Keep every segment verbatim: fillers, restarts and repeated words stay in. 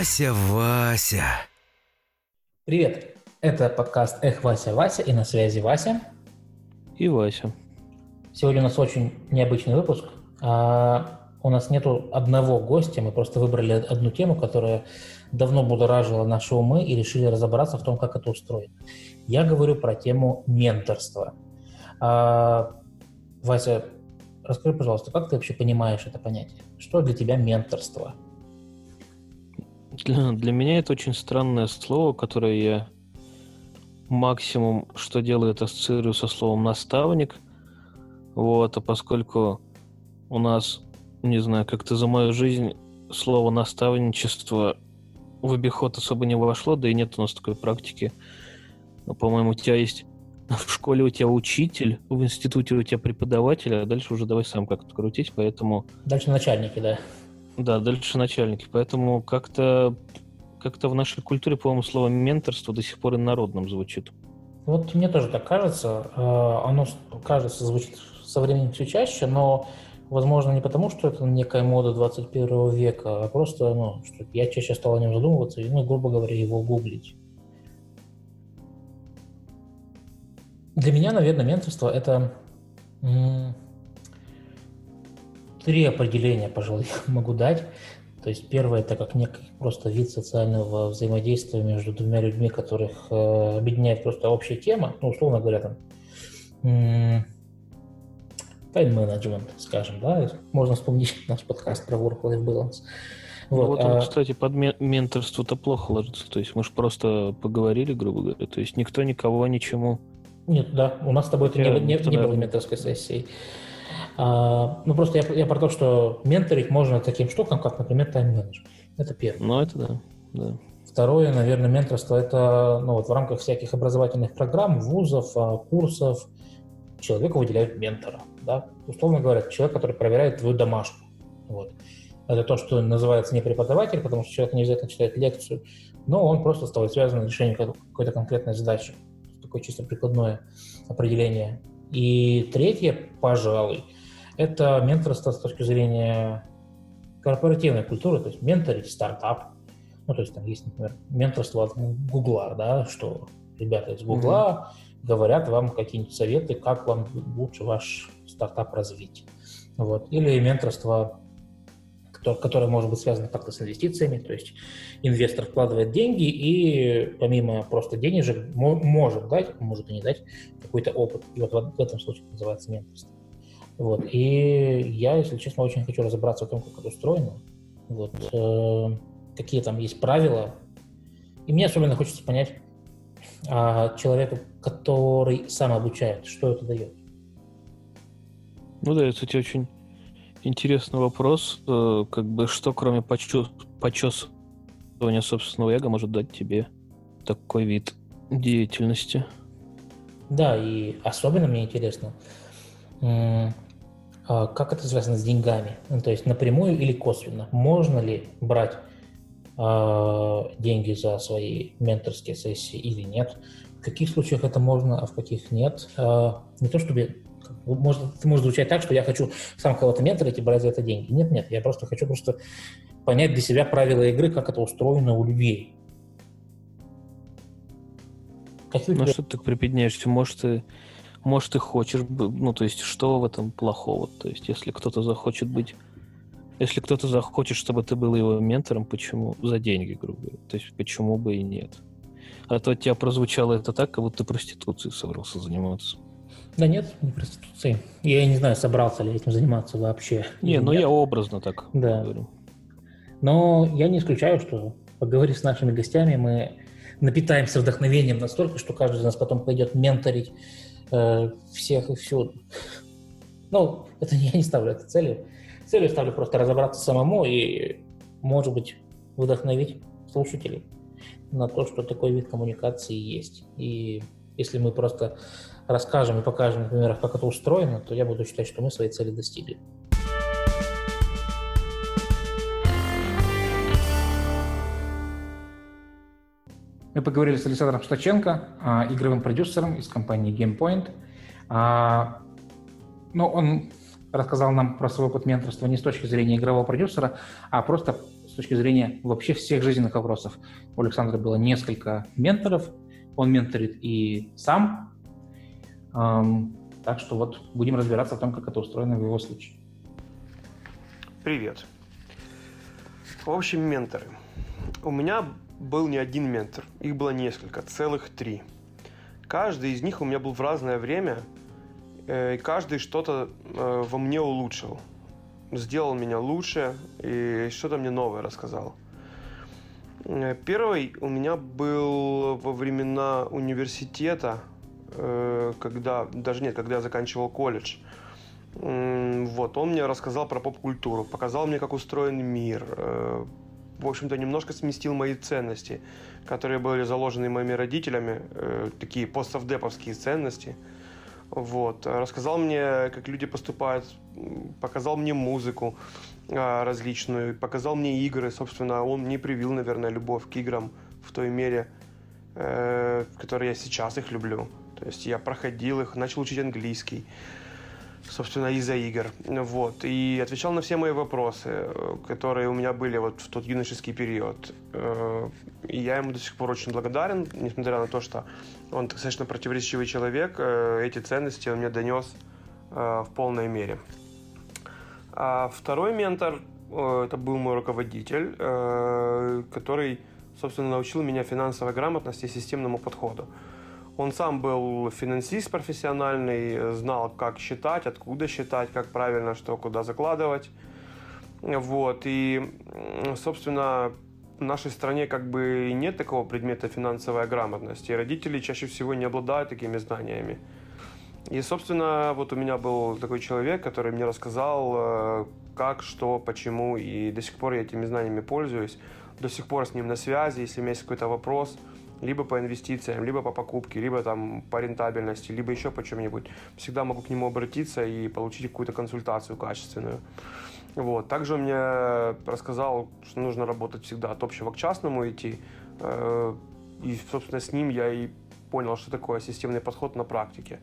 Вася, Вася. Привет. Это подкаст «Эх, Вася, Вася» и на связи Вася. И Вася. Сегодня у нас очень необычный выпуск. А, у нас нету одного гостя, мы просто выбрали одну тему, которая давно будоражила наши умы и решили разобраться в том, как это устроено. Я говорю про тему менторства. А, Вася, расскажи, пожалуйста, как ты вообще понимаешь это понятие? Что для тебя менторство? Для, для меня это очень странное слово, которое я максимум, что делаю, это ассоциирую со словом «наставник». Вот, а поскольку у нас, не знаю, как-то за мою жизнь слово «наставничество» в обиход особо не вошло, да и нет у нас такой практики. Но, по-моему, у тебя есть... В школе у тебя учитель, в институте у тебя преподаватель, а дальше уже давай сам как-то крутить, поэтому... Дальше начальники, да. Да, дальше начальники. Поэтому как-то, как-то в нашей культуре, по-моему, слово «менторство» до сих пор инородным звучит. Вот мне тоже так кажется. Оно, кажется, звучит со временем все чаще, но, возможно, не потому, что это некая мода двадцать первого века, а просто, ну, что я чаще стал о нем задумываться и, ну, грубо говоря, его гуглить. Для меня, наверное, менторство – это м- три определения, пожалуй, я могу дать. То есть первое – это как некий просто вид социального взаимодействия между двумя людьми, которых э, объединяет просто общая тема, ну, условно говоря, там, м- тайм-менеджмент, скажем, да, можно вспомнить наш подкаст про work-life balance. Вот, вот он, а... кстати, под менторство-то плохо ложится, то есть мы же просто поговорили, грубо говоря, то есть никто никого ничему... Нет, да, у нас с тобой это не, не, не было менторской сессии. А, ну, просто я, я про то, что менторить можно таким штукам, как, например, тайм-менеджер. Это первое. Ну, это да. да. Второе, наверное, менторство – это, ну, вот в рамках всяких образовательных программ, вузов, курсов человеку выделяют ментора. Да? Условно говоря, человек, который проверяет твою домашку. Вот. Это то, что называется не преподаватель, потому что человек не обязательно читает лекцию, но он просто с тобой связан с решением какой-то конкретной задачи. Такое чисто прикладное определение. И третье, пожалуй, это менторство с точки зрения корпоративной культуры, то есть менторить стартап. Ну, то есть там есть, например, менторство от Гугла, да, что ребята из Гугла mm-hmm. говорят вам какие-нибудь советы, как вам лучше ваш стартап развить. Вот. Или менторство, которое может быть связано как-то с инвестициями, то есть инвестор вкладывает деньги и помимо просто денежек может дать, может и не дать какой-то опыт. И вот в этом случае это называется менторство. Вот. И я, если честно, очень хочу разобраться в том, как это устроено, вот, э, какие там есть правила. И мне особенно хочется понять а, человеку, который сам обучает, что это дает. Ну да, это, кстати, очень... Интересный вопрос, как бы что кроме почесывания собственного эго может дать тебе такой вид деятельности? Да, и особенно мне интересно, как это связано с деньгами, то есть напрямую или косвенно. Можно ли брать деньги за свои менторские сессии или нет? В каких случаях это можно, а в каких нет? Не то чтобы... Может, это может звучать так, что я хочу сам кого-то менторить и брать за это деньги. Нет, нет, я просто хочу просто понять для себя правила игры, как это устроено у людей. Какие ну, тебя... что ты так припедняешься? Может, ты, может, ты хочешь, ну, то есть, что в этом плохого? То есть, если кто-то захочет быть, если кто-то захочет, чтобы ты был его ментором, почему? За деньги, грубо говоря. То есть, почему бы и нет? А то от тебя прозвучало это так, как будто ты проституцией собрался заниматься. Да нет, не проституции. Я не знаю, собрался ли этим заниматься вообще. Не, ну я образно так да. говорю. Но я не исключаю, что, поговорив с нашими гостями, мы напитаемся вдохновением настолько, что каждый из нас потом пойдет менторить э, всех и всюду. Ну, это я не ставлю это целью. Целью ставлю просто разобраться самому и, может быть, вдохновить слушателей на то, что такой вид коммуникации есть. И если мы просто... расскажем и покажем, например, как это устроено, то я буду считать, что мы свои цели достигли. Мы поговорили с Александром Штаченко, игровым продюсером из компании Gamepoint. Но он рассказал нам про свой опыт менторства не с точки зрения игрового продюсера, а просто с точки зрения вообще всех жизненных вопросов. У Александра было несколько менторов, он менторит и сам. Эм, так что вот будем разбираться в том, как это устроено в его случае. Привет. В общем, менторы. У меня был не один ментор, их было несколько, целых три. Каждый из них у меня был в разное время, и каждый что-то во мне улучшил. Сделал меня лучше и что-то мне новое рассказал. Первый у меня был во времена университета, когда, даже нет, когда я заканчивал колледж. Вот, он мне рассказал про поп-культуру, показал мне, как устроен мир. В общем-то, немножко сместил мои ценности, которые были заложены моими родителями, такие постсовдеповские ценности. Вот. Рассказал мне, как люди поступают, показал мне музыку различную, показал мне игры. Собственно, он мне привил, наверное, любовь к играм в той мере, в которой я сейчас их люблю. То есть я проходил их, начал учить английский, собственно, из-за игр. Вот. И отвечал на все мои вопросы, которые у меня были вот в тот юношеский период. И я ему до сих пор очень благодарен, несмотря на то, что он достаточно противоречивый человек. Эти ценности он мне донес в полной мере. А второй ментор – это был мой руководитель, который, собственно, научил меня финансовой грамотности и системному подходу. Он сам был финансист профессиональный, знал, как считать, откуда считать, как правильно, что, куда закладывать. Вот. И, собственно, в нашей стране как бы нет такого предмета финансовая грамотность, и родители чаще всего не обладают такими знаниями. И, собственно, вот у меня был такой человек, который мне рассказал, как, что, почему, и до сих пор я этими знаниями пользуюсь, до сих пор с ним на связи, если у меня есть какой-то вопрос, либо по инвестициям, либо по покупке, либо там по рентабельности, либо еще по чем-нибудь. Всегда могу к нему обратиться и получить какую-то консультацию качественную. Вот. Также он мне рассказал, что нужно работать всегда от общего к частному идти. И, собственно, с ним я и понял, что такое системный подход на практике.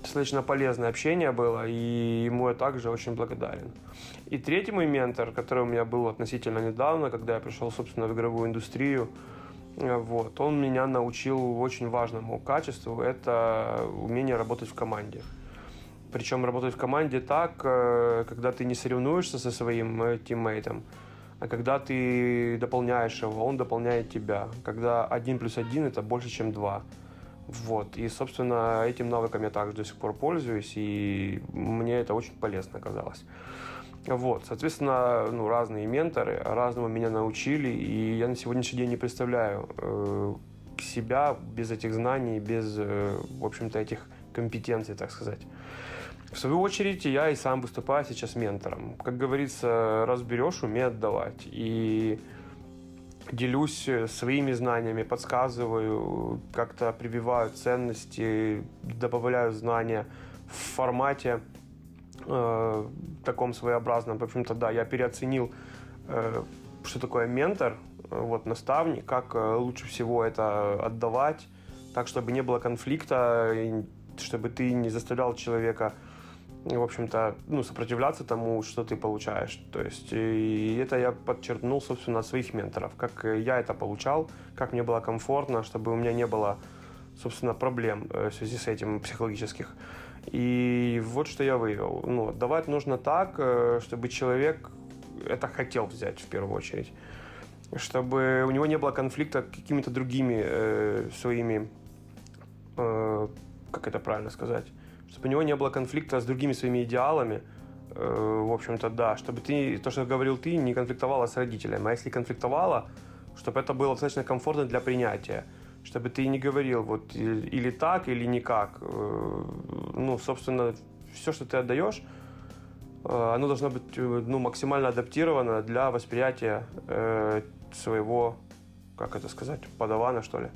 Достаточно полезное общение было, и ему я также очень благодарен. И третий мой ментор, который у меня был относительно недавно, когда я пришел, собственно, в игровую индустрию, вот, он меня научил очень важному качеству – это умение работать в команде. Причем работать в команде так, когда ты не соревнуешься со своим тиммейтом, а когда ты дополняешь его, он дополняет тебя. Когда один плюс один – это больше, чем два. Вот. И, собственно, этим навыком я также до сих пор пользуюсь, и мне это очень полезно оказалось. Вот, соответственно, ну, разные менторы разному меня научили, и я на сегодняшний день не представляю э, себя без этих знаний, без, э, в общем-то, этих компетенций, так сказать. В свою очередь, я и сам выступаю сейчас ментором. Как говорится, разберешь, умей отдавать. И делюсь своими знаниями, подсказываю, как-то прививаю ценности, добавляю знания в формате э, таком своеобразном. В общем-то, да, я переоценил, э, что такое ментор, вот, наставник, как лучше всего это отдавать, так, чтобы не было конфликта, чтобы ты не заставлял человека, в общем-то, ну, сопротивляться тому, что ты получаешь. То есть, и это я подчеркнул, собственно, от своих менторов, как я это получал, как мне было комфортно, чтобы у меня не было, собственно, проблем в связи с этим психологических. И вот что я вывел. Ну, отдавать нужно так, чтобы человек это хотел взять в первую очередь, чтобы у него не было конфликта с какими-то другими э, своими, э, как это правильно сказать, чтобы у него не было конфликта с другими своими идеалами, э, в общем-то, да, чтобы ты, то, что говорил ты, не конфликтовала с родителями, а если конфликтовала, чтобы это было достаточно комфортно для принятия, чтобы ты не говорил вот или так, или никак. Ну, собственно, все, что ты отдаешь, оно должно быть, ну, максимально адаптировано для восприятия своего, как это сказать, подавана, что ли.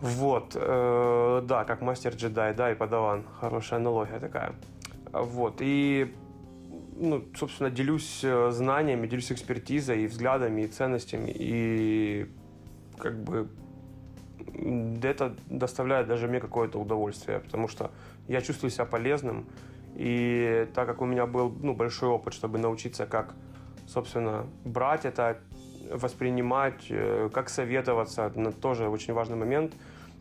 Вот, да, как мастер-джедай, да, и подаван. Хорошая аналогия такая. Вот, и, ну, собственно, делюсь знаниями, делюсь экспертизой, и взглядами, и ценностями, и как бы это доставляет даже мне какое-то удовольствие, потому что я чувствую себя полезным, И так как у меня был ну, большой опыт, чтобы научиться, как, собственно, брать это, воспринимать, как советоваться, это тоже очень важный момент.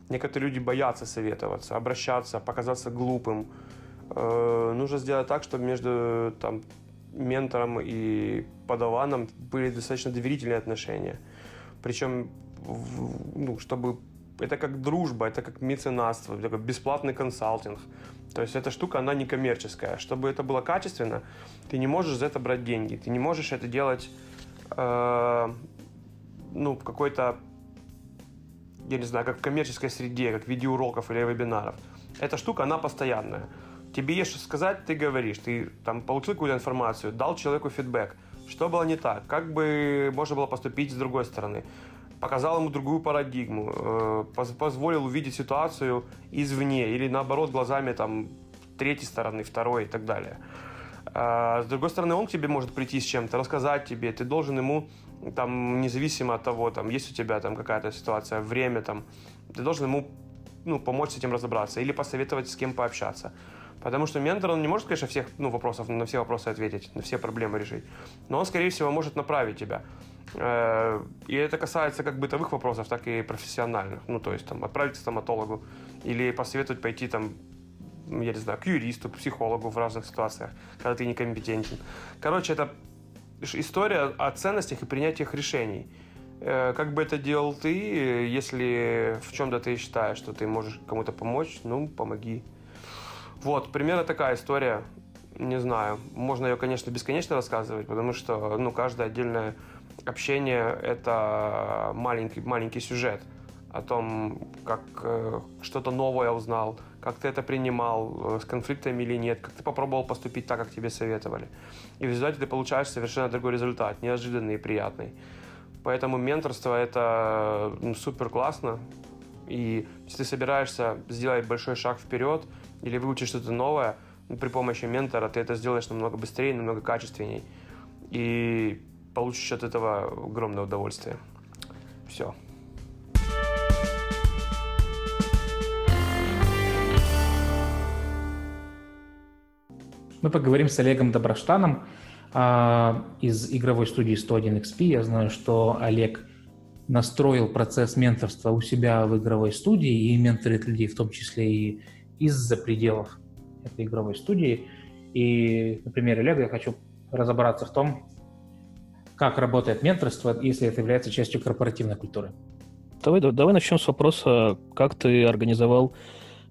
Некоторые люди боятся советоваться, обращаться, показаться глупым. Э, нужно сделать так, чтобы между там, ментором и подаваном были достаточно доверительные отношения. Причем, ну, чтобы это как дружба, это как меценатство, это как бесплатный консалтинг. То есть эта штука, она не коммерческая. Чтобы это было качественно, ты не можешь за это брать деньги, ты не можешь это делать э, ну, какой-то, я не знаю, как в коммерческой среде, как видеоуроков или вебинаров. Эта штука, она постоянная. Тебе есть что сказать, ты говоришь, ты там получил какую-то информацию, дал человеку фидбэк, что было не так, как бы можно было поступить с другой стороны, показал ему другую парадигму, э, позволил увидеть ситуацию извне или наоборот глазами там третьей стороны, второй и так далее. Э, с другой стороны, он к тебе может прийти с чем-то, рассказать тебе, ты должен ему там независимо от того, там есть у тебя там какая-то ситуация, время там, ты должен ему ну, помочь с этим разобраться или посоветовать с кем пообщаться. Потому что ментор, он не может, конечно, всех, ну, вопросов, на все вопросы ответить, на все проблемы решить, но он, скорее всего, может направить тебя. И это касается как бытовых вопросов, так и профессиональных. Ну, то есть, там, отправить к стоматологу или посоветовать пойти, там, я не знаю, к юристу, к психологу в разных ситуациях, когда ты некомпетентен. Короче, это история о ценностях и принятиях решений. Как бы это делал ты, если в чем-то ты считаешь, что ты можешь кому-то помочь, ну, помоги. Вот, примерно такая история, не знаю, можно ее, конечно, бесконечно рассказывать, потому что, ну, каждое отдельное общение – это маленький, маленький сюжет о том, как э, что-то новое узнал, как ты это принимал, э, с конфликтами или нет, как ты попробовал поступить так, как тебе советовали. И в результате ты получаешь совершенно другой результат, неожиданный и приятный. Поэтому менторство – это ну, супер классно, и если ты собираешься сделать большой шаг вперед, или выучишь что-то новое, при помощи ментора ты это сделаешь намного быстрее, намного качественней. И получишь от этого огромное удовольствие. Все. Мы поговорим с Олегом Доброштаном из игровой студии сто один икс пи. Я знаю, что Олег настроил процесс менторства у себя в игровой студии и менторит людей, в том числе и из-за пределов этой игровой студии. И, например, Олег, я хочу разобраться в том, как работает менторство, если это является частью корпоративной культуры. Давай, давай начнем с вопроса, как ты организовал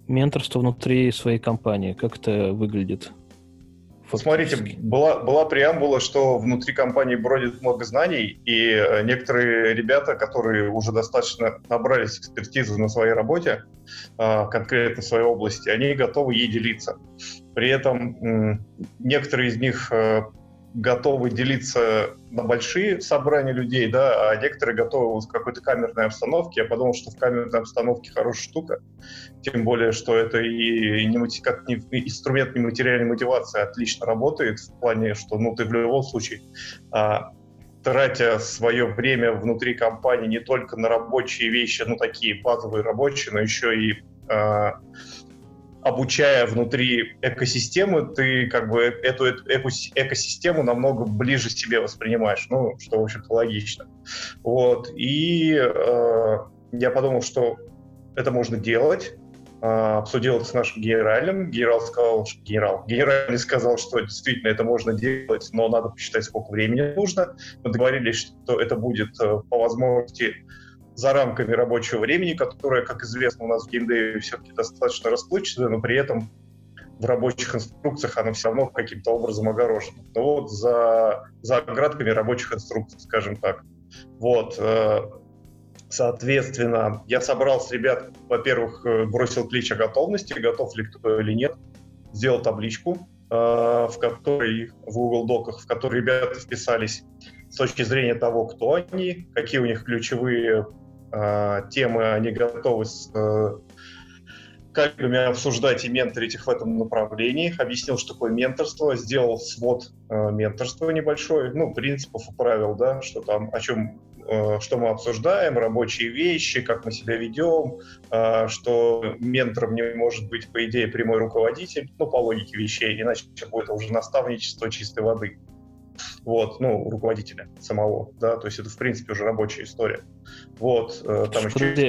менторство внутри своей компании? Как это выглядит? Фактически. Смотрите, была, была преамбула, что внутри компании бродит много знаний, и некоторые ребята, которые уже достаточно набрались экспертизы на своей работе, конкретно в своей области, они готовы ей делиться. При этом некоторые из них готовы делиться на большие собрания людей, да, а некоторые готовы вот в какой-то камерной обстановке. Я подумал, что в камерной обстановке хорошая штука, тем более, что это и не, как не, инструмент нематериальной мотивации отлично работает в плане, что ну, ты в любом случае, а, тратя свое время внутри компании не только на рабочие вещи, ну такие базовые рабочие, но еще и а, обучая внутри экосистемы, ты как бы эту, эту экосистему намного ближе себе воспринимаешь, ну, что, в общем-то, логично. Вот, и э, я подумал, что это можно делать, э, обсудил это с нашим генеральным, генерал сказал, что, генерал, генеральный сказал, что действительно это можно делать, но надо посчитать, сколько времени нужно. Мы договорились, что это будет э, по возможности за рамками рабочего времени, которое, как известно, у нас в геймдеве все-таки достаточно расплывчато, но при этом в рабочих инструкциях оно все равно каким-то образом огорожено. Ну вот за, за оградками рабочих инструкций, скажем так. Вот. Соответственно, я собрал с ребят, во-первых, бросил клич о готовности, готов ли кто или нет, сделал табличку, в которой, в Google Доках, в которой ребята вписались с точки зрения того, кто они, какие у них ключевые темы они готовы с э, коллегами обсуждать и менторить их в этом направлении. Объяснил, что такое менторство, сделал свод э, менторства небольшой, ну, принципов и правил, да, что там, о чем что мы обсуждаем, рабочие вещи, как мы себя ведем, что ментором не может быть, по идее, прямой руководитель, ну, по логике вещей, иначе будет уже наставничество чистой воды. Вот, ну, руководителя самого, да, то есть это, в принципе, уже рабочая история. Вот, там еще... Подожди,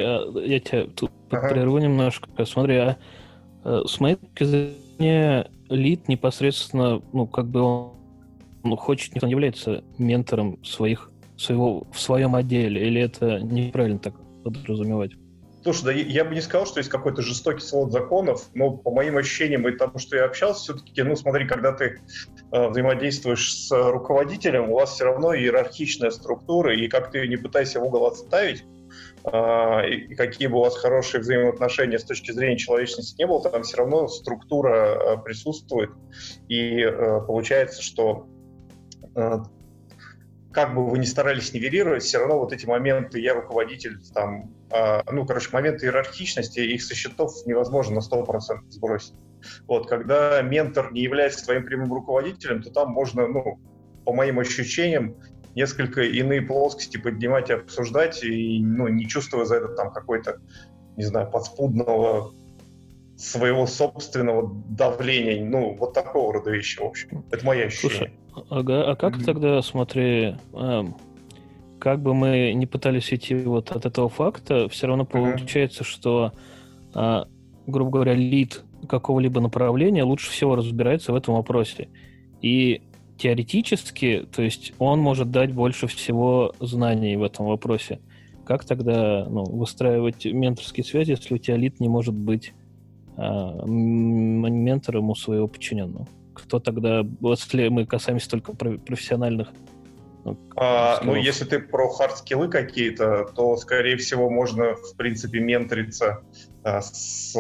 я тебя тут ага. прерву немножко. Смотри, а с моей точки зрения, лид непосредственно, ну, как бы он, он хочет, он является ментором своих, своего, в своем отделе, или это неправильно так подразумевать? Слушай, да я бы не сказал, что есть какой-то жестокий слот законов, но по моим ощущениям и тому, что я общался, все-таки, ну, смотри, когда ты э, взаимодействуешь с руководителем, у вас все равно иерархичная структура, и как ты ее не пытайся в угол отставить, э, и какие бы у вас хорошие взаимоотношения с точки зрения человечности не было, там все равно структура э, присутствует, и э, получается, что... Э, как бы вы ни старались нивелировать, все равно вот эти моменты «я руководитель», там, э, ну, короче, моменты иерархичности, их со счетов невозможно на сто процентов сбросить. Вот, когда ментор не является своим прямым руководителем, то там можно, ну, по моим ощущениям, несколько иные плоскости поднимать и обсуждать, и, ну, не чувствуя за это там какой-то, не знаю, подспудного своего собственного давления, ну, вот такого рода вещи, в общем. Это мои ощущения. Слушай, ага, а как mm-hmm. тогда, смотри, э, как бы мы ни пытались идти вот от этого факта, все равно получается, mm-hmm. что, э, грубо говоря, лид какого-либо направления лучше всего разбирается в этом вопросе. И теоретически, то есть он может дать больше всего знаний в этом вопросе. Как тогда, ну, выстраивать менторские связи, если у тебя лид не может быть ментором у своего подчиненного? Кто тогда, если мы касаемся только профессиональных... А, ну, если ты про хард-скиллы какие-то, то, скорее всего, можно, в принципе, менториться а, с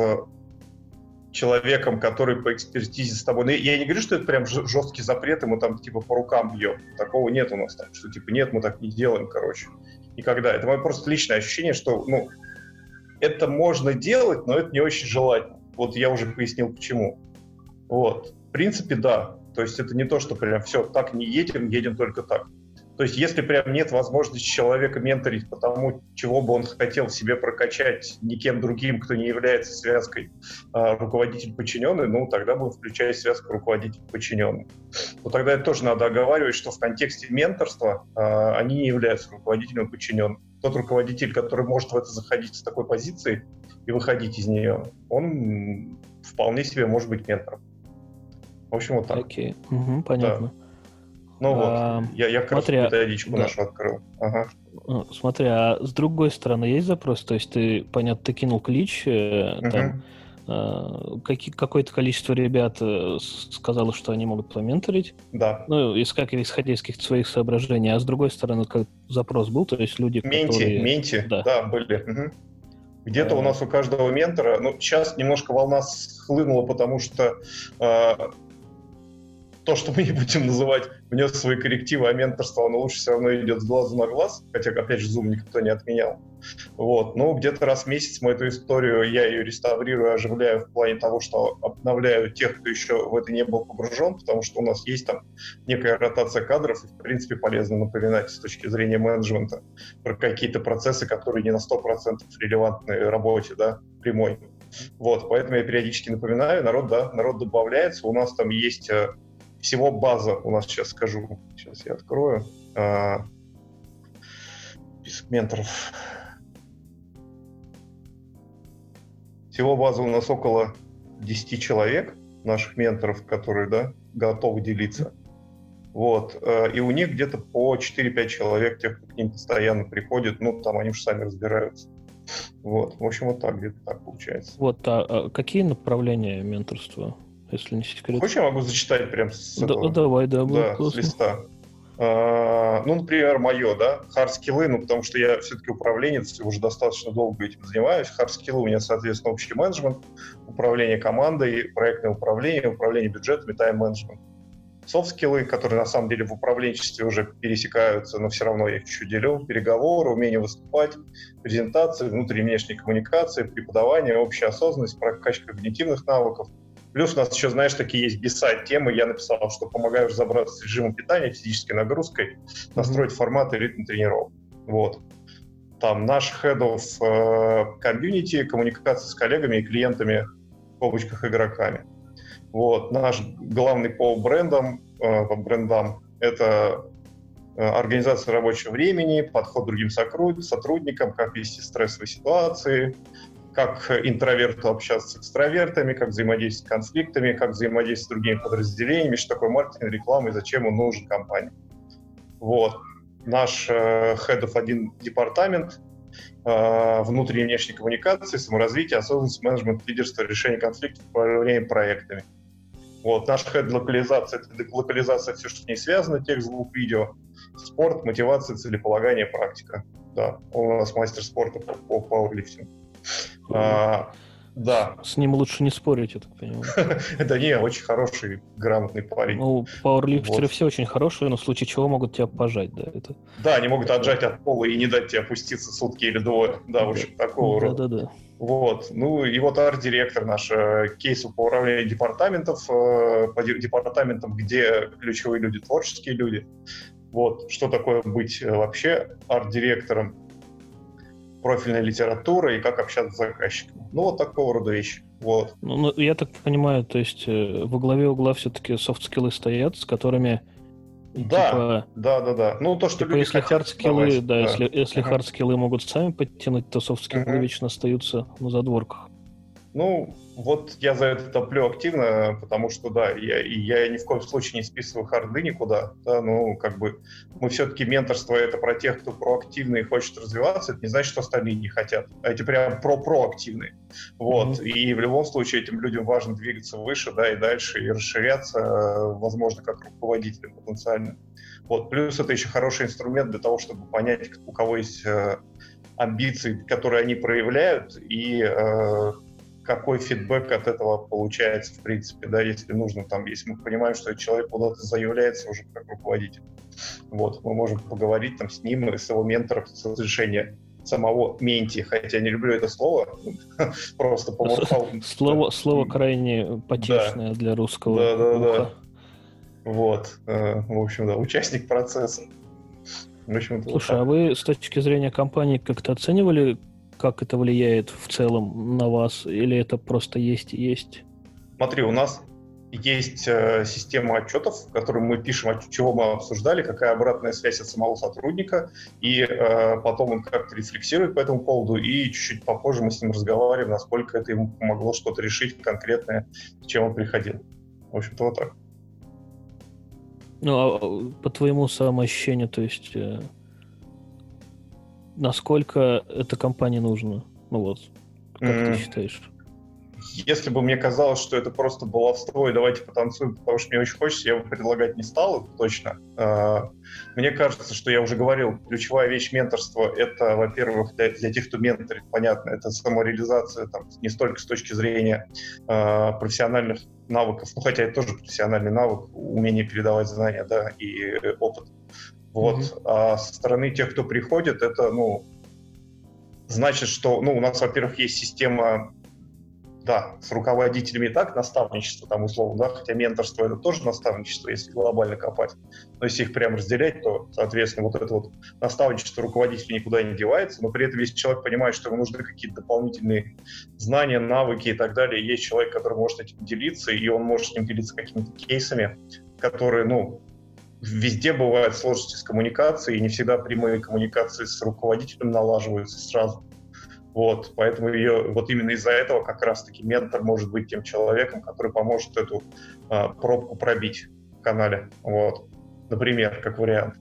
человеком, который по экспертизе с тобой... Но я не говорю, что это прям жесткий запрет, и мы там, типа, по рукам бьем. Такого нет у нас там, что, типа, нет, мы так не делаем, короче. Никогда. Это мое просто личное ощущение, что, ну, это можно делать, но это не очень желательно. Вот я уже пояснил, почему. Вот. В принципе, да. То есть это не то, что прям все, так не едем, едем только так. То есть если прям нет возможности человека менторить по тому, чего бы он хотел в себе прокачать никем другим, кто не является связкой э, руководитель-подчиненный, ну, тогда будем включать связку руководитель-подчиненный. Но тогда это тоже надо оговаривать, что в контексте менторства э, они не являются руководителем подчиненным. Тот руководитель, который может в это заходить с такой позиции и выходить из нее, он вполне себе может быть ментором. В общем, вот так. Окей, угу, понятно. Да. Ну а, вот, я, я как смотри, раз методичку да. нашу открыл. Ага. Смотри, а с другой стороны есть запрос? То есть ты, понятно, ты кинул клич, uh-huh. там э, какие, какое-то количество ребят сказало, что они могут поменторить. Да. Ну, исходя из каких-то своих соображений. А с другой стороны, как запрос был, то есть люди, менти, которые... Менти, да, да были. Угу. Где-то uh-huh. у нас у каждого ментора... Ну, сейчас немножко волна схлынула, потому что... Э, то, что мы не будем называть, внес свои коррективы, а менторство, оно лучше все равно идет с глазу на глаз, хотя, опять же, Zoom никто не отменял. Вот. Но где-то раз в месяц мы эту историю, я ее реставрирую, оживляю в плане того, что обновляю тех, кто еще в это не был погружен, потому что у нас есть там некая ротация кадров, и, в принципе, полезно напоминать с точки зрения менеджмента про какие-то процессы, которые не на сто процентов релевантны работе, да, прямой. Вот. Поэтому я периодически напоминаю, народ, да, народ добавляется, у нас там есть... Всего база у нас, сейчас скажу, сейчас я открою, а, список менторов. Всего база у нас около десяти человек, наших менторов, которые, да, готовы делиться. Вот, а, и у них где-то по четыре-пять человек, тех, кто к ним постоянно приходит, ну, там они же сами разбираются. Вот, в общем, вот так где-то так получается. Вот, а, а какие направления менторства? Если не секрет. Хочешь, я могу зачитать прям с, да, этого, давай, да, да, с листа? А, ну, например, мое, да, хардскиллы, ну, потому что я все-таки управленец, уже достаточно долго этим занимаюсь. Хардскиллы у меня, соответственно, общий менеджмент, управление командой, проектное управление, управление бюджетом и тайм-менеджмент. Софт-скиллы, которые на самом деле в управленчестве уже пересекаются, но все равно я их чуть-чуть делю. Переговоры, умение выступать, презентации, внутренние и внешние коммуникации, преподавание, общая осознанность, прокачка когнитивных навыков. Плюс у нас еще, знаешь, такие есть бисад-темы. Я написал, что помогаешь разобраться с режимом питания, физической нагрузкой, настроить формат и ритм тренировок. Вот. Там наш head of uh, community, коммуникация с коллегами и клиентами, в кавычках, игроками. Вот. Наш главный по брендам, э, по брендам это организация рабочего времени, подход к другим сотрудникам, как вести стрессовые ситуации, как интроверту общаться с экстравертами, как взаимодействовать с конфликтами, как взаимодействовать с другими подразделениями, что такое маркетинг, реклама и зачем он нужен компании. Вот. Наш э, head of один департамент э, внутренней и внешней коммуникации, саморазвития, осознанность, менеджмент, лидерство, решение конфликтов, управление проектами. Вот. Наш head локализация — это локализация, все, что с ней связано, текст, звук, видео, спорт, мотивация, целеполагание, практика. Да, он у нас мастер спорта по, по пауэрлифтингу. А, да. С ним лучше не спорить, я так понимаю. Да не, очень хороший, грамотный парень. Ну, пауэрлифтеры все очень хорошие, но в случае чего могут тебя пожать, да. Да, они могут отжать от пола и не дать тебе опуститься сутки или двое. Да, в общем, такого рода. Да-да-да. Вот. Ну, и вот арт-директор наш, кейс по управлению департаментов, по департаментам, где ключевые люди, творческие люди. Вот. Что такое быть вообще арт-директором, профильная литература и как общаться с заказчиком. Ну, вот такого рода вещи. Вот. Ну, ну, я так понимаю, то есть во главе угла все-таки софт-скиллы стоят, с которыми... Да, типа, да, да, да. Ну, то, что типа, люди если хотят... Хардскиллы, да, да. Если, если uh-huh. хардскиллы могут сами подтянуть, то софт-скиллы uh-huh. вечно остаются на задворках. Ну, вот я за это топлю активно, потому что, да, я, я ни в коем случае не списываю харды никуда, да, ну, как бы, мы все-таки менторство — это про тех, кто проактивный и хочет развиваться, это не значит, что остальные не хотят, эти прям про-проактивные, вот, mm-hmm. и в любом случае этим людям важно двигаться выше, да, и дальше, и расширяться, возможно, как руководителям потенциально, вот, плюс это еще хороший инструмент для того, чтобы понять, у кого есть э, амбиции, которые они проявляют, и... Э, какой фидбэк от этого получается, в принципе, да, если нужно, там, если мы понимаем, что человек куда-то заявляется уже как руководитель, вот, мы можем поговорить там с ним и с его ментором с разрешения самого менти, хотя я не люблю это слово, просто поморфал. Слово, слово крайне потешное, да, для русского. Да, да, да. Вот, э, в общем, да, участник процесса. В общем, слушай, вот так. А вы с точки зрения компании как-то оценивали, как это влияет в целом на вас, или это просто есть и есть? Смотри, у нас есть э, система отчетов, в которой мы пишем, от чего мы обсуждали, какая обратная связь от самого сотрудника, и э, потом он как-то рефлексирует по этому поводу, и чуть-чуть попозже мы с ним разговариваем, насколько это ему помогло что-то решить конкретное, с чем он приходил. В общем-то, вот так. Ну, а по твоему самоощущению, то есть... Э... насколько эта компания нужна? Ну вот, как mm. ты считаешь? Если бы мне казалось, что это просто баловство, и давайте потанцуем, потому что мне очень хочется, я бы предлагать не стал, точно. Мне кажется, что я уже говорил, ключевая вещь менторства — это, во-первых, для, для тех, кто менторит, понятно, это самореализация, там, не столько с точки зрения э, профессиональных навыков, ну, хотя это тоже профессиональный навык, умение передавать знания, да, и опыт. Вот. Mm-hmm. А со стороны тех, кто приходит, это, ну, значит, что, ну, у нас, во-первых, есть система, да, с руководителями и так, наставничество там условно, да, хотя менторство — это тоже наставничество, если глобально копать. Но если их прям разделять, то, соответственно, вот это вот наставничество руководителя никуда не девается, но при этом если человек понимает, что ему нужны какие-то дополнительные знания, навыки и так далее, есть человек, который может этим делиться, и он может с ним делиться какими-то кейсами, которые, ну, везде бывают сложности с коммуникацией, и не всегда прямые коммуникации с руководителем налаживаются сразу. Вот, поэтому ее, вот именно из-за этого как раз-таки ментор может быть тем человеком, который поможет эту а, пробку пробить в канале. Вот, например, как вариант.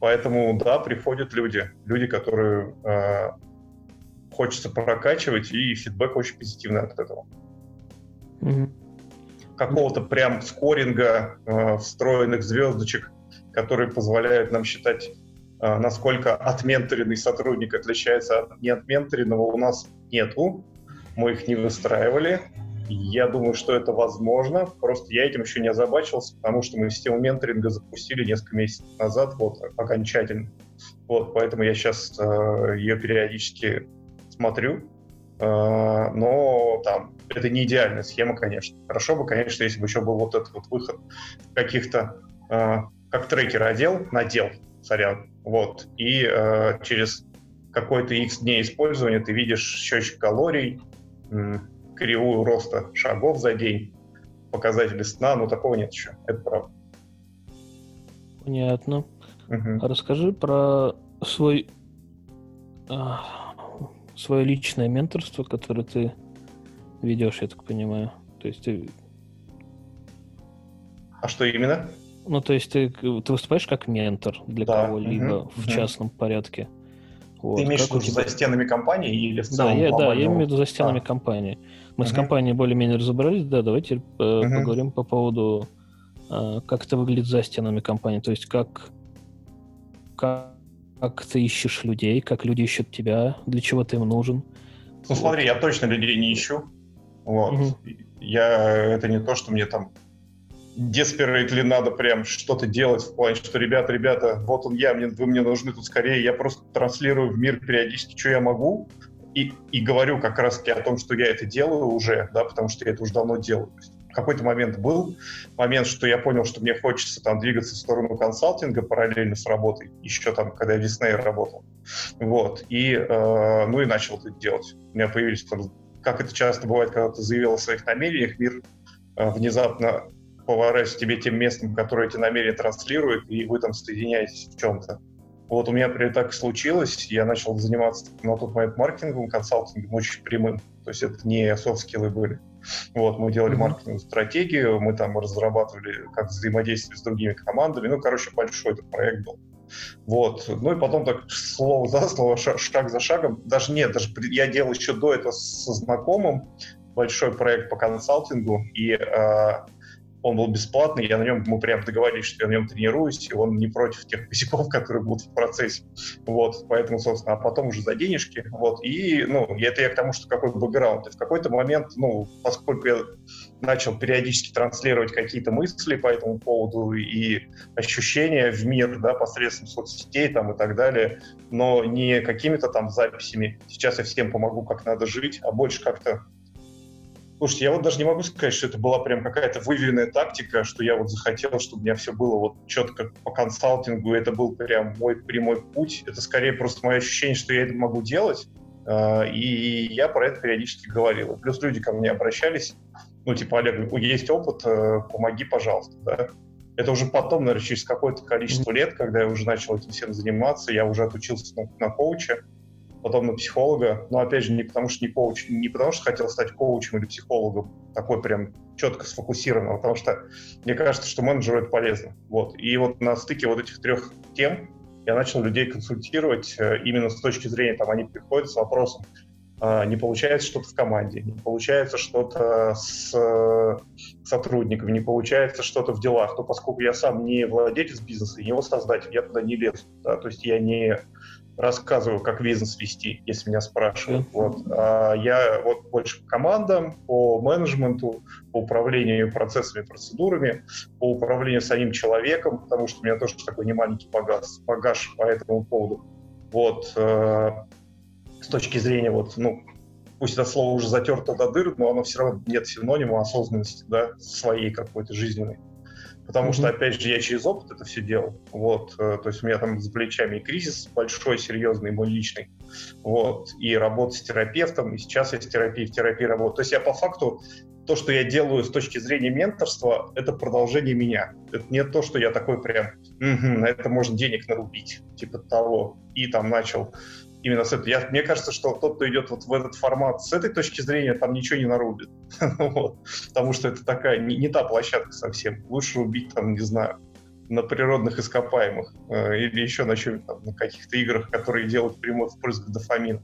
Поэтому, да, приходят люди, люди, которые а, хочется прокачивать, и фидбэк очень позитивный от этого. Mm-hmm. Какого-то прям скоринга, э, встроенных звездочек, которые позволяют нам считать, э, насколько отменторенный сотрудник отличается от неотменторенного, у нас нету. Мы их не выстраивали. Я думаю, что это возможно. Просто я этим еще не озабачился, потому что мы систему менторинга запустили несколько месяцев назад, вот, окончательно. Вот, поэтому я сейчас э, ее периодически смотрю. Э, но там это не идеальная схема, конечно. Хорошо бы, конечно, если бы еще был вот этот вот выход каких-то, э, как трекер одел, надел, сорян. Вот. И э, через какой-то X дней использования ты видишь счетчик калорий, кривую роста шагов за день, показатели сна, но такого нет еще, это правда. Понятно. Угу. Расскажи про свой, а, свое личное менторство, которое ты ведешь, я так понимаю. То есть ты... А что именно? Ну, то есть ты, ты выступаешь как ментор для да. кого-либо угу. в частном угу. порядке. Вот. Ты имеешь в виду тебя... за стенами компании или в целом? Да, я, да, я имею в виду за стенами а. компании. Мы угу. с компанией более-менее разобрались, да, давайте э, угу. поговорим по поводу, э, как это выглядит за стенами компании, то есть как, как, как ты ищешь людей, как люди ищут тебя, для чего ты им нужен. Ну, вот. Смотри, я точно людей не ищу. Вот. Угу. Я, это не то, что мне там desperately надо прям что-то делать в плане, что ребята, ребята, вот он я, мне, вы мне нужны тут скорее, я просто транслирую в мир периодически, что я могу, и, и говорю как раз-таки о том, что я это делаю уже, да, потому что я это уже давно делаю. В какой-то момент был момент, что я понял, что мне хочется там двигаться в сторону консалтинга параллельно с работой, еще там, когда я в Диснее работал, вот, и, э, ну и начал это делать. У меня появились, там, как это часто бывает, когда ты заявил о своих намерениях, мир э, внезапно поворачиваюсь тебе тем местом, которое эти намерения транслирует, и вы там соединяетесь в чем-то. Вот у меня при так случилось, я начал заниматься на тот момент маркетингом, консалтингом очень прямым, то есть это не софт-скиллы были. Вот, мы делали mm-hmm. маркетинговую стратегию, мы там разрабатывали как взаимодействие с другими командами, ну, короче, большой этот проект был. Вот, ну и потом так слово за слово, шаг за шагом, даже нет, даже я делал еще до этого со знакомым большой проект по консалтингу, и... Он был бесплатный, я на нем, мы прям договорились, что я на нем тренируюсь, и он не против тех косяков, которые будут в процессе. Вот, поэтому, собственно, а потом уже за денежки. Вот, и, ну, это я к тому, что какой бэкграунд. И в какой-то момент, ну, поскольку я начал периодически транслировать какие-то мысли по этому поводу и ощущения в мир, да, посредством соцсетей там и так далее, но не какими-то там записями, сейчас я всем помогу, как надо жить, а больше как-то... Слушайте, я вот даже не могу сказать, что это была прям какая-то выверенная тактика, что я вот захотел, чтобы у меня все было вот четко по консалтингу, это был прям мой прямой путь. Это скорее просто мое ощущение, что я это могу делать, и я про это периодически говорил. Плюс люди ко мне обращались, ну типа, Олег, есть опыт, помоги, пожалуйста, да. Это уже потом, наверное, через какое-то количество лет, когда я уже начал этим всем заниматься, я уже отучился на, на коуча, потом на психолога, но опять же не потому, что не коуч, не потому, что хотел стать коучем или психологом, такой прям четко сфокусированным, потому что мне кажется, что менеджеру это полезно. Вот. И вот на стыке вот этих трех тем я начал людей консультировать именно с точки зрения, там они приходят с вопросом, не получается что-то в команде, не получается что-то с сотрудниками, не получается что-то в делах, то поскольку я сам не владелец бизнеса, не его создатель, я туда не лезу, да? То есть я не рассказываю, как бизнес вести, если меня спрашивают. Вот. А я вот больше по командам, по менеджменту, по управлению процессами, процедурами, по управлению самим человеком, потому что у меня тоже такой немаленький багаж, багаж по этому поводу. Вот. Э, с точки зрения, вот, ну, пусть это слово уже затерто до дыр, но оно все равно нет синонима осознанности, да, своей какой-то жизненной. Потому mm-hmm. что, опять же, я через опыт это все делал. Вот. То есть у меня там за плечами и кризис большой, серьезный, мой личный. Вот. И работа с терапевтом, и сейчас я с терапией, в терапии работаю. То есть я по факту, то, что я делаю с точки зрения менторства, это продолжение меня. Это не то, что я такой прям, угу, на это можно денег нарубить, типа того. И там начал именно с этого. Я, мне кажется, что тот, кто идет вот в этот формат с этой точки зрения, там ничего не нарубит. Вот. Потому что это такая не, не та площадка совсем. Лучше рубить там, не знаю, на природных ископаемых э, или еще на чем, там, на каких-то играх, которые делают прямой впрыск дофамина.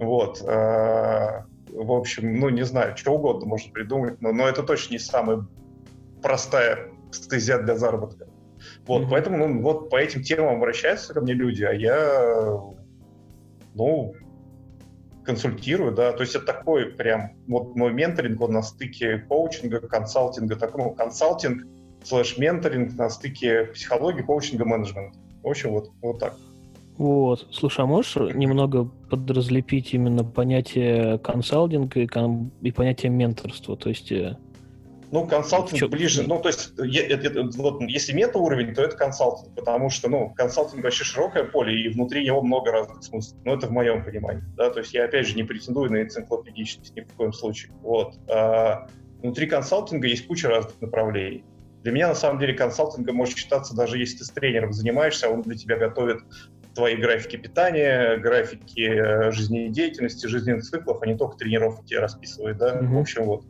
Вот. Э, в общем, ну не знаю, что угодно можно придумать, но, но это точно не самая простая стезя для заработка. Вот. Mm-hmm. Поэтому ну, вот по этим темам обращаются ко мне люди, а я... Ну, консультирую, да, то есть это такой прям, вот мой менторинг, он на стыке коучинга, консалтинга, так, ну, консалтинг слэш менторинг на стыке психологии, коучинга, менеджмента. В общем, вот, вот так. Вот, слушай, а можешь немного подразлепить именно понятие консалтинга и, кон- и понятие менторства, то есть Ну, консалтинг ближе, ну, то есть, если мета-уровень, то это консалтинг, потому что, ну, консалтинг вообще широкое поле, и внутри его много разных смыслов, ну, это в моем понимании, да, то есть я, опять же, не претендую на энциклопедичность ни в коем случае, вот. А внутри консалтинга есть куча разных направлений. Для меня, на самом деле, консалтингом может считаться, даже если ты с тренером занимаешься, он для тебя готовит твои графики питания, графики жизнедеятельности, жизненных циклов, а не только тренировки тебе расписывают, да, mm-hmm. в общем, вот.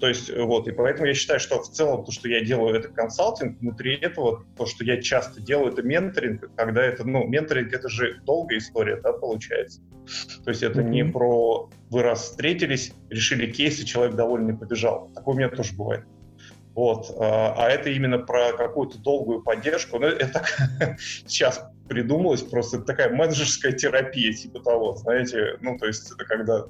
То есть, вот, и поэтому я считаю, что в целом то, что я делаю, это консалтинг, внутри этого то, что я часто делаю, это менторинг, когда это, ну, менторинг — это же долгая история, да, получается. То есть это mm-hmm. не про вы раз встретились, решили кейс, и человек довольный побежал. Такое у меня тоже бывает. Вот, а это именно про какую-то долгую поддержку. Ну, это так сейчас придумалось, просто такая менеджерская терапия типа того, знаете, ну, то есть это когда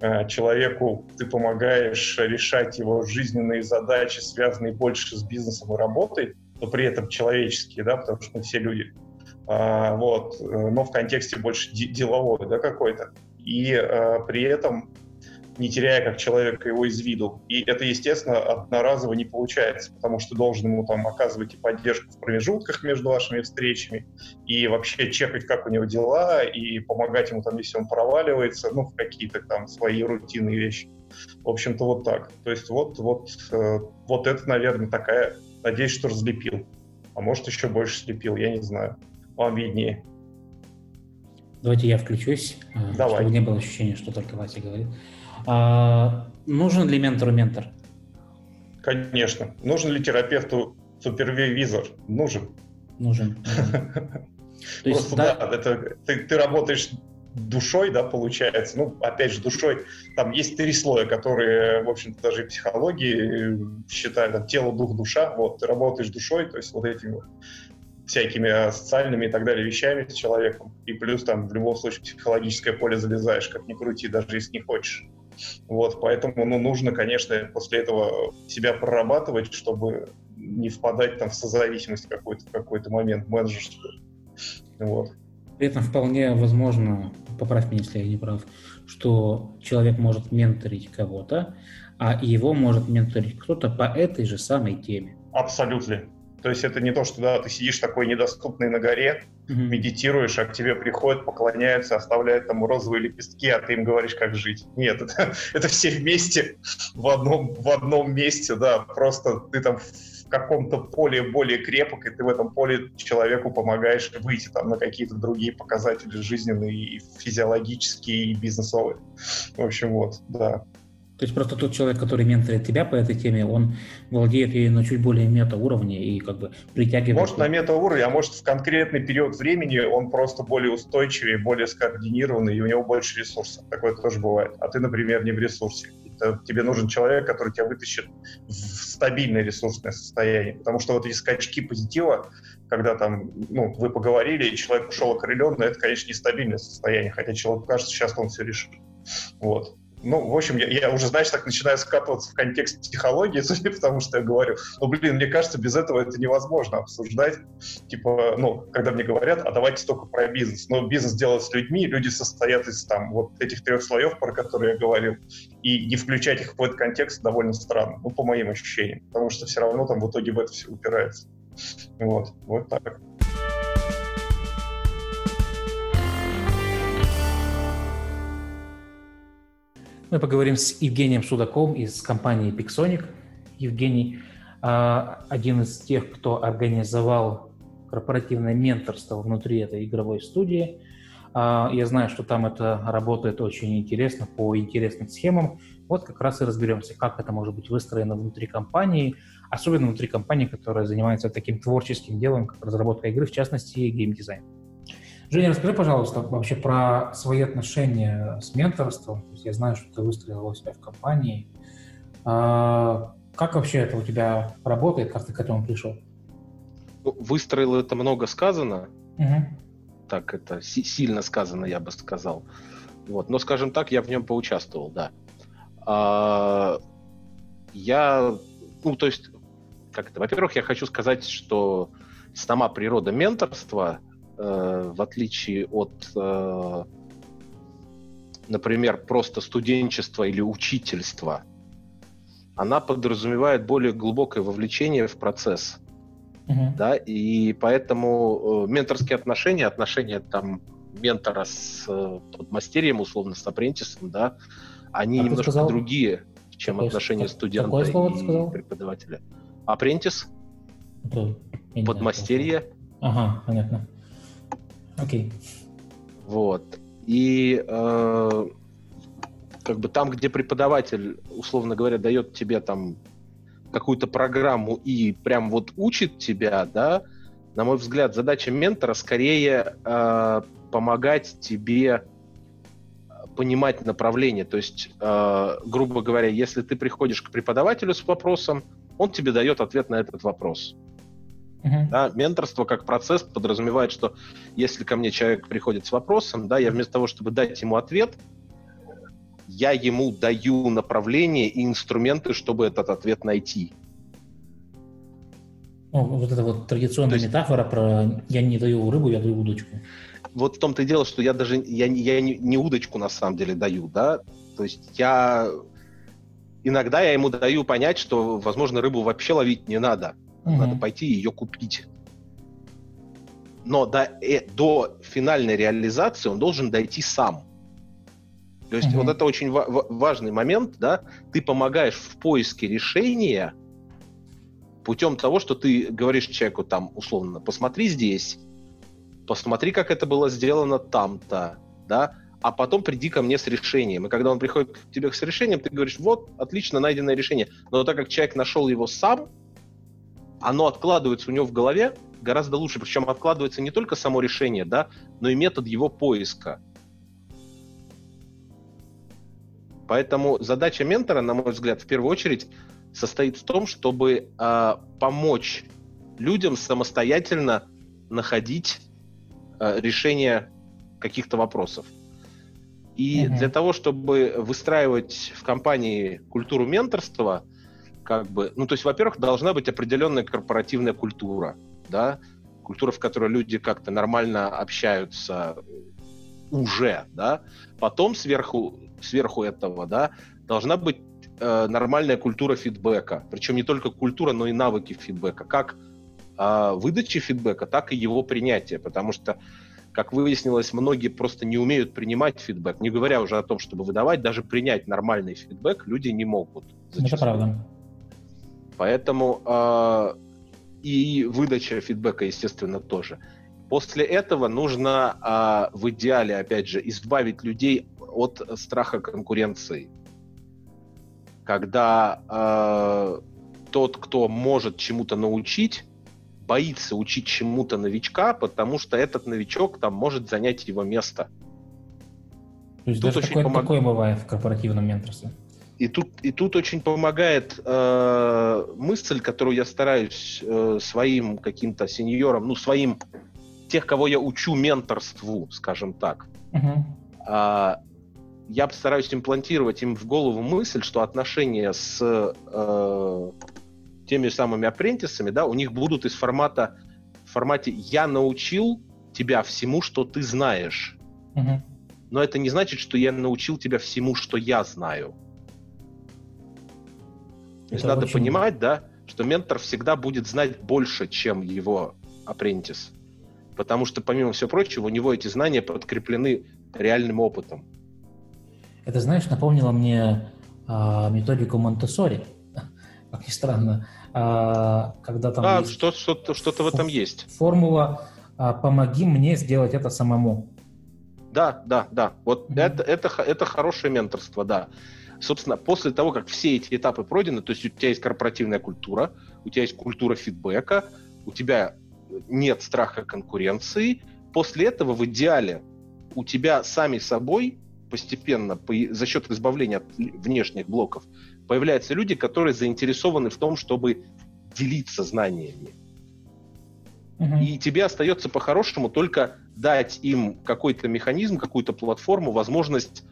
э, человеку ты помогаешь решать его жизненные задачи, связанные больше с бизнесом и работой, но при этом человеческие, да, потому что мы все люди, а, вот, но в контексте больше де- деловой, да, какой-то, и э, при этом не теряя как человека его из виду. И это, естественно, одноразово не получается, потому что должен ему там оказывать и поддержку в промежутках между вашими встречами, и вообще чекать, как у него дела, и помогать ему там, если он проваливается, ну, в какие-то там свои рутинные вещи. В общем-то, вот так. То есть вот, вот, вот это, наверное, такая, надеюсь, что разлепил. А может, еще больше слепил, я не знаю. Вам виднее. Давайте я включусь. Давай. Чтобы не было ощущения, что только Вася говорит. А нужен ли ментору ментор? Конечно. Нужен ли терапевту супервизор? Нужен. Нужен. Просто да, ты работаешь душой, да, получается. Ну, опять же, душой. Там есть три слоя, которые, в общем-то, даже в психологии считают. Тело, дух, душа. Вот, ты работаешь душой, то есть вот этими всякими социальными и так далее вещами с человеком. И плюс там в любом случае психологическое поле залезаешь, как ни крути, даже если не хочешь. Вот, поэтому, ну, нужно, конечно, после этого себя прорабатывать, чтобы не впадать там в созависимость какой-то, в какой-то момент менеджерскую. Вот. При этом вполне возможно, поправь меня, если я не прав, что человек может менторить кого-то, а его может менторить кто-то по этой же самой теме. Абсолютно. То есть это не то, что да, ты сидишь такой недоступный на горе, mm-hmm. медитируешь, а к тебе приходят, поклоняются, оставляют там розовые лепестки, а ты им говоришь, как жить. Нет, это, это все вместе в одном, в одном месте, да, просто ты там в каком-то поле более крепок, и ты в этом поле человеку помогаешь выйти там на какие-то другие показатели жизненные, и физиологические, и бизнесовые. В общем, вот, да. То есть просто тот человек, который менторит тебя по этой теме, он владеет ею на чуть более мета-уровне и как бы притягивает... Может, на мета-уровне, а может, в конкретный период времени он просто более устойчивый, более скоординированный, и у него больше ресурсов. Такое тоже бывает. А ты, например, не в ресурсе. Это, тебе нужен человек, который тебя вытащит в стабильное ресурсное состояние. Потому что вот эти скачки позитива, когда там, ну, вы поговорили, и человек ушел окрыленный, это, конечно, нестабильное состояние. Хотя человеку кажется, сейчас он все решит. Вот. Ну, в общем, я, я уже, знаешь, так начинаю скатываться в контекст психологии, судя по тому, что я говорю. Ну, блин, мне кажется, без этого это невозможно обсуждать. Типа, ну, когда мне говорят, а давайте только про бизнес. Но бизнес делать с людьми, люди состоят из там вот этих трех слоев, про которые я говорил, и не включать их в этот контекст довольно странно, ну, по моим ощущениям, потому что все равно там в итоге в это все упирается. Вот, вот так. Мы поговорим с Евгением Судаком из компании Pixonic. Евгений а, один из тех, кто организовал корпоративное менторство внутри этой игровой студии. А, я знаю, что там это работает очень интересно, по интересным схемам. Вот как раз и разберемся, как это может быть выстроено внутри компании, особенно внутри компании, которая занимается таким творческим делом, как разработка игры, в частности, геймдизайн. Женя, расскажи, пожалуйста, вообще про свои отношения с менторством. То есть я знаю, что ты выстроил у себя в компании. А как вообще это у тебя работает? Как ты к этому пришел? Выстроил — это много сказано. Угу. Так, это сильно сказано, я бы сказал. Вот. Но, скажем так, я в нем поучаствовал, да. А, я, ну, то есть, как это? Во-первых, я хочу сказать, что сама природа менторства, в отличие от, например, просто студенчества или учительства, она подразумевает более глубокое вовлечение в процесс. Uh-huh. Да, и поэтому менторские отношения, отношения там ментора с подмастерьем, условно, с апрентисом, да, они а немножко сказал... другие, чем какое, отношения какое, студента какое слово и сказал? Преподавателя. Апрентис, да, подмастерье. Ага, понятно. Окей. Вот. И э, как бы там, где преподаватель, условно говоря, дает тебе там какую-то программу и прям вот учит тебя, да, на мой взгляд, задача ментора скорее э, помогать тебе понимать направление. То есть, э, грубо говоря, если ты приходишь к преподавателю с вопросом, он тебе дает ответ на этот вопрос. Uh-huh. Да, менторство как процесс подразумевает, что если ко мне человек приходит с вопросом, да, я вместо того, чтобы дать ему ответ, я ему даю направление и инструменты, чтобы этот ответ найти. Ну, вот это вот традиционная есть... метафора про «я не даю рыбу, я даю удочку». Вот в том-то и дело, что я даже я, я не, не удочку на самом деле даю, да, то есть я иногда я ему даю понять, что, возможно, рыбу вообще ловить не надо. Uh-huh. Надо пойти ее купить. Но до, э, до финальной реализации он должен дойти сам. То есть uh-huh. вот это очень ва- важный момент, да? Ты помогаешь в поиске решения путем того, что ты говоришь человеку там условно, посмотри здесь, посмотри, как это было сделано там-то, да? А потом приди ко мне с решением. И когда он приходит к тебе с решением, ты говоришь, вот, отлично, найденное решение. Но так как человек нашел его сам, оно откладывается у него в голове гораздо лучше. Причем откладывается не только само решение, да, но и метод его поиска. Поэтому задача ментора, на мой взгляд, в первую очередь состоит в том, чтобы э, помочь людям самостоятельно находить э, решение каких-то вопросов. И mm-hmm. для того, чтобы выстраивать в компании культуру менторства, как бы, ну, то есть, во-первых, должна быть определенная корпоративная культура, да, культура, в которой люди как-то нормально общаются уже, да, потом сверху, сверху этого, да, должна быть э, нормальная культура фидбэка, причем не только культура, но и навыки фидбэка, как э, выдачи фидбэка, так и его принятия, потому что, как выяснилось, многие просто не умеют принимать фидбэк, не говоря уже о том, чтобы выдавать, даже принять нормальный фидбэк люди не могут. Зачастую. Это правда. Поэтому э, и выдача фидбэка, естественно, тоже. После этого нужно э, в идеале, опять же, избавить людей от страха конкуренции. Когда э, тот, кто может чему-то научить, боится учить чему-то новичка, потому что этот новичок там может занять его место. То есть тут даже такое, помог... такое бывает в корпоративном менторстве. И тут, и тут очень помогает э, мысль, которую я стараюсь э, своим каким-то сеньорам, ну, своим, тех, кого я учу менторству, скажем так. Uh-huh. Э, я стараюсь имплантировать им в голову мысль, что отношения с э, теми самыми апрентисами, да, у них будут из формата, в формате «я научил тебя всему, что ты знаешь». Uh-huh. Но это не значит, что я научил тебя всему, что я знаю. То есть это надо очень... понимать, да, что ментор всегда будет знать больше, чем его апрентис. Потому что, помимо всего прочего, у него эти знания подкреплены реальным опытом. Это, знаешь, напомнило мне а, методику Монтессори. Как ни странно. А, когда там а, есть... что, что-то, что-то в этом есть. Формула а, «помоги мне сделать это самому». Да, да, да. Вот mm-hmm. это, это, это хорошее менторство, да. Собственно, после того, как все эти этапы пройдены, то есть у тебя есть корпоративная культура, у тебя есть культура фидбэка, у тебя нет страха конкуренции, после этого в идеале у тебя сами собой постепенно по, за счет избавления от внешних блоков появляются люди, которые заинтересованы в том, чтобы делиться знаниями. Uh-huh. И тебе остается по-хорошему только дать им какой-то механизм, какую-то платформу, возможность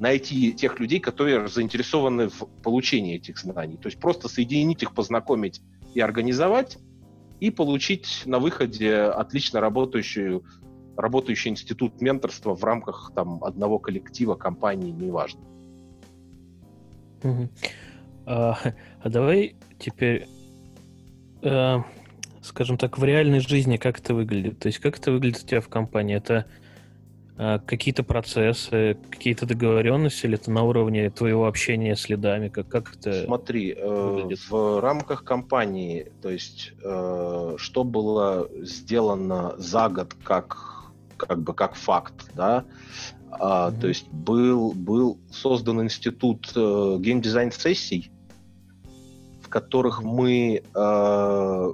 найти тех людей, которые заинтересованы в получении этих знаний. То есть просто соединить их, познакомить и организовать, и получить на выходе отлично работающую, работающий институт менторства в рамках там, одного коллектива, компании, неважно. Угу. А, а давай теперь, э, скажем так, в реальной жизни как это выглядит? То есть как это выглядит у тебя в компании? Это э, какие-то процессы, какие-то договоренности, или это на уровне твоего общения с лидами? Как, как это Смотри, э, в рамках компании, то есть э, что было сделано за год как, как бы как факт, да? А, mm-hmm. То есть был, был создан институт э, геймдизайн-сессий, в которых мы э,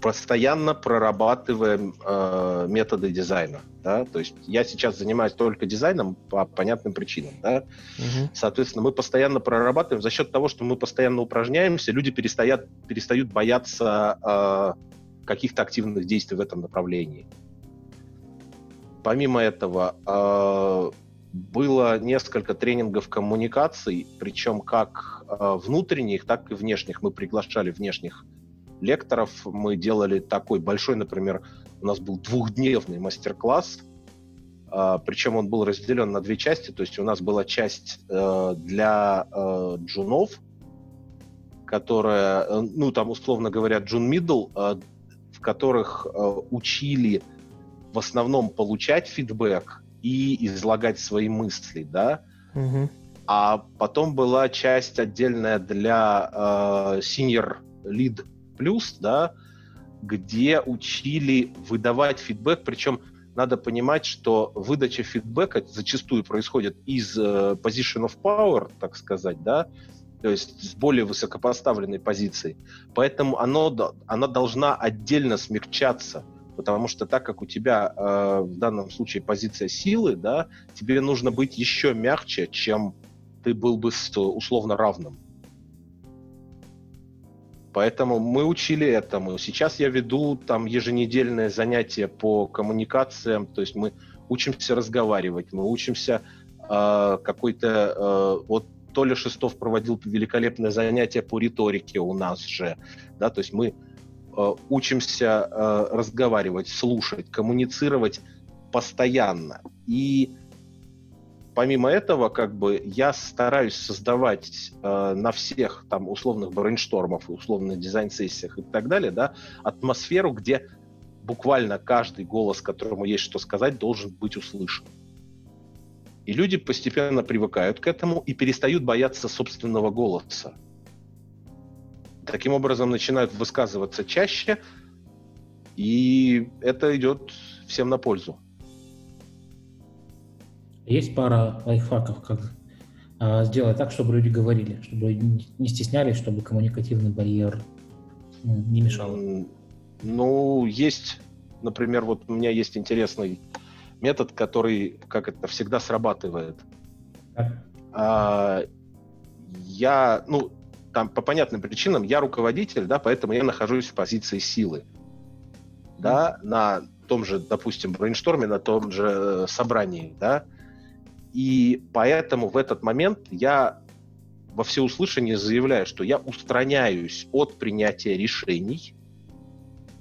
постоянно прорабатываем э, методы дизайна. Да? То есть я сейчас занимаюсь только дизайном по понятным причинам. Да? Mm-hmm. Соответственно, мы постоянно прорабатываем. За счет того, что мы постоянно упражняемся, люди перестают, перестают бояться э, каких-то активных действий в этом направлении. Помимо этого, было несколько тренингов коммуникаций, причем как внутренних, так и внешних. Мы приглашали внешних лекторов, мы делали такой большой, например, у нас был двухдневный мастер-класс, причем он был разделен на две части, то есть у нас была часть для джунов, которая, ну там условно говоря, джун-мидл, в которых учили в основном получать фидбэк и излагать свои мысли, да. Mm-hmm. А потом была часть отдельная для э, Senior Lead Plus, да, где учили выдавать фидбэк, причем надо понимать, что выдача фидбэка зачастую происходит из э, position of power, так сказать, да, то есть с более высокопоставленной позиции. Поэтому оно, она должна отдельно смягчаться, потому что так как у тебя э, в данном случае позиция силы, да, тебе нужно быть еще мягче, чем ты был бы с, условно равным. Поэтому мы учили этому. Сейчас я веду там еженедельное занятие по коммуникациям, то есть мы учимся разговаривать, мы учимся э, какой-то... Э, вот Толя Шестов проводил великолепное занятие по риторике у нас же, да, то есть мы учимся э, разговаривать, слушать, коммуницировать постоянно. И помимо этого, как бы, я стараюсь создавать э, на всех там условных брейнштормах, условных дизайн-сессиях и так далее, да, атмосферу, где буквально каждый голос, которому есть что сказать, должен быть услышан. И люди постепенно привыкают к этому и перестают бояться собственного голоса. Таким образом, начинают высказываться чаще, и это идет всем на пользу. Есть пара лайфхаков, как а, сделать так, чтобы люди говорили, чтобы не стеснялись, чтобы коммуникативный барьер не мешал? Ну, есть, например, вот у меня есть интересный метод, который, как это, всегда срабатывает. А, я, ну... Там, по понятным причинам, я руководитель, да, поэтому я нахожусь в позиции силы. Да, на том же, допустим, брейншторме, на том же собрании, да. И поэтому в этот момент я во всеуслышание заявляю, что я устраняюсь от принятия решений,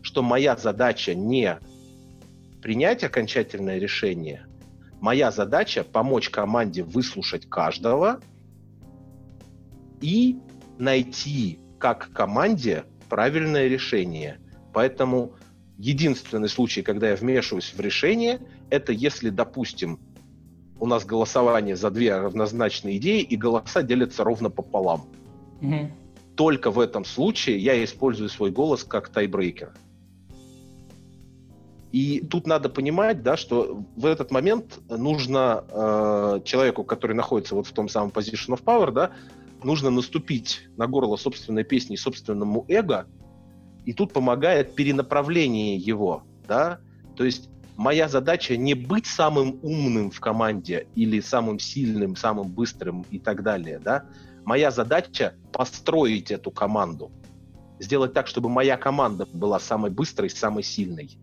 что моя задача не принять окончательное решение, моя задача помочь команде выслушать каждого и найти как команде правильное решение. Поэтому единственный случай, когда я вмешиваюсь в решение, это если, допустим, у нас голосование за две равнозначные идеи, и голоса делятся ровно пополам. Mm-hmm. Только в этом случае я использую свой голос как тайбрейкер. И тут надо понимать, да, что в этот момент нужно э, человеку, который находится вот в том самом position of power, да, нужно наступить на горло собственной песни и собственному эго, и тут помогает перенаправление его, да, то есть моя задача не быть самым умным в команде или самым сильным, самым быстрым и так далее, да, моя задача построить эту команду, сделать так, чтобы моя команда была самой быстрой, самой сильной.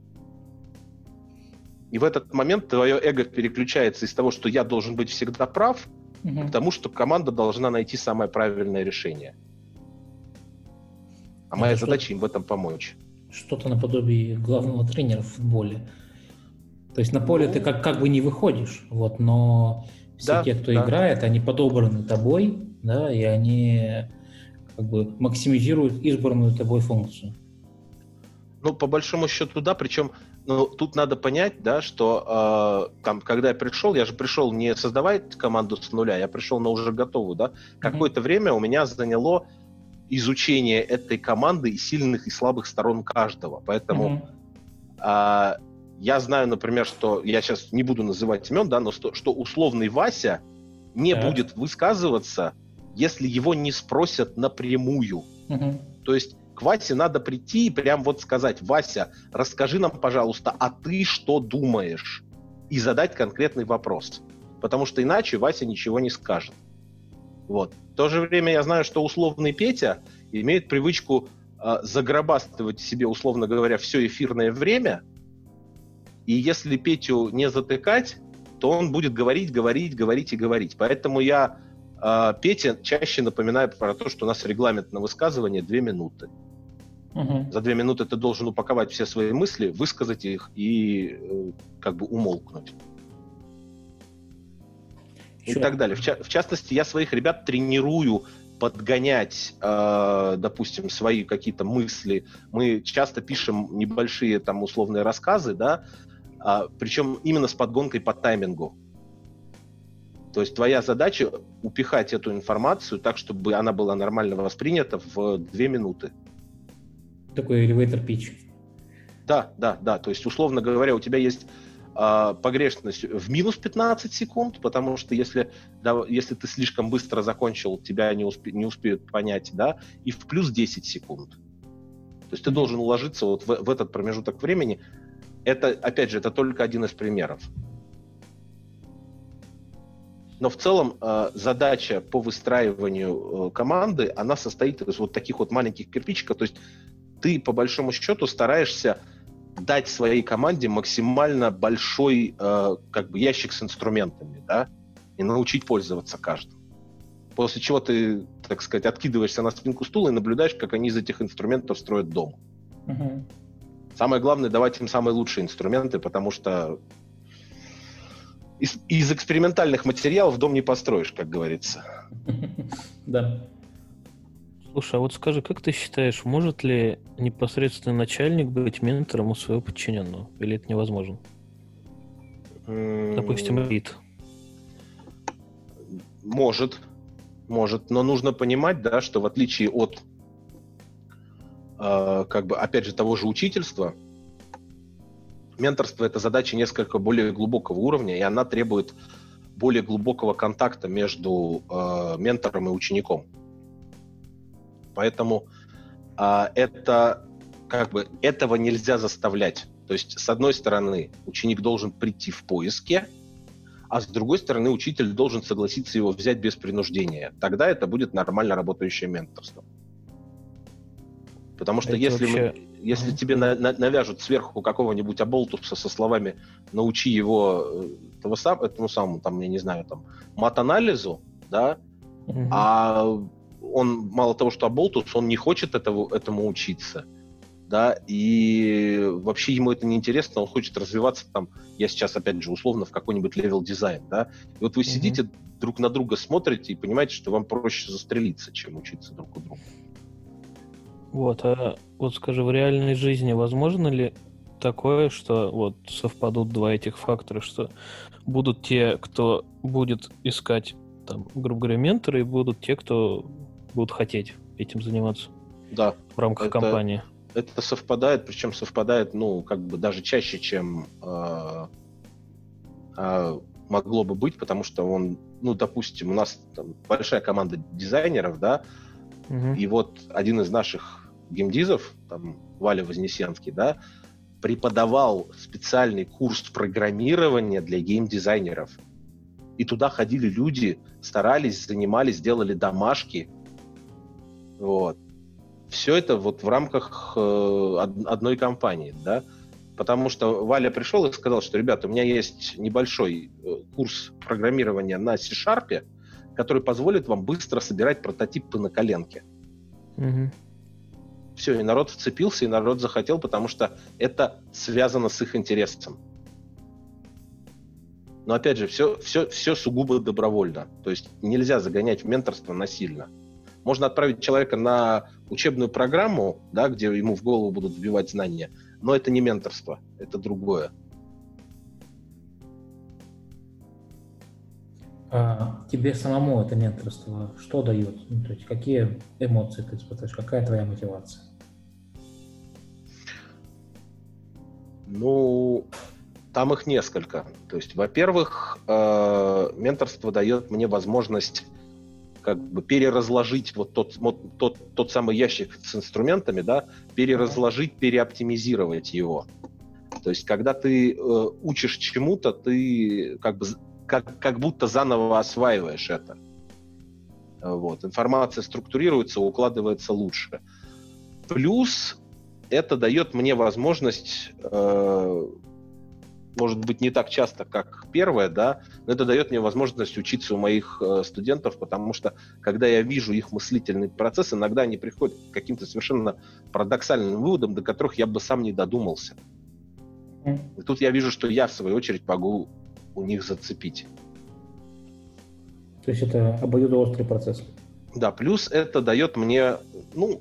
И в этот момент твое эго переключается из того, что я должен быть всегда прав, потому что команда должна найти самое правильное решение. А моя это задача им в этом помочь. Что-то наподобие главного тренера в футболе. То есть на поле ну, ты как, как бы не выходишь, вот, но все да, те, кто да. играет, они подобраны тобой, да, и они как бы максимизируют избранную тобой функцию. Ну, по большому счету, да, причем ну, тут надо понять, да, что э, там, когда я пришел, я же пришел не создавать команду с нуля, я пришел на уже готовую, да. Mm-hmm. Какое-то время у меня заняло изучение этой команды и сильных, и слабых сторон каждого. Поэтому mm-hmm. э, я знаю, например, что, я сейчас не буду называть имен, да, но что, что условный Вася не yeah. будет высказываться, если его не спросят напрямую. Mm-hmm. То есть к Васе надо прийти и прям вот сказать: Вася, расскажи нам, пожалуйста, а ты что думаешь? И задать конкретный вопрос. Потому что иначе Вася ничего не скажет. Вот. В то же время я знаю, что условный Петя имеет привычку э, загробастывать себе, условно говоря, все эфирное время. И если Петю не затыкать, то он будет говорить, говорить, говорить и говорить. Поэтому я э, Пете чаще напоминаю про то, что у нас регламент на высказывание две минуты. Угу. За две минуты ты должен упаковать все свои мысли, высказать их и э, как бы умолкнуть. И Чё? так далее. В, ча- в частности, я своих ребят тренирую подгонять, э, допустим, свои какие-то мысли. Мы часто пишем небольшие там условные рассказы, да, э, причем именно с подгонкой по таймингу. То есть твоя задача упихать эту информацию так, чтобы она была нормально воспринята в две минуты. Такой elevator pitch. Да, да, да. То есть, условно говоря, у тебя есть погрешность в минус пятнадцать секунд, потому что если, да, если ты слишком быстро закончил, тебя не, успе, не успеют понять, да, и в плюс десять секунд. То есть ты должен уложиться вот в, в этот промежуток времени. Это, опять же, это только один из примеров. Но в целом э, задача по выстраиванию э, команды, она состоит из вот таких вот маленьких кирпичиков. То есть ты, по большому счету, стараешься дать своей команде максимально большой э, как бы ящик с инструментами, да, и научить пользоваться каждым. После чего ты, так сказать, откидываешься на спинку стула и наблюдаешь, как они из этих инструментов строят дом. Угу. Самое главное — давать им самые лучшие инструменты, потому что из, из экспериментальных материалов дом не построишь, как говорится. Да. Слушай, а вот скажи, как ты считаешь, может ли непосредственно начальник быть ментором у своего подчиненного? Или это невозможно? Mm-hmm. Допустим, лид. Может. Может. Но нужно понимать, да, что в отличие от э, как бы, опять же, того же учительства, менторство — это задача несколько более глубокого уровня, и она требует более глубокого контакта между э, ментором и учеником. Поэтому а, это, как бы, этого нельзя заставлять. То есть, с одной стороны, ученик должен прийти в поиске, а с другой стороны, учитель должен согласиться его взять без принуждения. Тогда это будет нормально работающее менторство. Потому что это если, вообще... мы, если mm-hmm. тебе на, на, навяжут сверху какого-нибудь оболтуса со словами «научи его этого сам, этому самому, там, я не знаю, там, мат-анализу», да, mm-hmm. а... он, мало того, что оболтус, он не хочет этого, этому учиться, да, и вообще ему это неинтересно, он хочет развиваться, там, я сейчас, опять же, условно, в какой-нибудь левел-дизайн, да, и вот вы mm-hmm. сидите, друг на друга смотрите и понимаете, что вам проще застрелиться, чем учиться друг у друга. Вот, а вот скажи, в реальной жизни возможно ли такое, что вот совпадут два этих фактора, что будут те, кто будет искать, там, грубо говоря, менторы, и будут те, кто будут хотеть этим заниматься, да, в рамках это, компании. Это совпадает, причем совпадает, ну, как бы даже чаще, чем э, э, могло бы быть, потому что он, ну, допустим, у нас там большая команда дизайнеров, да, угу. и вот один из наших геймдизов, там, Валя Вознесенский, да, преподавал специальный курс программирования для геймдизайнеров. И туда ходили люди, старались, занимались, делали домашки. Вот. Все это вот в рамках э, одной компании, да. Потому что Валя пришел и сказал, что, ребята, у меня есть небольшой курс программирования на C-Sharp, который позволит вам быстро собирать прототипы на коленке. Mm-hmm. Все, и народ вцепился, и народ захотел, потому что это связано с их интересом. Но опять же, все, все, все сугубо добровольно. То есть нельзя загонять в менторство насильно. Можно отправить человека на учебную программу, да, где ему в голову будут вбивать знания, но это не менторство, это другое. А тебе самому это менторство что дает? Ну, то есть какие эмоции ты испытываешь? Какая твоя мотивация? Ну, там их несколько. То есть, во-первых, э- менторство дает мне возможность как бы переразложить вот тот, вот тот, тот самый ящик с инструментами, да, переразложить, переоптимизировать его. То есть, когда ты э- учишь чему-то, ты как бы... Как, как будто заново осваиваешь это. Вот. Информация структурируется, укладывается лучше. Плюс это дает мне возможность, э, может быть, не так часто, как первое, да, но это дает мне возможность учиться у моих э, студентов, потому что, когда я вижу их мыслительный процесс, иногда они приходят к каким-то совершенно парадоксальным выводам, до которых я бы сам не додумался. И тут я вижу, что я, в свою очередь, могу у них зацепить. То есть это обоюдоострый процесс. Да, плюс это дает мне, ну,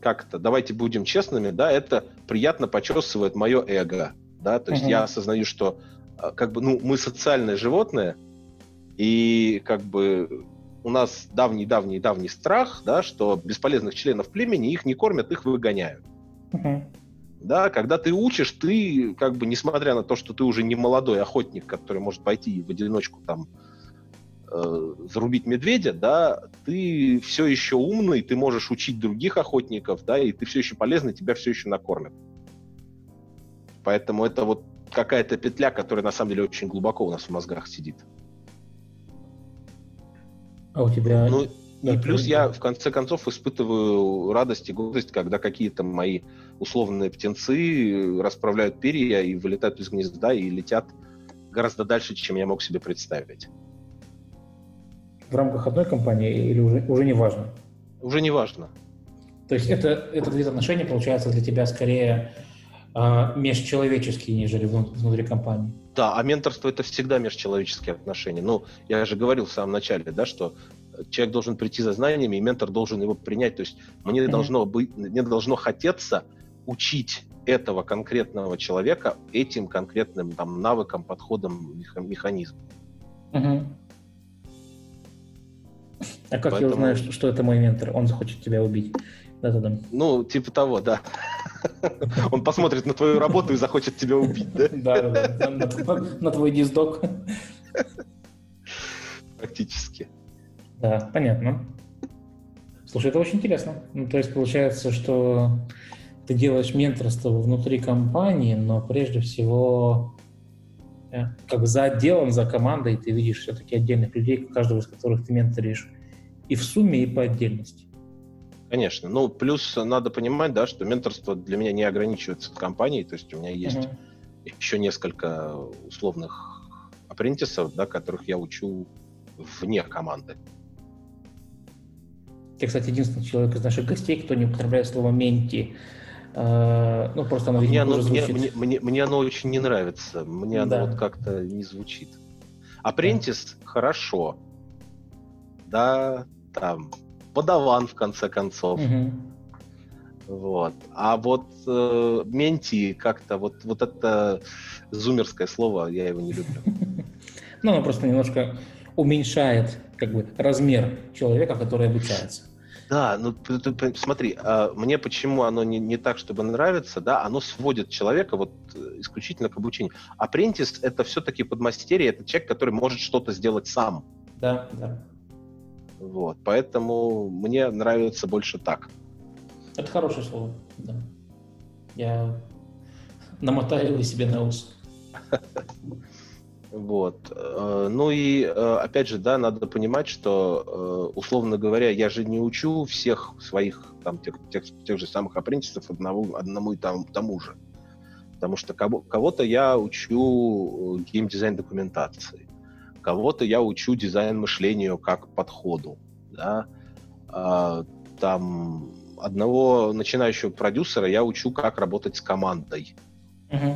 как-то, давайте будем честными, да, это приятно почесывает мое эго, да, то есть uh-huh. я осознаю, что, как бы, ну, мы социальные животные, и, как бы, у нас давний-давний-давний страх, да, что бесполезных членов племени их не кормят, их выгоняют. Uh-huh. Да, когда ты учишь, ты, как бы, несмотря на то, что ты уже не молодой охотник, который может пойти в одиночку там э, зарубить медведя, да, ты все еще умный, ты можешь учить других охотников, да, и ты все еще полезный, тебя все еще накормят. Поэтому это вот какая-то петля, которая на самом деле очень глубоко у нас в мозгах сидит. А у тебя... Ну, и плюс я, в конце концов, испытываю радость и гордость, когда какие-то мои условные птенцы расправляют перья и вылетают из гнезда и летят гораздо дальше, чем я мог себе представить. В рамках одной компании или уже, уже не важно? Уже не важно. То есть это, этот вид отношений, получается, для тебя скорее э, межчеловеческий, нежели внутри компании? Да, а менторство — это всегда межчеловеческие отношения. Ну, я же говорил в самом начале, да, что человек должен прийти за знаниями, и ментор должен его принять. То есть мне, mm-hmm. должно, быть, мне должно хотеться учить этого конкретного человека этим конкретным там, навыкам, подходам, механизмам. Mm-hmm. А как Поэтому... я узнаю, что, что это мой ментор? Он захочет тебя убить. Да-да-да. Ну, типа того, да. Он посмотрит на твою работу и захочет тебя убить, да? Да-да-да, на твой диздок. Практически. Да, понятно. Слушай, это очень интересно. Ну, то есть получается, что ты делаешь менторство внутри компании, но прежде всего как бы за отделом, за командой ты видишь все-таки отдельных людей, каждого из которых ты менторишь и в сумме, и по отдельности. Конечно. Ну, плюс надо понимать, да, что менторство для меня не ограничивается компанией, то есть у меня есть uh-huh. еще несколько условных апрентисов, да, которых я учу вне команды. Я, кстати, единственный человек из наших гостей, кто не употребляет слово «менти». Ну, просто оно, видимо, мне, звучит. Мне, мне, мне оно очень не нравится. Мне да. оно вот как-то не звучит. Апрентис да. – хорошо. Да, там, подаван, в конце концов. Угу. Вот. А вот э, менти как-то, вот, вот это зумерское слово, я его не люблю. Ну, оно просто немножко уменьшает, как бы, размер человека, который обучается. Да, ну смотри, мне почему оно не, не так, чтобы нравится, да, оно сводит человека вот исключительно к обучению. Апрентис — это все-таки подмастерье, это человек, который может что-то сделать сам. Да, да. Вот, поэтому мне нравится больше так. Это хорошее слово, да. Я намотаю его себе на ус. Вот. Ну и, опять же, да, надо понимать, что, условно говоря, я же не учу всех своих, там, тех, тех, тех же самых апрентисов одного, одному и тому, тому же. Потому что кого-то я учу геймдизайн документации, кого-то я учу дизайн мышлению как подходу, да. Там одного начинающего продюсера я учу, как работать с командой. Uh-huh.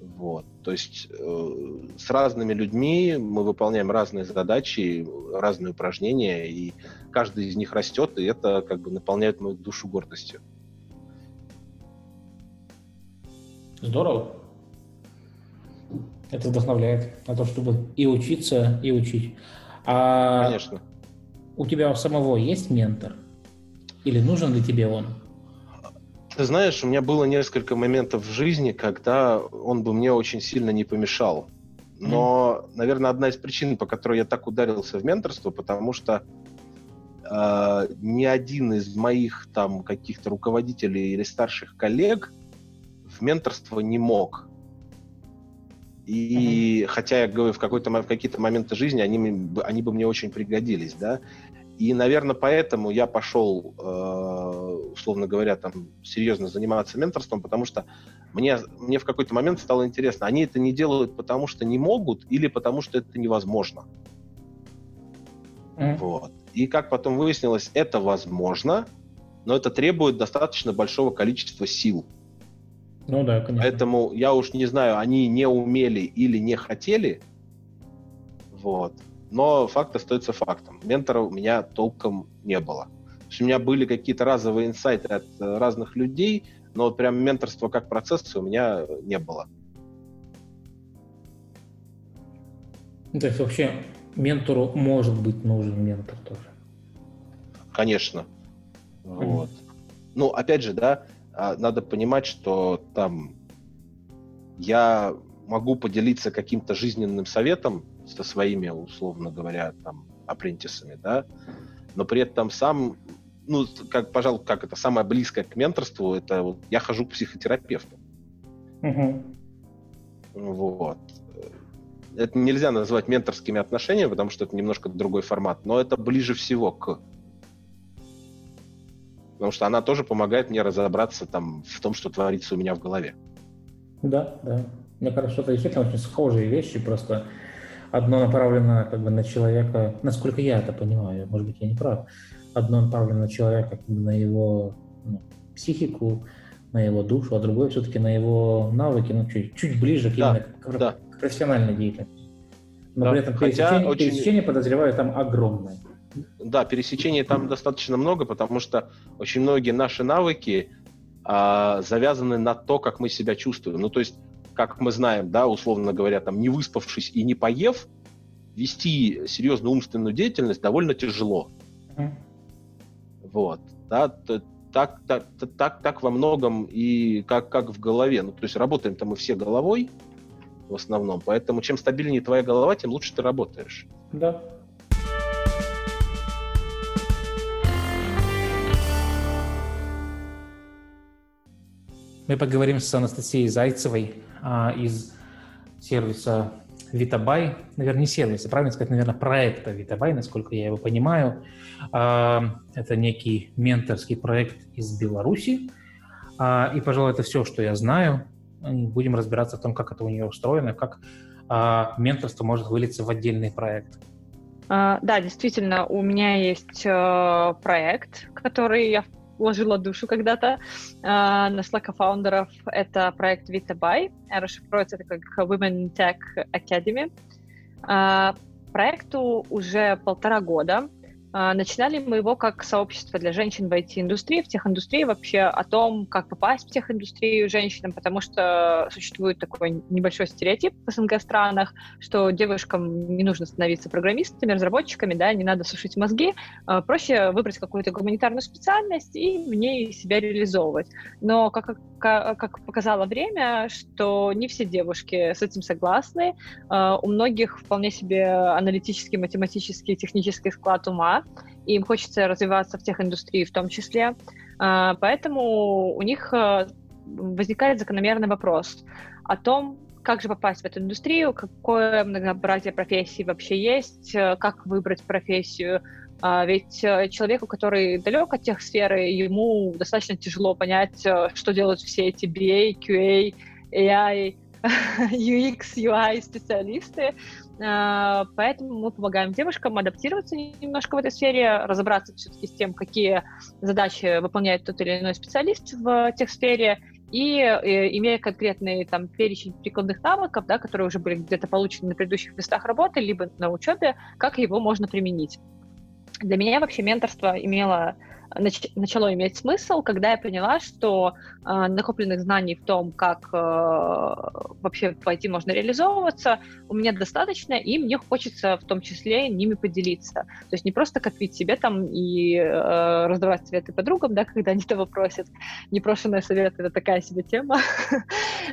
Вот. То есть э, с разными людьми мы выполняем разные задачи, разные упражнения, и каждый из них растет, и это как бы наполняет мою душу гордостью. Здорово. Это вдохновляет на то, чтобы и учиться, и учить. А конечно. У тебя самого есть ментор? Или нужен ли тебе он? Ты знаешь, у меня было несколько моментов в жизни, когда он бы мне очень сильно не помешал. Но, mm-hmm. наверное, одна из причин, по которой я так ударился в менторство, потому что э, ни один из моих там каких-то руководителей или старших коллег в менторство не мог. И mm-hmm. хотя, я говорю, в, какой-то, в какие-то моменты жизни они, они бы мне очень пригодились, да. И, наверное, поэтому я пошел, э, условно говоря, там, серьезно заниматься менторством, потому что мне, мне в какой-то момент стало интересно, они это не делают, потому что не могут или потому что это невозможно. Mm-hmm. Вот. И, как потом выяснилось, это возможно, но это требует достаточно большого количества сил. Ну да, конечно. Поэтому я уж не знаю, они не умели или не хотели, вот. Но факт остается фактом. Ментора у меня толком не было. То есть у меня были какие-то разовые инсайты от разных людей, но вот прям менторства как процесса у меня не было. То есть вообще ментору может быть нужен ментор тоже? Конечно. Mm-hmm. Вот. Ну, опять же, да, надо понимать, что там я могу поделиться каким-то жизненным советом со своими, условно говоря, там, апрентисами, да, но при этом сам, ну, как, пожалуй, как это, самое близкое к менторству, это вот я хожу к психотерапевту. Угу. Вот. Это нельзя назвать менторскими отношениями, потому что это немножко другой формат, но это ближе всего к... Потому что она тоже помогает мне разобраться там в том, что творится у меня в голове. Да, да. Мне кажется, это действительно очень схожие вещи, просто одно направлено как бы на человека, насколько я это понимаю, может быть, я не прав, одно направлено на человека, как бы на его ну, психику, на его душу, а другое все-таки на его навыки, ну, чуть, чуть ближе к, да, именно, к, да. к профессиональной деятельности. Но да, при этом пересечение, очень... пересечение, подозреваю, там огромное. Да, пересечений там достаточно много, потому что очень многие наши навыки а, завязаны на то, как мы себя чувствуем. Ну, то есть как мы знаем, да, условно говоря, там, не выспавшись и не поев, вести серьезную умственную деятельность довольно тяжело. Mm-hmm. Вот. Да, так, так, так, так во многом и как, как в голове. Ну, то есть работаем-то мы все головой в основном, поэтому чем стабильнее твоя голова, тем лучше ты работаешь. Да. Мы поговорим с Анастасией Зайцевой а, из сервиса WitaBy. Наверное, не сервиса, правильно сказать, наверное, проекта WitaBy, насколько я его понимаю. А, это некий менторский проект из Беларуси. А, и, пожалуй, это все, что я знаю. Будем разбираться в том, как это у нее устроено, как а, менторство может вылиться в отдельный проект. А, да, действительно, у меня есть э, проект, который я вложила душу когда-то, э, нашла кофаундеров. Это проект WitaBy, расшифровывается это как Women Tech Academy. Э, проекту уже полтора года. Э, начинали мы его как сообщество для женщин в ай ти-индустрии, в техиндустрии, вообще о том, как попасть в техиндустрию женщинам, потому что существует такой небольшой стереотип в СНГ-странах, что девушкам не нужно становиться программистами, разработчиками, да, не надо сушить мозги, проще выбрать какую-то гуманитарную специальность и в ней себя реализовывать. Но, как, как показало время, что не все девушки с этим согласны, у многих вполне себе аналитический, математический, технический склад ума, и им хочется развиваться в техиндустрии в том числе, поэтому у них возникает закономерный вопрос о том, как же попасть в эту индустрию, какое многообразие профессий вообще есть, как выбрать профессию. Ведь человеку, который далек от тех сфер, ему достаточно тяжело понять, что делают все эти би эй, кью эй, эй ай, ю экс, ю ай специалисты. Поэтому мы помогаем девушкам адаптироваться немножко в этой сфере, разобраться все-таки с тем, какие задачи выполняет тот или иной специалист в тех сфере, И имея конкретный там перечень прикладных навыков, да, которые уже были где-то получены на предыдущих местах работы, либо на учебе, как его можно применить. Для меня вообще менторство имело, нач- начало иметь смысл, когда я поняла, что э, накопленных знаний в том, как э, вообще в ай ти можно реализовываться, у меня достаточно, и мне хочется в том числе ними поделиться. То есть не просто копить себе там и э, раздавать советы подругам, да, когда они того просят. Непрошенные советы — это такая себе тема.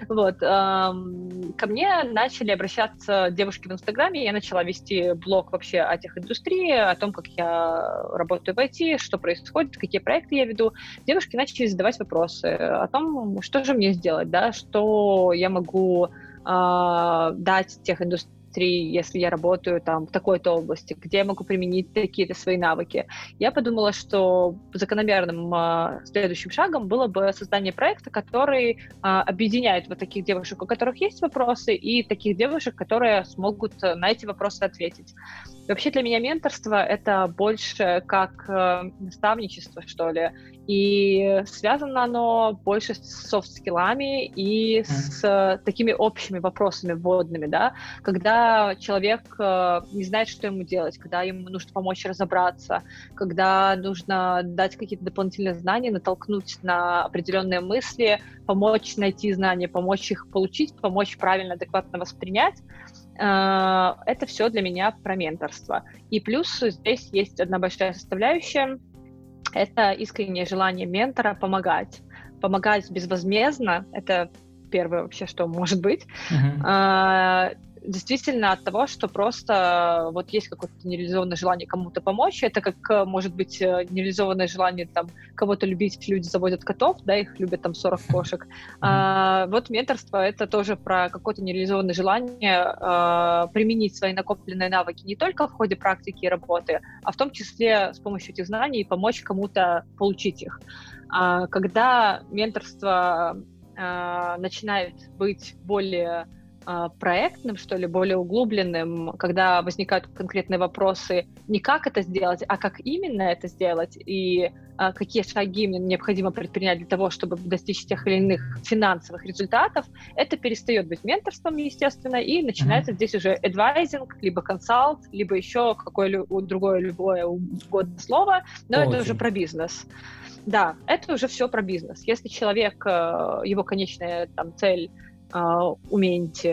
Вот. Ко мне начали обращаться девушки в Инстаграме, я начала вести блог вообще о техиндустрии, о том, как я работаю в ай ти, что происходит, какие проекты я веду. Девушки начали задавать вопросы о том, что же мне сделать, да, что я могу э, дать техиндустрии, если я работаю там в такой-то области, где я могу применить какие-то свои навыки. Я подумала, что закономерным э, следующим шагом было бы создание проекта, который э, объединяет вот таких девушек, у которых есть вопросы, и таких девушек, которые смогут на эти вопросы ответить. Вообще для меня менторство — это больше как э, наставничество, что ли, и связано оно больше с софт-скиллами и mm-hmm. с э, такими общими вопросами вводными, да, когда человек э, не знает, что ему делать, когда ему нужно помочь разобраться, когда нужно дать какие-то дополнительные знания, натолкнуть на определенные мысли, помочь найти знания, помочь их получить, помочь правильно, адекватно воспринять. Э, это все для меня про менторство. И плюс здесь есть одна большая составляющая — это искреннее желание ментора помогать. Помогать безвозмездно — это первое вообще, что может быть. Mm-hmm. Э, Действительно от того, что просто вот есть какое-то нереализованное желание кому-то помочь, это как, может быть, нереализованное желание там кого-то любить, люди заводят котов, да, их любят там сорок кошек. Mm-hmm. А, вот менторство — это тоже про какое-то нереализованное желание а, применить свои накопленные навыки не только в ходе практики и работы, а в том числе с помощью этих знаний помочь кому-то получить их. А, когда менторство а, начинает быть более проектным, что ли, более углубленным, когда возникают конкретные вопросы не как это сделать, а как именно это сделать, и а, какие шаги мне необходимо предпринять для того, чтобы достичь тех или иных финансовых результатов, это перестает быть менторством, естественно, и начинается mm-hmm. здесь уже адвайзинг, либо консалт, либо еще какое-либо другое любое угодно слово, но Очень. это уже про бизнес. Да, это уже все про бизнес. Если человек, его конечная там цель — уметь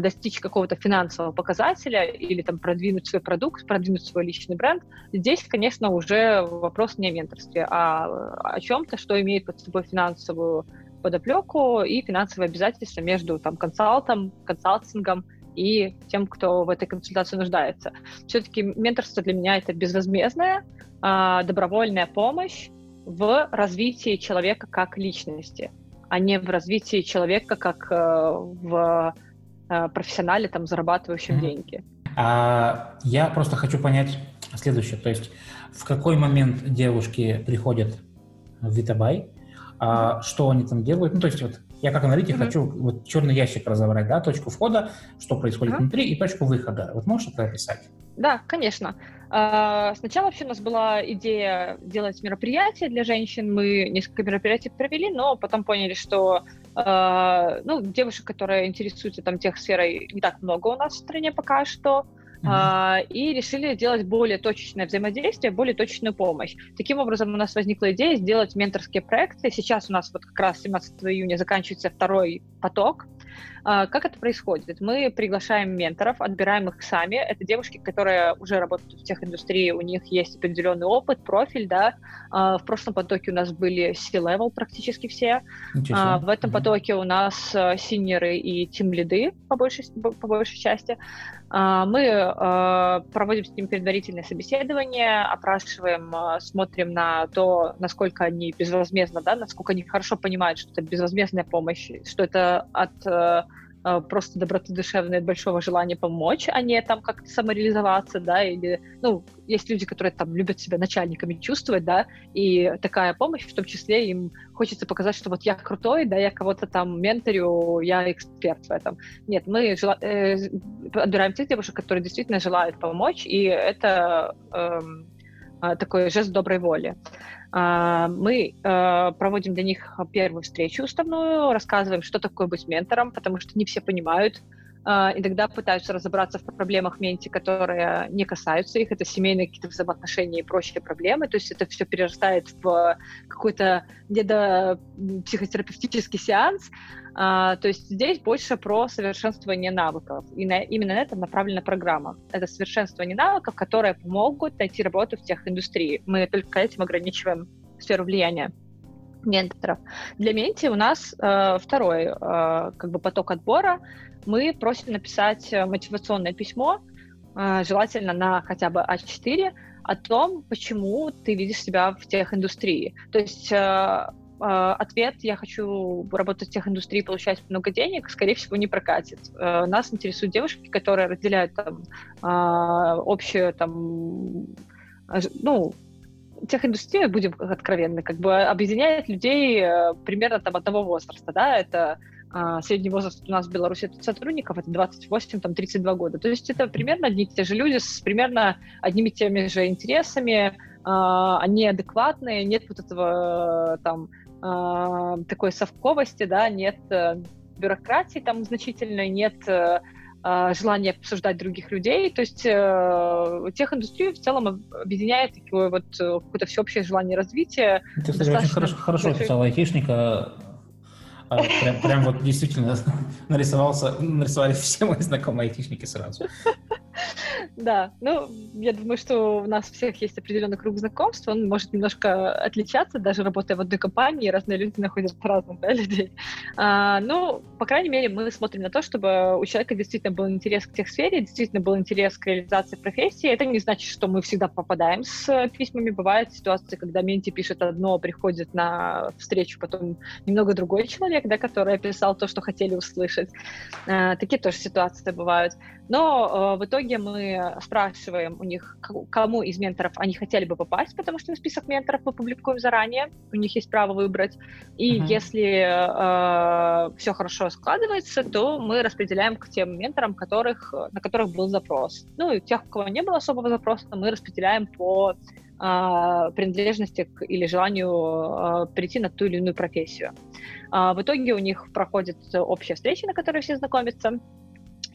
достичь какого-то финансового показателя или там продвинуть свой продукт, продвинуть свой личный бренд, здесь, конечно, уже вопрос не о менторстве, а о чем-то, что имеет под собой финансовую подоплеку и финансовые обязательства между там консалтом, консалтингом и тем, кто в этой консультации нуждается. Все-таки менторство для меня — это безвозмездная, добровольная помощь в развитии человека как личности, а не в развитии человека как э, в э, профессионале, там, зарабатывающем mm-hmm. деньги. А, я просто хочу понять следующее. То есть в какой момент девушки приходят в WitaBy, mm-hmm. а, что они там делают? Ну, то есть вот я как аналитик mm-hmm. хочу вот черный ящик разобрать, да, точку входа, что происходит mm-hmm. внутри, и точку выхода. Вот можешь это описать? Да, конечно. Сначала вообще у нас была идея делать мероприятия для женщин, мы несколько мероприятий провели, но потом поняли, что ну, девушек, которые интересуются там техсферой, не так много у нас в стране пока что, mm-hmm. и решили делать более точечное взаимодействие, более точечную помощь. Таким образом у нас возникла идея сделать менторские проекты. Сейчас у нас вот как раз семнадцатого июня заканчивается второй поток. Как это происходит? Мы приглашаем менторов, отбираем их сами. Это девушки, которые уже работают в техиндустрии, у них есть определенный опыт, профиль, да. В прошлом потоке у нас были C-level практически все. Интересно. В этом потоке у нас синьоры и тимлиды по большей, по большей части. Мы проводим с ними предварительное собеседование, опрашиваем, смотрим на то, насколько они безвозмездно, да, насколько они хорошо понимают, что это безвозмездная помощь, что это от просто доброты душевной, от большого желания помочь, а не там как-то самореализоваться, да, или, ну, есть люди, которые там любят себя начальниками чувствовать, да, и такая помощь, в том числе им хочется показать, что вот я крутой, да, я кого-то там менторю, я эксперт в этом. Нет, мы жел... э, отбираем тех девушек, которые действительно желают помочь, и это... Э, такой жест доброй воли. Мы проводим для них первую встречу уставную, рассказываем, что такое быть ментором, потому что не все понимают, и тогда пытаются разобраться в проблемах менти, которые не касаются их, это семейные какие-то взаимоотношения и прочие проблемы, то есть это все перерастает в какой-то недопсихотерапевтический сеанс, то есть здесь больше про совершенствование навыков, и на, именно на это направлена программа, это совершенствование навыков, которые помогут найти работу в техиндустрии, мы только этим ограничиваем сферу влияния менторов. Для менти у нас э, второй э, как бы поток отбора. Мы просим написать мотивационное письмо, э, желательно на хотя бы а четыре, о том, почему ты видишь себя в техиндустрии. То есть э, э, ответ «я хочу работать в техиндустрии, получать много денег» скорее всего не прокатит. Э, нас интересуют девушки, которые разделяют там, э, общую там, э, ну, техиндустрия, будем откровенны, как бы объединяет людей примерно там одного возраста, да, это а, средний возраст у нас в Беларуси сотрудников, это двадцать восемь тридцать два года, то есть это примерно одни и те же люди с примерно одними и теми же интересами, а, они адекватные, нет вот этого там а, такой совковости, да, нет бюрократии там значительной, нет желание обсуждать других людей, то есть э, техиндустрию в целом объединяет такое вот какое-то всеобщее желание развития. Ты, кстати, очень хорошо, хорошо описал айтишника, прям, прям вот действительно нарисовался, нарисовались все мои знакомые айтишники сразу. Да, ну, я думаю, что у нас у всех есть определенный круг знакомств, он может немножко отличаться, даже работая в одной компании, разные люди находят разных, да, людей. А, ну, по крайней мере, мы смотрим на то, чтобы у человека действительно был интерес к техсфере, действительно был интерес к реализации профессии. Это не значит, что мы всегда попадаем с письмами. Бывают ситуации, когда менти пишет одно, приходит на встречу потом немного другой человек, да, который описал то, что хотели услышать. А, такие тоже ситуации бывают. Но а, в итоге мы спрашиваем у них, кому из менторов они хотели бы попасть, потому что список менторов мы публикуем заранее, у них есть право выбрать, и uh-huh. если э, все хорошо складывается, то мы распределяем к тем менторам, которых, на которых был запрос. Ну и тех, у кого не было особого запроса, мы распределяем по э, принадлежности к, или желанию э, перейти на ту или иную профессию. Э, в итоге у них проходит общая встреча, на которой все знакомятся.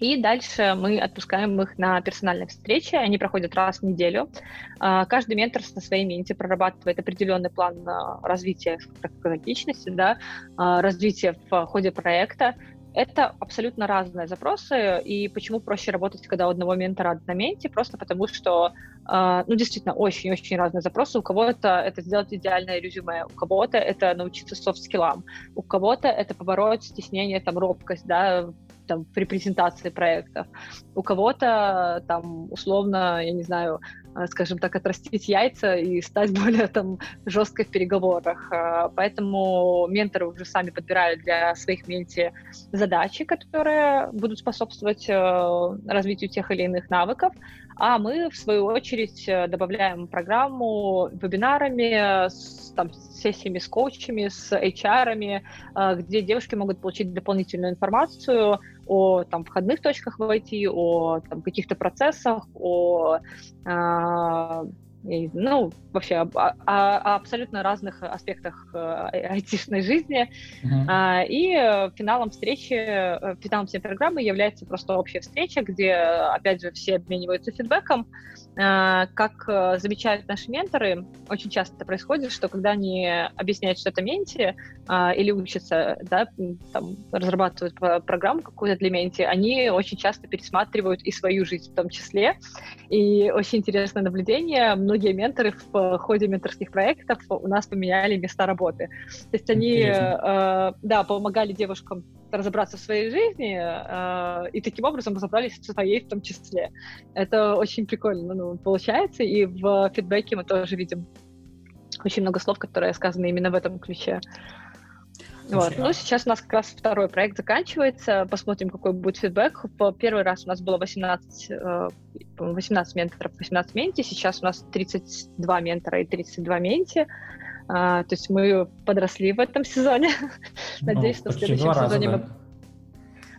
И дальше мы отпускаем их на персональные встречи, они проходят раз в неделю. Каждый ментор со своей менти прорабатывает определенный план развития, так сказать, личности, да, развития в ходе проекта. Это абсолютно разные запросы, и почему проще работать, когда у одного ментора одна менти, просто потому что, ну, действительно, очень-очень разные запросы. У кого-то это сделать идеальное резюме, у кого-то это научиться софт-скиллам, у кого-то это побороть стеснение, там, робкость, да, там, при презентации проектов. У кого-то, там, условно, я не знаю, скажем так, отрастить яйца и стать более, там, жесткой в переговорах. Поэтому менторы уже сами подбирают для своих менти задачи, которые будут способствовать развитию тех или иных навыков. А мы, в свою очередь, добавляем программу вебинарами, с, там, сессиями с коучами, с эйч ар-ами, где девушки могут получить дополнительную информацию о там, входных точках в ай ти, о там, каких-то процессах, о, э, ну, вообще, о, о, о абсолютно разных аспектах айтишной жизни. Mm-hmm. И финалом встречи, финалом всей программы является просто общая встреча, где, опять же, все обмениваются фидбэком. Как замечают наши менторы, очень часто это происходит, что когда они объясняют что-то менти или учатся, да, там, разрабатывают программу какую-то для менти, они очень часто пересматривают и свою жизнь в том числе. И очень интересное наблюдение, многие менторы в ходе менторских проектов у нас поменяли места работы. То есть они э, да, помогали девушкам разобраться в своей жизни э, и таким образом разобрались в своей в том числе. Это очень прикольно, ну, получается, и в фидбэке мы тоже видим очень много слов, которые сказаны именно в этом ключе. Вот. Ну, сейчас у нас как раз второй проект заканчивается, посмотрим, какой будет фидбэк. В первый раз у нас было восемнадцать, восемнадцать менторов, восемнадцать менти, сейчас у нас тридцать два ментора и тридцать два менти. А, то есть мы подросли в этом сезоне. Надеюсь, ну, что в следующем сезоне раза, мы... Да.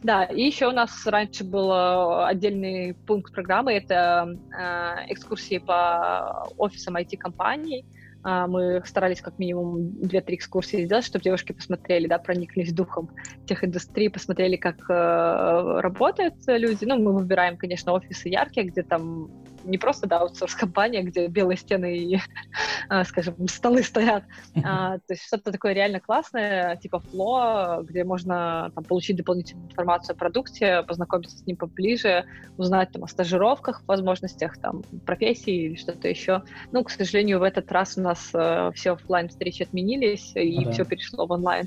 Да, и еще у нас раньше был отдельный пункт программы, это э, экскурсии по офисам ай ти-компаний. Э, мы старались как минимум две-три экскурсии сделать, чтобы девушки посмотрели, да, прониклись духом тех индустрий, посмотрели, как э, работают люди. Ну, мы выбираем, конечно, офисы яркие, где там не просто, да, аутсорс-компания, где белые стены и, скажем, столы стоят, а, то есть что-то такое реально классное, типа Flow, где можно там получить дополнительную информацию о продукте, познакомиться с ним поближе, узнать там о стажировках, возможностях, там, профессии или что-то еще. Ну, к сожалению, в этот раз у нас э, все офлайн-встречи отменились, и да. все перешло в онлайн.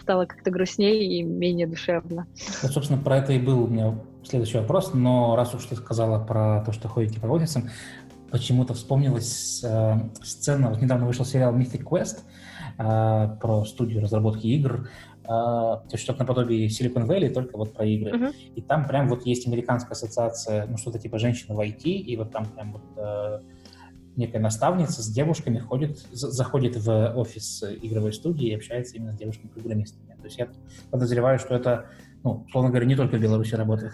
Стало как-то грустнее и менее душевно. Вот, собственно, про это и был у меня следующий вопрос, но раз уж ты сказала про то, что ходите по офисам, почему-то вспомнилась э, сцена, вот недавно вышел сериал Mythic Quest э, про студию разработки игр, э, то есть что-то наподобие Silicon Valley, только вот про игры. Uh-huh. И там прям вот есть американская ассоциация, ну что-то типа женщины в ай ти, и вот там прям вот... Э, некая наставница с девушками ходит, заходит в офис игровой студии и общается именно с девушками-программистами. То есть я подозреваю, что это, ну, условно говоря, не только в Беларуси работает.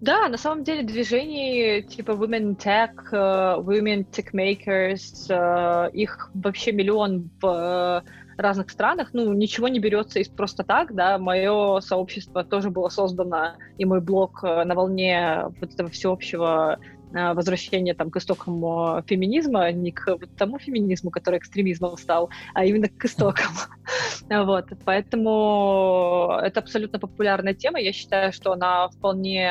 Да, на самом деле движений типа Women Tech, Women Tech Makers, их вообще миллион в разных странах. Ну, ничего не берется из просто так, да. Мое сообщество тоже было создано, и мой блог на волне вот этого всеобщего возвращение там, к истокам феминизма, не к тому феминизму, который экстремизмом стал, а именно к истокам. Вот. Поэтому это абсолютно популярная тема. Я считаю, что она вполне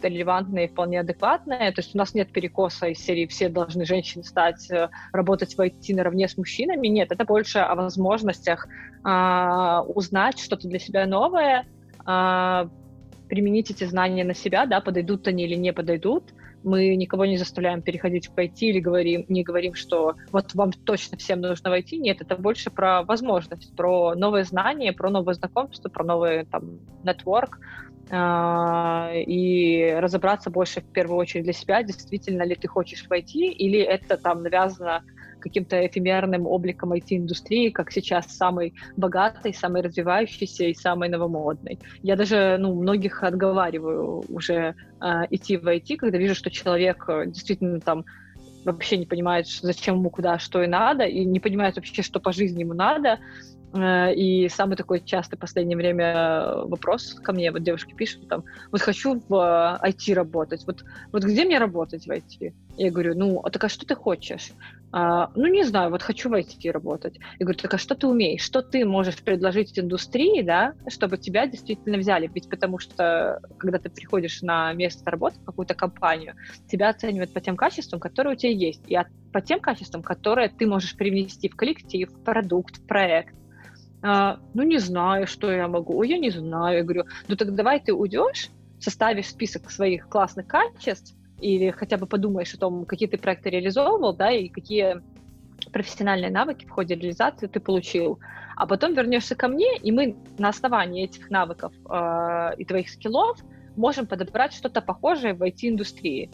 релевантная и вполне адекватная. То есть у нас нет перекоса из серии «все должны женщины стать, работать в ай ти наравне с мужчинами». Нет, это больше о возможностях а, узнать что-то для себя новое, а, применить эти знания на себя, да, подойдут они или не подойдут. Мы никого не заставляем переходить в ай ти или говорим, не говорим, что вот вам точно всем нужно войти. Нет, это больше про возможность, про новые знания, про новые знакомства, про новый там нетворк. И разобраться больше в первую очередь для себя, действительно ли ты хочешь войти, или это там навязано каким-то эфемерным обликом ай ти-индустрии, как сейчас самой богатой, самой развивающейся и самой новомодной. Я даже, ну, многих отговариваю уже э, идти в ай ти, когда вижу, что человек действительно там вообще не понимает, зачем ему куда, что и надо, и не понимает вообще, что по жизни ему надо. И самый такой частый в последнее время вопрос ко мне, вот девушки пишут там, вот хочу в ай ти работать, вот, вот где мне работать в ай ти? Я говорю, ну, а так а что ты хочешь? А, ну, не знаю, вот хочу в ай ти работать. Я говорю, так а что ты умеешь? Что ты можешь предложить индустрии, да, чтобы тебя действительно взяли? Ведь потому что, когда ты приходишь на место работы, в какую-то компанию, тебя оценивают по тем качествам, которые у тебя есть, и от, по тем качествам, которые ты можешь привнести в коллектив, в продукт, в проект. А, ну, не знаю, что я могу. Ой, я не знаю. Я говорю, ну, так давай ты уйдешь, составишь список своих классных качеств или хотя бы подумаешь о том, какие ты проекты реализовывал, да, и какие профессиональные навыки в ходе реализации ты получил. А потом вернешься ко мне, и мы на основании этих навыков э, и твоих скиллов можем подобрать что-то похожее в ай ти-индустрии.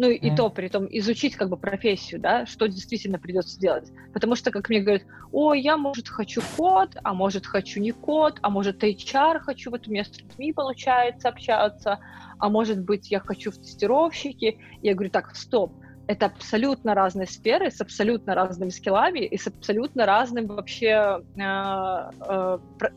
Ну, и mm-hmm. то, при том, изучить как бы профессию, да, что действительно придется делать. Потому что, как мне говорят, ой, я, может, хочу код, а может, хочу не код, а может, эйч ар хочу, вот у меня с людьми получается общаться, а может быть, я хочу в тестировщики. Я говорю, так, стоп, это абсолютно разные сферы с абсолютно разными скиллами и с абсолютно разным вообще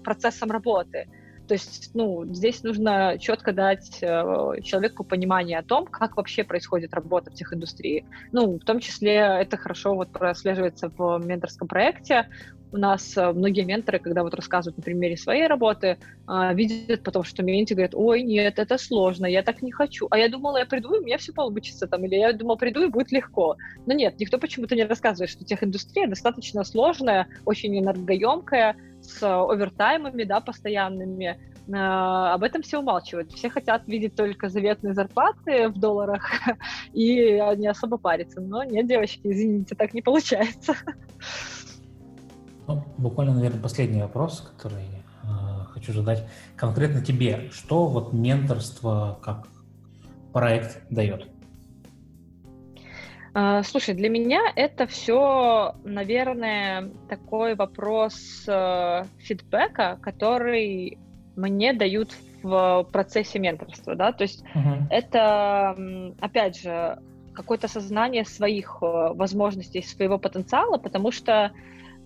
процессом работы. То есть, ну, здесь нужно четко дать э, человеку понимание о том, как вообще происходит работа в техиндустрии. Ну, в том числе это хорошо вот прослеживается в менторском проекте. У нас э, многие менторы, когда вот рассказывают на примере своей работы, э, видят потом, что менти говорят, ой, нет, это сложно, я так не хочу. А я думала, я приду, и у меня все получится там. Или я думала, приду, и будет легко. Но нет, никто почему-то не рассказывает, что техиндустрия достаточно сложная, очень энергоемкая, с овертаймами, да, постоянными, э, об этом все умалчивают. Все хотят видеть только заветные зарплаты в долларах и не особо париться. Но нет, девочки, извините, так не получается. Ну, буквально, наверное, последний вопрос, который э, хочу задать конкретно тебе. Что вот менторство как проект дает? Слушай, для меня это все, наверное, такой вопрос фидбэка, который мне дают в процессе менторства, да, то есть uh-huh. это, опять же, какое-то осознание своих возможностей, своего потенциала, потому что,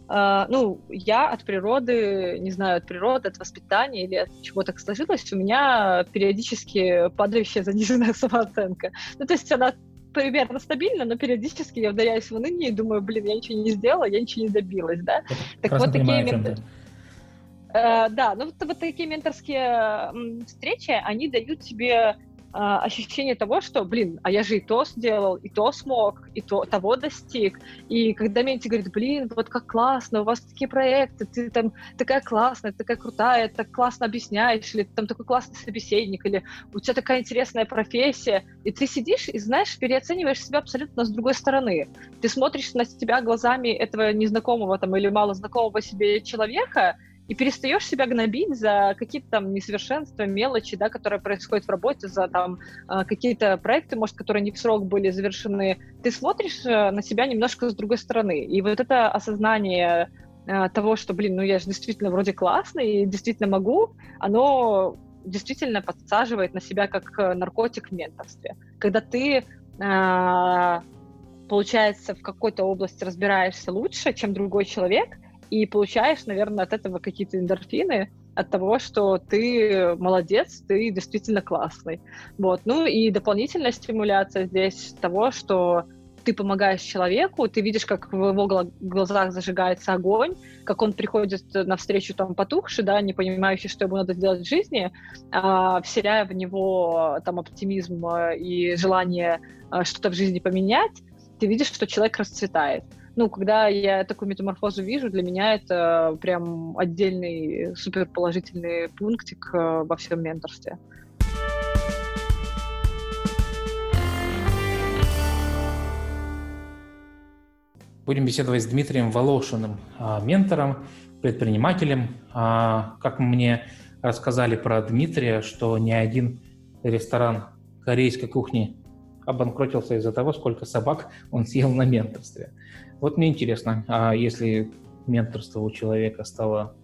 э, ну, я от природы, не знаю, от природы, от воспитания или от чего так сложилось, у меня периодически падающая заниженная самооценка, ну, то есть она примерно стабильно, но периодически я ударяюсь в уныние и думаю, блин, я ничего не сделала, я ничего не добилась, да. Так вот такие методы. Uh, да, ну вот, вот такие менторские встречи, они дают тебе uh, ощущение того, что, блин, а я же и то сделал, и то смог, и то, того достиг. И когда менти говорит, блин, вот как классно, у вас такие проекты, ты там такая классная, такая крутая, так классно объясняешь, или ты там такой классный собеседник, или у тебя такая интересная профессия. И ты сидишь и, знаешь, переоцениваешь себя абсолютно с другой стороны. Ты смотришь на себя глазами этого незнакомого там, или малознакомого себе человека, и перестаешь себя гнобить за какие-то там несовершенства, мелочи, да, которые происходят в работе, за там какие-то проекты, может, которые не в срок были завершены. Ты смотришь на себя немножко с другой стороны. И вот это осознание того, что, блин, ну я же действительно вроде классный и действительно могу, оно действительно подсаживает на себя как наркотик в менторстве. Когда ты... получается, в какой-то области разбираешься лучше, чем другой человек, и получаешь, наверное, от этого какие-то эндорфины, от того, что ты молодец, ты действительно классный. Вот. Ну и дополнительная стимуляция здесь того, что ты помогаешь человеку, ты видишь, как в его глазах зажигается огонь, как он приходит навстречу там потухший, да, не понимающий, что ему надо сделать в жизни, вселяя в него там оптимизм и желание что-то в жизни поменять, ты видишь, что человек расцветает. Ну, когда я такую метаморфозу вижу, для меня это прям отдельный суперположительный пунктик во всем менторстве. Будем беседовать с Дмитрием Волошиным, ментором, предпринимателем. Как мне рассказали про Дмитрия, что ни один ресторан корейской кухни обанкротился из-за того, сколько собак он съел на менторстве. Вот мне интересно, а если менторство у человека стало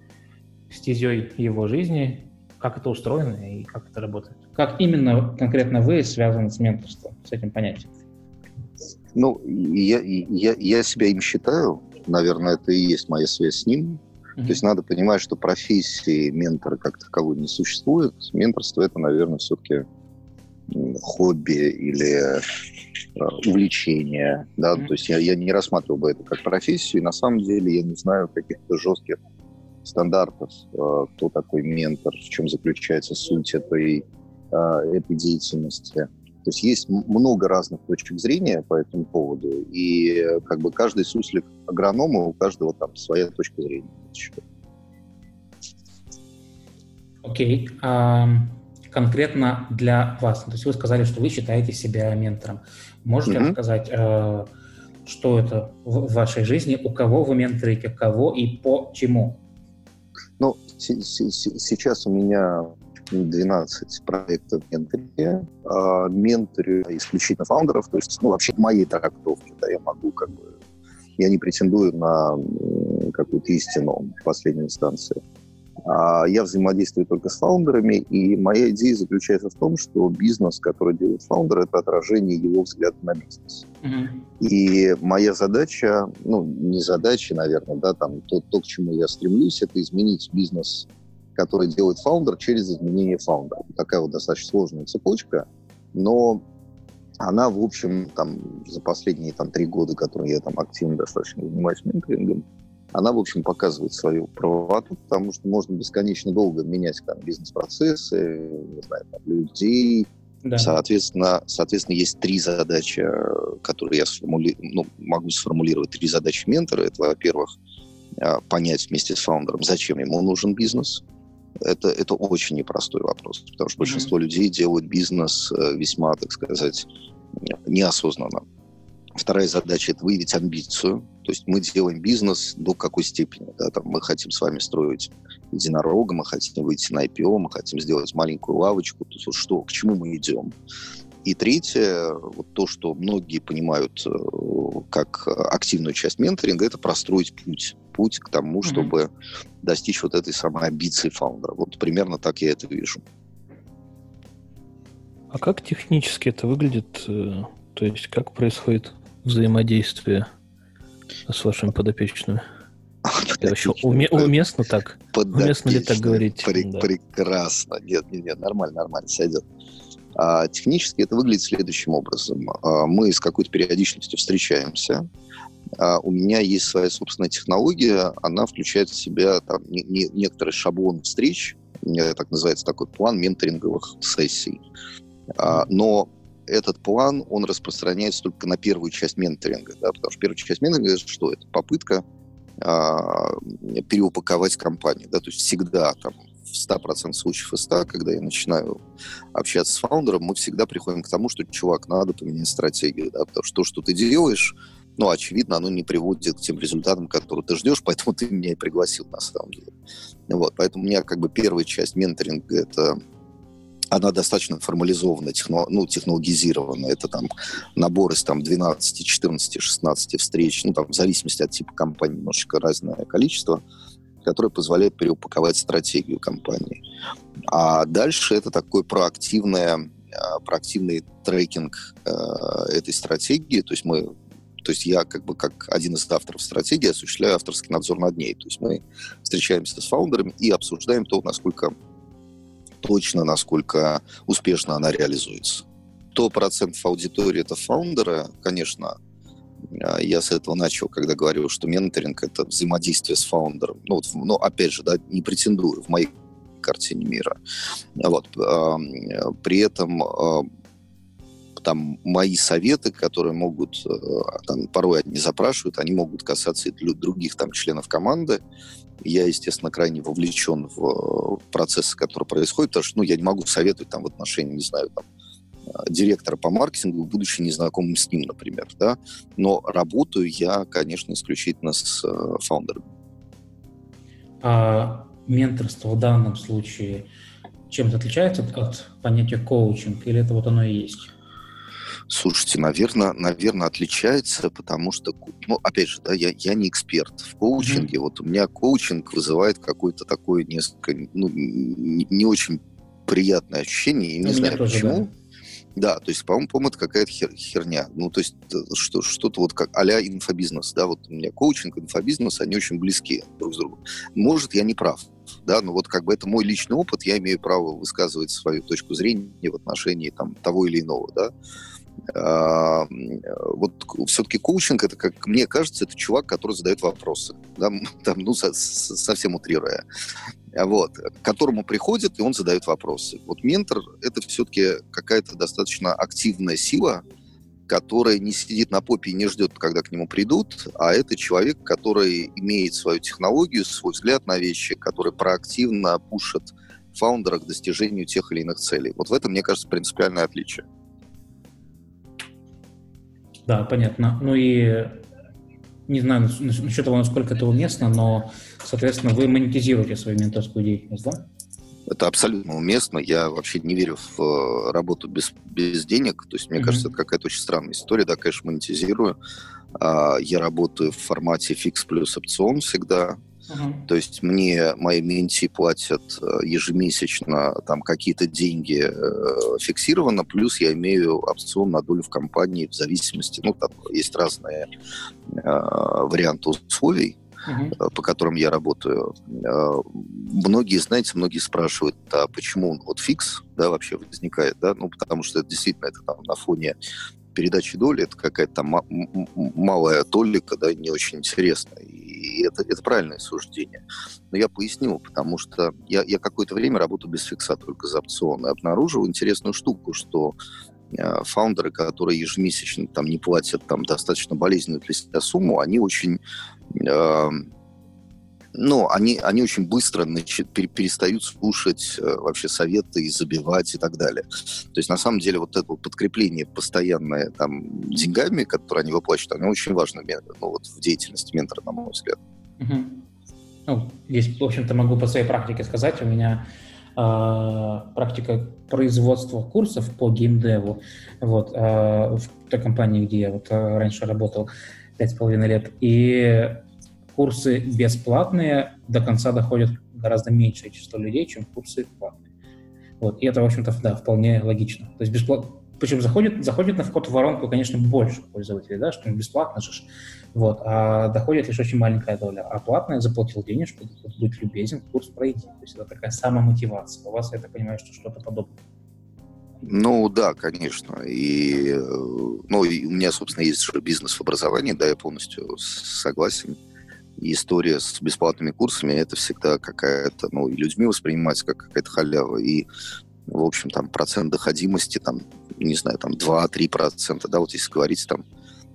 стезей его жизни, как это устроено и как это работает? Как именно конкретно вы связаны с менторством, с этим понятием? Ну, я, я, я себя им считаю. Наверное, это и есть моя связь с ним. Mm-hmm. То есть надо понимать, что профессии ментора как таковой не существует. Менторство — это, наверное, все-таки хобби или увлечение, да, mm-hmm. то есть я, я не рассматривал бы это как профессию, и на самом деле я не знаю каких-то жестких стандартов, кто такой ментор, в чем заключается суть этой, этой деятельности. То есть есть много разных точек зрения по этому поводу, и как бы каждый суслик агронома, у каждого там своя точка зрения. Окей. Okay. Um... конкретно для вас. То есть вы сказали, что вы считаете себя ментором. Можете mm-hmm. рассказать, э, что это в вашей жизни, у кого вы менторите, кого и почему? Ну, с- с- сейчас у меня двенадцать проектов ментория. Э, менторю исключительно фаундеров, то есть, ну, вообще в моей трактовке, да, я могу как бы... Я не претендую на какую-то истину в последней инстанции. Я взаимодействую только с фаундерами, и моя идея заключается в том, что бизнес, который делает фаундер, это отражение его взгляда на бизнес. Mm-hmm. И моя задача, ну, не задача, наверное, да, там, то, то, к чему я стремлюсь, это изменить бизнес, который делает фаундер, через изменение фаундера. Такая вот достаточно сложная цепочка, но она, в общем, там, за последние там, три года, которые я там, активно достаточно занимаюсь менторингом, она, в общем, показывает свою правоту, потому что можно бесконечно долго менять там, бизнес-процессы, не знаю, там, людей. Да. Соответственно, соответственно, есть три задачи, которые я сформули... ну, могу сформулировать. Три задачи ментора. Это, во-первых, понять вместе с фаундером, зачем ему нужен бизнес. Это, это очень непростой вопрос, потому что mm-hmm. большинство людей делают бизнес весьма, так сказать, неосознанно. Вторая задача – это выявить амбицию. То есть мы делаем бизнес до какой степени. Да? Там мы хотим с вами строить единорога, мы хотим выйти на ай пи о, мы хотим сделать маленькую лавочку. То есть что, к чему мы идем? И третье, вот то, что многие понимают как активную часть менторинга, это простроить путь. Путь к тому, чтобы mm-hmm. достичь вот этой самой амбиции фаундера. Вот примерно так я это вижу. А как технически это выглядит? То есть как происходит взаимодействие с вашими подопечными? Подопечные. Уме- уместно так? Уместно ли так говорить? Пр- да. Прекрасно. Нет, нет, нет, нормально, нормально, сойдет. А, технически это выглядит следующим образом. А, мы с какой-то периодичностью встречаемся. А, у меня есть своя собственная технология. Она включает в себя там, не- не- некоторый шаблон встреч. У меня так называется такой план менторинговых сессий. А, но этот план, он распространяется только на первую часть менторинга. Да, потому что первая часть менторинга – это что? Это попытка переупаковать компанию. Да? То есть всегда, там, в сто процентов случаев из ста, когда я начинаю общаться с фаундером, мы всегда приходим к тому, что, чувак, надо поменять стратегию. Да? Потому что то, что ты делаешь, ну, очевидно, оно не приводит к тем результатам, которые ты ждешь, поэтому ты меня и пригласил, на самом деле. Вот. Поэтому у меня как бы первая часть менторинга, это она достаточно формализована, техно, ну, технологизирована. Это там набор из там, двенадцать, четырнадцать, шестнадцать встреч, ну, там, в зависимости от типа компании немножечко разное количество, которое позволяет переупаковать стратегию компании. А дальше это такой проактивный, проактивный трекинг э, этой стратегии. То есть, мы, то есть я как бы как один из авторов стратегии осуществляю авторский надзор над ней. То есть мы встречаемся с фаундерами и обсуждаем то, насколько точно, насколько успешно она реализуется. Сто процентов аудитории — это фаундеры. Конечно, я с этого начал, когда говорил, что менторинг — это взаимодействие с фаундером. Ну, вот, но, опять же, да, не претендую в моей картине мира. Вот. При этом там мои советы, которые могут, там, порой они запрашивают, они могут касаться и других там членов команды. Я, естественно, крайне вовлечен в процессы, которые происходят, потому что, ну, я не могу советовать там в отношении, не знаю, там, директора по маркетингу, будучи незнакомым с ним, например, да, но работаю я, конечно, исключительно с фаундерами. А менторство в данном случае чем-то отличается от, от понятия коучинг, или это вот оно и есть? Слушайте, наверное, наверное, отличается, потому что, ну, опять же, да, я, я не эксперт в коучинге. Mm-hmm. Вот у меня коучинг вызывает какое-то такое несколько, ну, не, не очень приятное ощущение, я не знаю почему. Да, то есть, по-моему, по-моему это какая-то хер- херня. Ну, то есть, что, что-то вот как а-ля инфобизнес, да, вот у меня коучинг, инфобизнес, они очень близки друг с другом. Может, я не прав, да, но вот как бы это мой личный опыт, я имею право высказывать свою точку зрения в отношении там того или иного, да. А, вот все-таки коучинг — это, как мне кажется, это чувак, который задает вопросы, да, там, ну, со, со, совсем утрируя, вот, к которому приходит, и он задает вопросы. Вот ментор — это все-таки какая-то достаточно активная сила, которая не сидит на попе и не ждет, когда к нему придут, а это человек, который имеет свою технологию, свой взгляд на вещи, который проактивно пушит фаундера к достижению тех или иных целей. Вот в этом, мне кажется, принципиальное отличие. Да, понятно. Ну и не знаю насчет того, насколько это уместно, но, соответственно, вы монетизируете свою менторскую деятельность, да? Это абсолютно уместно. Я вообще не верю в работу без, без денег. То есть, мне mm-hmm. кажется, это какая-то очень странная история. Да, конечно, монетизирую. Я работаю в формате фикс плюс опцион всегда. Uh-huh. То есть мне мои менти платят ежемесячно там какие-то деньги э, фиксированно, плюс я имею опцион на долю в компании в зависимости, ну, там есть разные э, варианты условий, uh-huh. э, по которым я работаю. Э, многие, знаете, многие спрашивают, а почему вот фикс, да, вообще возникает, да, ну, потому что это действительно это там на фоне передачи доли, это какая-то там м- м- малая толика, да, не очень интересная. И это, это правильное суждение. Но я поясню, потому что я, я какое-то время работаю без фикса, только за опцион, и обнаружил интересную штуку, что э, фаундеры, которые ежемесячно там, не платят там, достаточно болезненную для себя сумму, они очень... Э, Ну, они, они очень быстро начи- перестают слушать э, вообще советы и забивать и так далее. То есть, на самом деле, вот это вот подкрепление постоянное там, деньгами, которые они выплачивают, оно очень важно ну, вот, в деятельности ментора, на мой взгляд. Угу. Ну, здесь, в общем-то, могу по своей практике сказать. У меня э, практика производства курсов по геймдеву вот, э, в той компании, где я вот, раньше работал пять с половиной лет. И... Курсы бесплатные до конца доходят гораздо меньшее число людей, чем курсы платные. Вот. И это, в общем-то, да, вполне логично. То есть бесплатно. Причем заходит, заходит на какую-то воронку, конечно, больше пользователей, да, что бесплатно же. Вот. А доходит лишь очень маленькая доля. А платное заплатил денежку, будь любезен, курс пройти. То есть это такая самомотивация. У вас, я так понимаю, что что-то подобное. Ну да, конечно. И, ну, и у меня, собственно, есть же бизнес в образовании, да, я полностью согласен. И история с бесплатными курсами, это всегда какая-то, ну, и людьми воспринимается как какая-то халява. И, в общем, там процент доходимости, там, не знаю, там два-три процента, да, вот если говорить там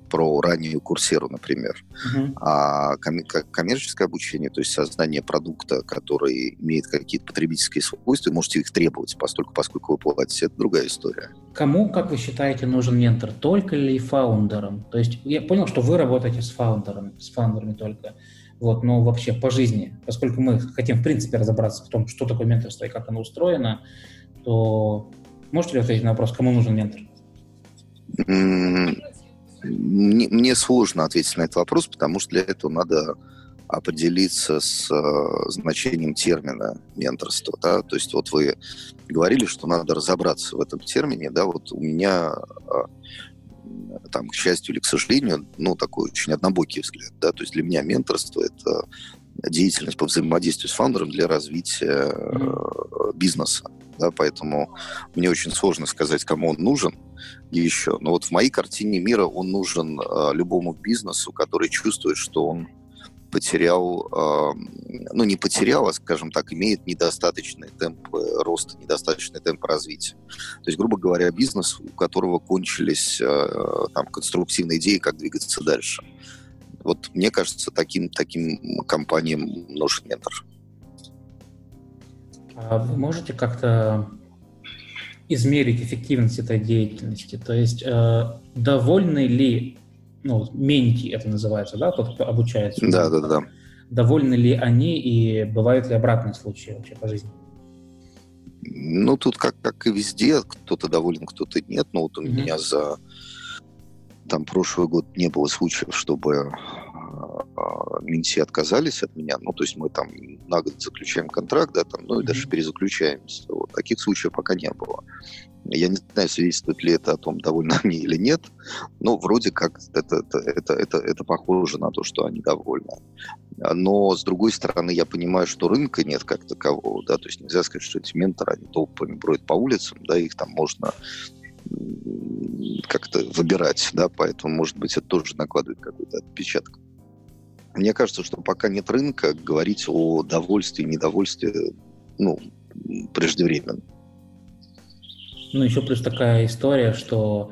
про раннюю Курсеру, например. Uh-huh. А коммерческое обучение, то есть создание продукта, который имеет какие-то потребительские свойства, можете их требовать, поскольку, поскольку вы платите, это другая история. Кому, как вы считаете, нужен ментор? Только ли фаундерам? То есть я понял, что вы работаете с фаундерами, с фаундерами только, вот, но вообще по жизни, поскольку мы хотим, в принципе, разобраться в том, что такое менторство и как оно устроено, то можете ли ответить на вопрос, кому нужен ментор? Mm-hmm. Мне, мне сложно ответить на этот вопрос, потому что для этого надо определиться с э, значением термина менторства. Да? То есть вот вы говорили, что надо разобраться в этом термине. Да? Вот у меня, э, там, к счастью или к сожалению, ну, такой очень однобокий взгляд. Да? То есть для меня менторство – это деятельность по взаимодействию с фаундером для развития э, бизнеса. Да, поэтому мне очень сложно сказать, кому он нужен еще. Но вот в моей картине мира он нужен э, любому бизнесу, который чувствует, что он потерял, э, ну не потерял, а, скажем так, имеет недостаточный темп роста, недостаточный темп развития. То есть, грубо говоря, бизнес, у которого кончились э, там, конструктивные идеи, как двигаться дальше. Вот мне кажется, таким, таким компаниям нужен ментор. А вы можете как-то измерить эффективность этой деятельности? То есть э, довольны ли, ну, менти это называется, да, тот, кто обучается? Да, да, да. Довольны ли они и бывают ли обратные случаи вообще по жизни? Ну, тут как, как и везде, кто-то доволен, кто-то нет. Но вот у mm-hmm. меня за там прошлый год не было случаев, чтобы... менти отказались от меня, ну, то есть мы там на год заключаем контракт, да, там, ну, и mm-hmm. даже перезаключаемся. Вот. Таких случаев пока не было. Я не знаю, свидетельствует ли это о том, довольны они или нет, но вроде как это, это, это, это, это похоже на то, что они довольны. Но, с другой стороны, я понимаю, что рынка нет как такового, да, то есть нельзя сказать, что эти менторы, они толпами бродят по улицам, да, их там можно... как-то выбирать, да, поэтому, может быть, это тоже накладывает какой-то отпечаток. Мне кажется, что пока нет рынка, говорить о довольстве и недовольстве, ну, преждевременно. Ну, еще плюс такая история, что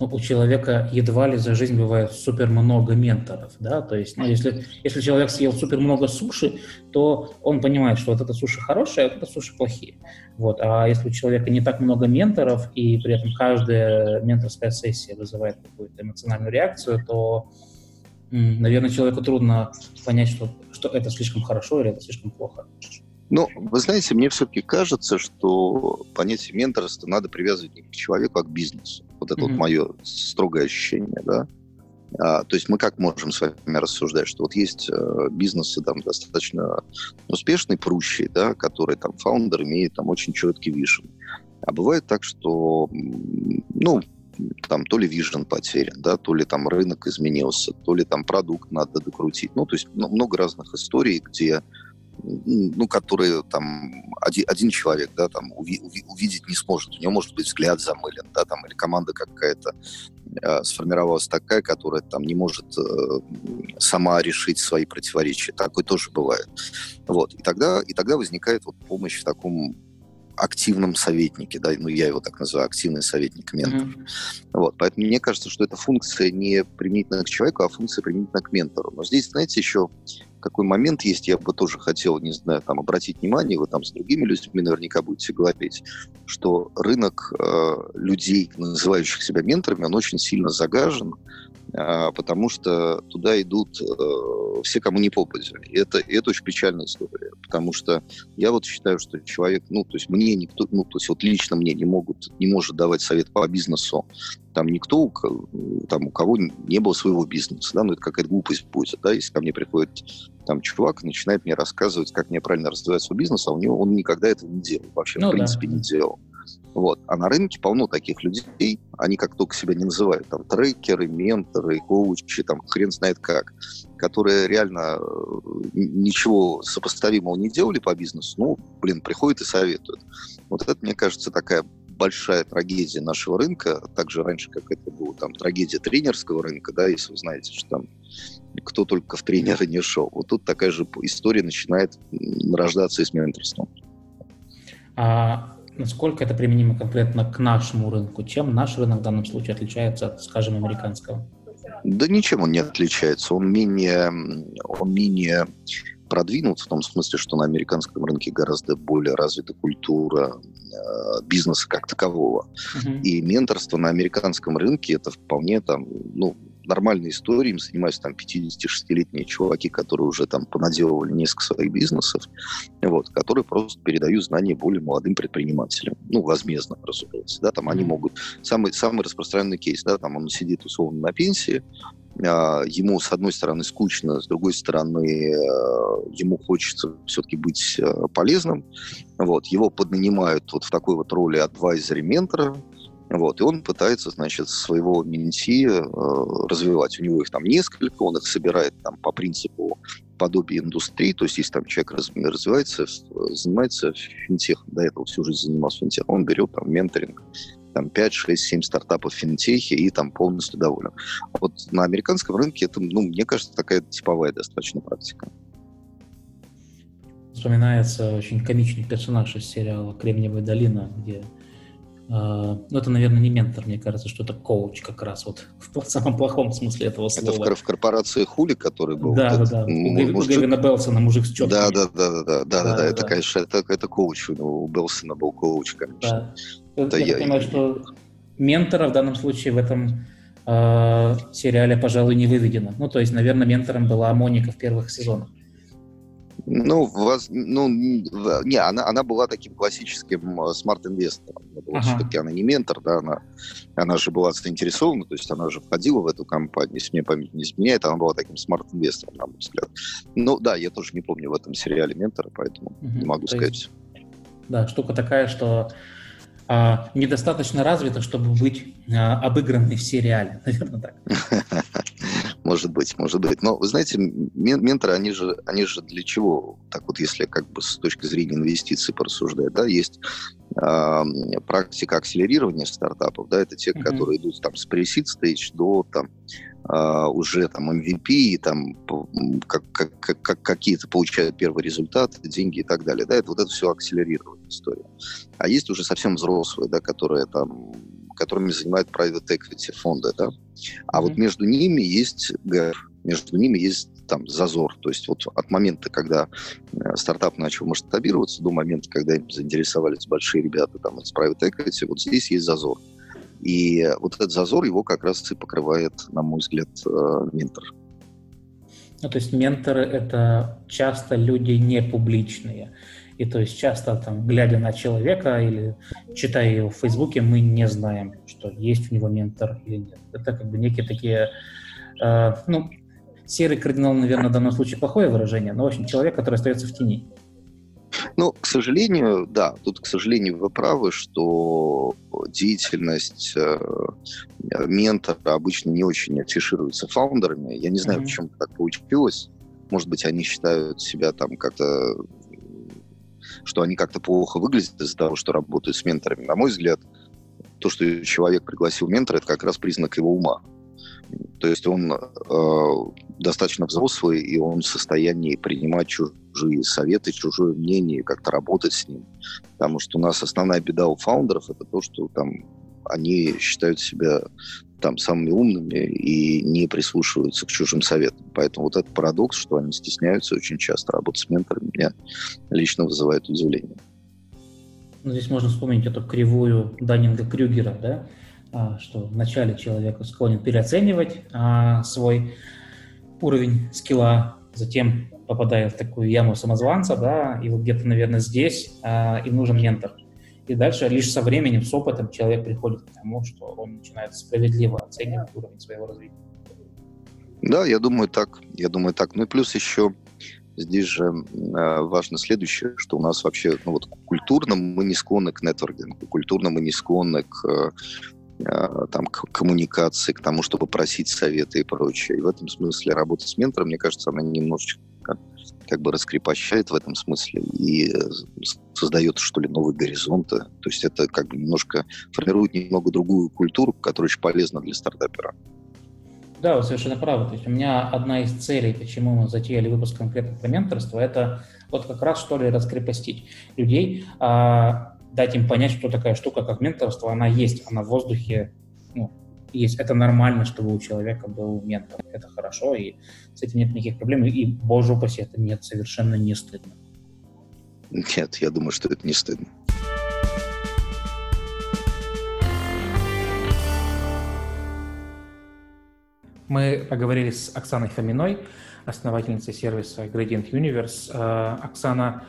ну, у человека едва ли за жизнь бывает супер много менторов, да, то есть, ну, если, если человек съел супер много суши, то он понимает, что вот это суши хорошие, а вот это суши плохие, вот, а если у человека не так много менторов, и при этом каждая менторская сессия вызывает какую-то эмоциональную реакцию, то, наверное, человеку трудно понять, что, что это слишком хорошо или это слишком плохо. Ну, вы знаете, мне все-таки кажется, что понятие менторства надо привязывать не к человеку, а к бизнесу. Вот это mm-hmm. вот мое строгое ощущение, да. А, то есть мы как можем с вами рассуждать, что вот есть э, бизнесы там достаточно успешные, прущие, да, которые там фаундер имеет там очень четкий вижен. А бывает так, что, ну, там то ли вижен потерян, да, то ли там рынок изменился, то ли там продукт надо докрутить. Ну, то есть много разных историй, где... ну, которые там один, один человек, да, там уви, увидеть не сможет, у него может быть взгляд замылен, да, там, или команда какая-то э, сформировалась такая, которая там не может э, сама решить свои противоречия, такое тоже бывает, вот, и тогда, и тогда возникает вот помощь в таком активном советнике, да, ну, я его так называю, активный советник-ментор, mm-hmm. вот, поэтому мне кажется, что эта функция не применительна к человеку, а функция применительна к ментору, но здесь, знаете, еще какой момент есть, я бы тоже хотел, не знаю, там, обратить внимание, вы там с другими людьми наверняка будете говорить, что рынок э, людей, называющих себя менторами, он очень сильно загажен потому что туда идут все, кому не попадя. Это, это очень печальная история, потому что я вот считаю, что человек, ну, то есть мне никто, ну, то есть вот лично мне не могут, не может давать совет по бизнесу, там никто, там, у кого не было своего бизнеса, да, ну, это какая-то глупость будет, да, если ко мне приходит там чувак, начинает мне рассказывать, как мне правильно развивать свой бизнес, а у него, он никогда этого не делал, вообще, ну, в принципе, да. не делал. Вот. А на рынке полно таких людей, они как только себя не называют, там, трекеры, менторы, коучи, там, хрен знает как, которые реально ничего сопоставимого не делали по бизнесу, ну, блин, приходят и советуют. Вот это, мне кажется, такая большая трагедия нашего рынка, так же раньше, как это было, там, трагедия тренерского рынка, да, если вы знаете, что там кто только в тренеры не шел. Вот тут такая же история начинает рождаться и с менторством. А насколько это применимо конкретно к нашему рынку? Чем наш рынок в данном случае отличается от, скажем, американского? Да ничем он не отличается. Он менее, он менее продвинут, в том смысле, что на американском рынке гораздо более развита культура бизнеса как такового. Uh-huh. И менторство на американском рынке — это вполне там, ну, нормальная история. Им занимаются там пятидесятишестилетние чуваки, которые уже там понаделывали несколько своих бизнесов, вот, которые просто передают знания более молодым предпринимателям. Ну, возмездно, разумеется. Да, там они могут... Самый, самый распространенный кейс, да, там он сидит условно на пенсии, ему, с одной стороны, скучно, с другой стороны, ему хочется все-таки быть полезным. Вот, его поднанимают вот в такой вот роли адвайзера-ментора. Вот, и он пытается, значит, своего менти э, развивать. У него их там несколько, он их собирает там по принципу подобия индустрии. То есть, если там человек раз, развивается, занимается финтехом, до этого всю жизнь занимался финтехом, он берет там менторинг, там пять, шесть, семь стартапов в финтехе и там полностью доволен. Вот на американском рынке это, ну, мне кажется, такая типовая достаточно практика. Вспоминается очень комичный персонаж из сериала «Кремниевая долина», где... Uh, ну, это, наверное, не ментор, мне кажется, что это коуч как раз, вот в самом плохом смысле этого слова. Это в, в корпорации Хули, который был. Да, вот да, да. У, у Гевина Белсона мужик с четками. Да, да, да, да, да, да, да. Это, конечно, это, это коуч, у Белсона был коуч, конечно. Да. Это я, я понимаю, что ментора в данном случае в этом э, сериале, пожалуй, не выведено. Ну, то есть, наверное, ментором была Моника в первых сезонах. Ну, воз, ну, не, она, она была таким классическим смарт-инвестором. Ага. Все-таки она не ментор, да, она, она же была заинтересована, то есть она же входила в эту компанию, если мне память не изменяет, она была таким смарт-инвестором, на мой взгляд. Ну, да, я тоже не помню в этом сериале ментора, поэтому угу, не могу сказать. Есть, да, штука такая, что а, недостаточно развита, чтобы быть а, обыгранной в сериале, наверное, так. Может быть, может быть. Но, вы знаете, менторы, они же, они же для чего? Так вот, если как бы с точки зрения инвестиций порассуждать, да, есть э, практика акселерирования стартапов, да, это те, mm-hmm. которые идут там с pre-seed stage до там э, уже там эм ви пи, и, там как, как, как, какие-то получают первые результаты, деньги и так далее, да, это вот это все акселерированная история. А есть уже совсем взрослые, да, которые там, которыми занимают private equity фонды, да. А mm-hmm. вот между ними есть гэп, между ними есть там зазор. То есть вот от момента, когда стартап начал масштабироваться, до момента, когда им заинтересовались большие ребята там из private equity, вот здесь есть зазор. И вот этот зазор его как раз и покрывает, на мой взгляд, ментор. Ну, то есть менторы — это часто люди не публичные. И то есть часто, там, глядя на человека или читая его в Фейсбуке, мы не знаем, что есть у него ментор или нет. Это как бы некие такие, э, ну, серый кардинал, наверное, в данном случае плохое выражение, но, в общем, человек, который остается в тени. Ну, к сожалению, да, тут, к сожалению, вы правы, что деятельность э, ментора обычно не очень афишируется фаундерами. Я не знаю, mm-hmm. почему так получилось. Может быть, они считают себя там как-то... что они как-то плохо выглядят из-за того, что работают с менторами. На мой взгляд, то, что человек пригласил ментора, это как раз признак его ума. То есть он э, достаточно взрослый, и он в состоянии принимать чужие советы, чужое мнение, как-то работать с ним. Потому что у нас основная беда у фаундеров — это то, что там они считают себя там самыми умными и не прислушиваются к чужим советам. Поэтому вот этот парадокс, что они стесняются очень часто работать с менторами, меня лично вызывает удивление. Здесь можно вспомнить эту кривую Даннинга-Крюгера, да? что вначале человек склонен переоценивать а, свой уровень скилла, затем попадает в такую яму самозванца, да, и вот где-то, наверное, здесь а, им нужен ментор. И дальше лишь со временем, с опытом человек приходит к тому, что он начинает справедливо оценивать уровень своего развития. Да, я думаю так, я думаю так. Ну и плюс еще здесь же важно следующее, что у нас вообще, ну вот культурно мы не склонны к нетворкингу, культурно мы не склонны к там, к коммуникации, к тому, чтобы просить советы и прочее. И в этом смысле работа с ментором, мне кажется, она немножечко как бы раскрепощает в этом смысле и создает, что ли, новые горизонты. То есть это как бы немножко формирует немного другую культуру, которая очень полезна для стартапера. Да, вы совершенно правы. То есть у меня одна из целей, почему мы затеяли выпуск конкретно про менторство, это вот как раз, что ли, раскрепостить людей, дать им понять, что такая штука, как менторство, она есть, она в воздухе, ну, есть. Это нормально, чтобы у человека был ментор. Это хорошо, и с этим нет никаких проблем. И, боже упаси, это нет, совершенно не стыдно. Нет, я думаю, что это не стыдно. Мы поговорили с Оксаной Фоминой, основательницей сервиса Gradient Universe. Оксана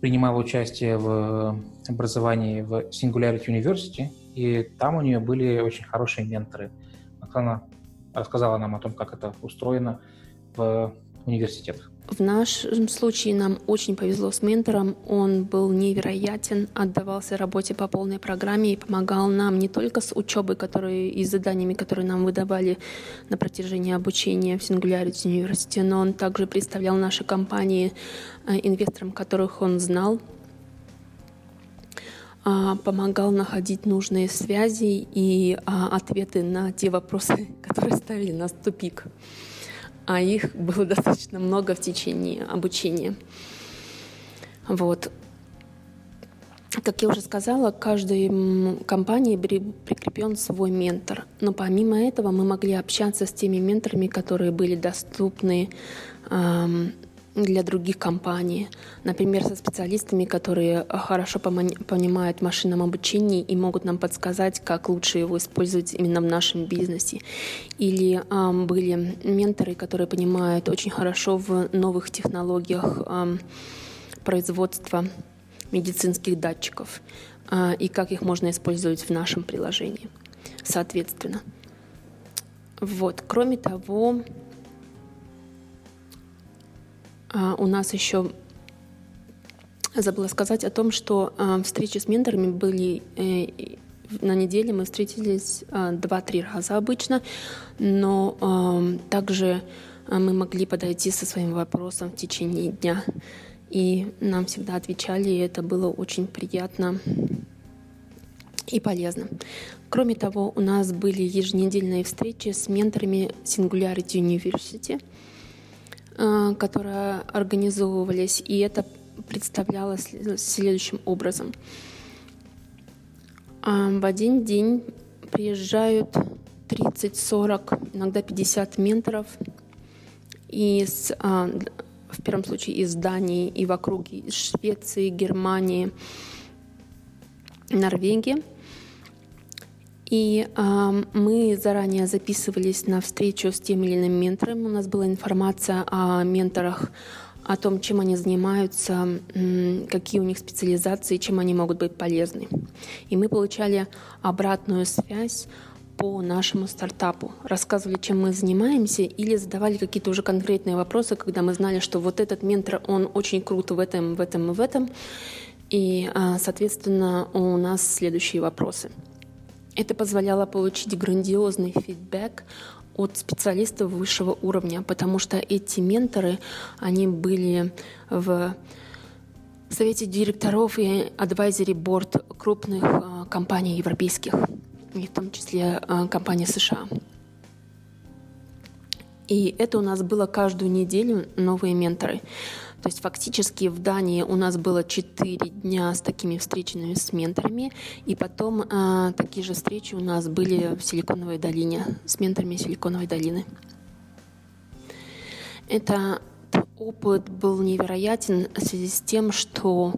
принимала участие в образовании в Singularity University, и там у нее были очень хорошие менторы. Оксана рассказала нам о том, как это устроено в университетах. В нашем случае нам очень повезло с ментором. Он был невероятен, отдавался работе по полной программе и помогал нам не только с учебой, которые, и заданиями, которые нам выдавали на протяжении обучения в Singularity University, но он также представлял наши компании инвесторам, которых он знал, помогал находить нужные связи и ответы на те вопросы, которые ставили нас в тупик. А их было достаточно много в течение обучения. Вот. Как я уже сказала, к каждой компании прикреплен свой ментор. Но помимо этого мы могли общаться с теми менторами, которые были доступны эм, для других компаний. Например, со специалистами, которые хорошо помани- понимают в машинном обучении и могут нам подсказать, как лучше его использовать именно в нашем бизнесе. Или эм, были менторы, которые понимают очень хорошо в новых технологиях эм, производства медицинских датчиков э, и как их можно использовать в нашем приложении, соответственно. Вот. Кроме того, у нас еще забыла сказать о том, что встречи с менторами были на неделе, мы встретились два-три раза обычно, но также мы могли подойти со своим вопросом в течение дня, и нам всегда отвечали, и это было очень приятно и полезно. Кроме того, у нас были еженедельные встречи с менторами Singularity University, которые организовывались, и это представлялось следующим образом. В один день приезжают тридцать-сорок, иногда пятьдесят менторов из, в первом случае из Дании и в округе, из Швеции, Германии, Норвегии. И э, мы заранее записывались на встречу с тем или иным ментором. У нас была информация о менторах, о том, чем они занимаются, какие у них специализации, чем они могут быть полезны. И мы получали обратную связь по нашему стартапу. Рассказывали, чем мы занимаемся, или задавали какие-то уже конкретные вопросы, когда мы знали, что вот этот ментор, он очень крут в этом, в этом и в этом. И, э, соответственно, у нас следующие вопросы. Это позволяло получить грандиозный фидбэк от специалистов высшего уровня, потому что эти менторы, они были в совете директоров и advisory board крупных а, компаний европейских, и в том числе а, компаний США. И это у нас было каждую неделю новые менторы. То есть фактически в Дании у нас было четыре дня с такими встречами с менторами, и потом э, такие же встречи у нас были в Силиконовой долине, с менторами Силиконовой долины. Этот опыт был невероятен в связи с тем, что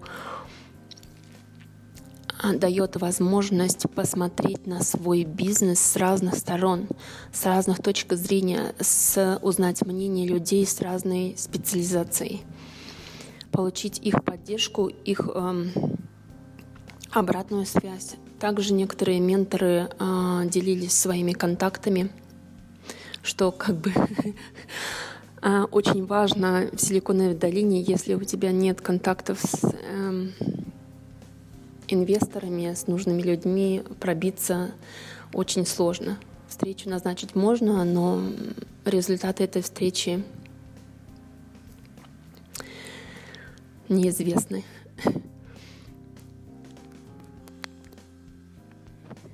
дает возможность посмотреть на свой бизнес с разных сторон, с разных точек зрения, с, узнать мнение людей с разной специализацией, получить их поддержку, их эм, обратную связь. Также некоторые менторы э, делились своими контактами, что как бы очень важно в Силиконовой долине, если у тебя нет контактов с эм, инвесторами, с нужными людьми, пробиться очень сложно. Встречу назначить можно, но результаты этой встречи неизвестны.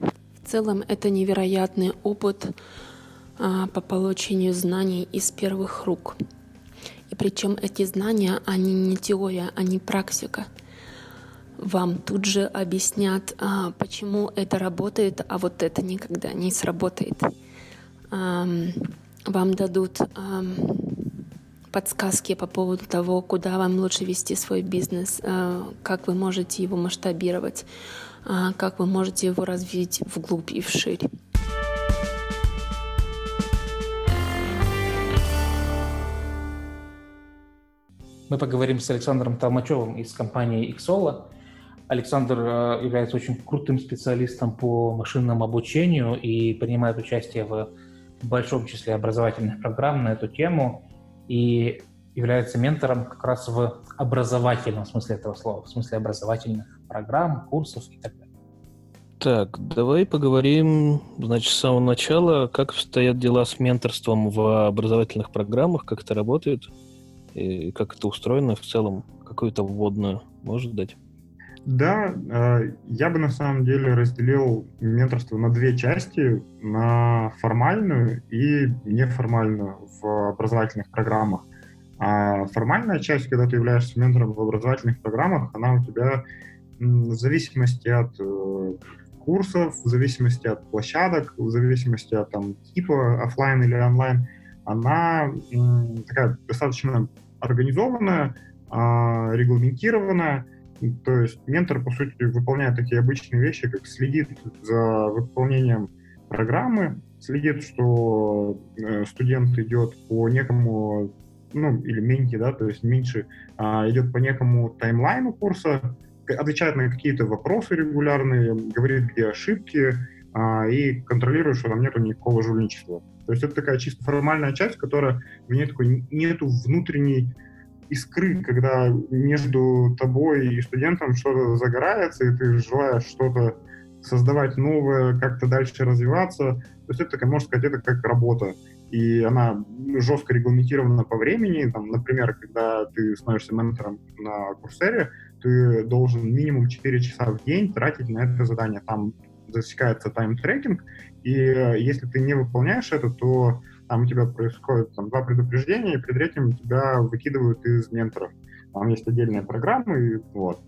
В целом это невероятный опыт по получению знаний из первых рук. И причем эти знания, они не теория, они практика. Вам тут же объяснят, почему это работает, а вот это никогда не сработает. Вам дадут подсказки по поводу того, куда вам лучше вести свой бизнес, как вы можете его масштабировать, как вы можете его развить вглубь и вширь. Мы поговорим с Александром Толмачевым из компании Xolo. Александр является очень крутым специалистом по машинному обучению и принимает участие в большом числе образовательных программ на эту тему и является ментором как раз в образовательном смысле этого слова, в смысле образовательных программ, курсов и так далее. Так, давай поговорим, значит, с самого начала, как обстоят дела с менторством в образовательных программах, как это работает. И как это устроено в целом, какую-то вводную можешь дать? Да, я бы на самом деле разделил менторство на две части, на формальную и неформальную в образовательных программах. А формальная часть, когда ты являешься ментором в образовательных программах, она у тебя в зависимости от курсов, в зависимости от площадок, в зависимости от там, типа офлайн или онлайн, она такая достаточно организованная, регламентированная, то есть ментор, по сути, выполняет такие обычные вещи, как следит за выполнением программы, следит, что студент идет по некому, ну, или меньки, да, то есть меньше, идет по некому таймлайну курса, отвечает на какие-то вопросы регулярные, говорит, где ошибки, и контролирует, что там нету никакого жульничества. То есть это такая чисто формальная часть, которая в ней такой нету внутренней искры, когда между тобой и студентом что-то загорается, и ты желаешь что-то создавать новое, как-то дальше развиваться. То есть это такая, можно сказать, это как работа. И она жестко регламентирована по времени. Там, например, когда ты становишься ментором на Курсере, ты должен минимум четыре часа в день тратить на это задание. Там засекается тайм-трекинг, и если ты не выполняешь это, то там у тебя происходит там, два предупреждения, и при третьем тебя выкидывают из менторов. Там есть отдельные программы, вот.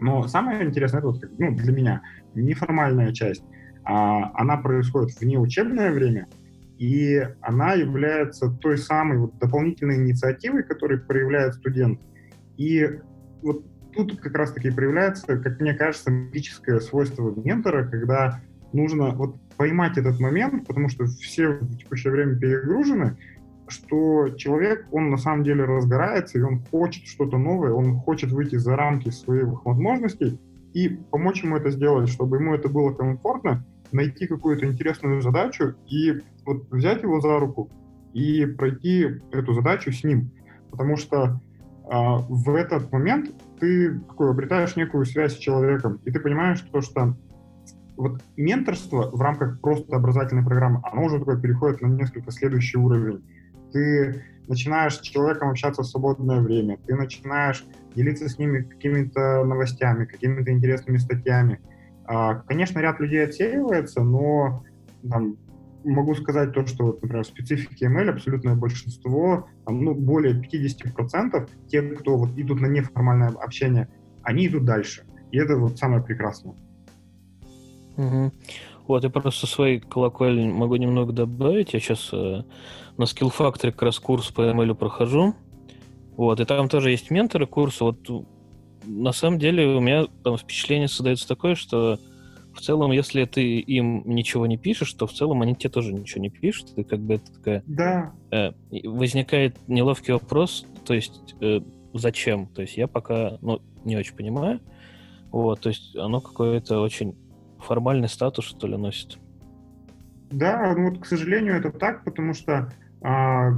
Но самое интересное, это вот, ну, для меня неформальная часть. А, она происходит в неучебное время, и она является той самой вот, дополнительной инициативой, которую проявляет студент. И вот тут как раз-таки проявляется, как мне кажется, магическое свойство ментора, когда нужно вот поймать этот момент, потому что все в текущее время перегружены, что человек, он на самом деле разгорается, и он хочет что-то новое, он хочет выйти за рамки своих возможностей и помочь ему это сделать, чтобы ему это было комфортно, найти какую-то интересную задачу и вот взять его за руку и пройти эту задачу с ним. Потому что а, в этот момент ты такой, обретаешь некую связь с человеком, и ты понимаешь, что, что вот менторство в рамках просто образовательной программы, оно уже такое переходит на несколько следующий уровень. Ты начинаешь с человеком общаться в свободное время, ты начинаешь делиться с ними какими-то новостями, какими-то интересными статьями. Конечно, ряд людей отсеивается, но там, могу сказать то, что, например, в специфике эм эл абсолютное большинство, там, ну, более пятьдесят процентов тех, кто вот идут на неформальное общение, они идут дальше. И это вот самое прекрасное. Угу. Вот, я просто свои колокольни могу немного добавить. Я сейчас э, на Skill Factory как раз курс по эм эл прохожу. Вот, и там тоже есть менторы курса. Вот на самом деле у меня там впечатление создается такое, что в целом, если ты им ничего не пишешь, то в целом они тебе тоже ничего не пишут. И как бы это такая... Да. Э, возникает неловкий вопрос, то есть э, зачем? То есть я пока ну, не очень понимаю. Вот, то есть оно какой-то очень формальный статус, что ли, носит. Да, ну вот, к сожалению, это так, потому что э,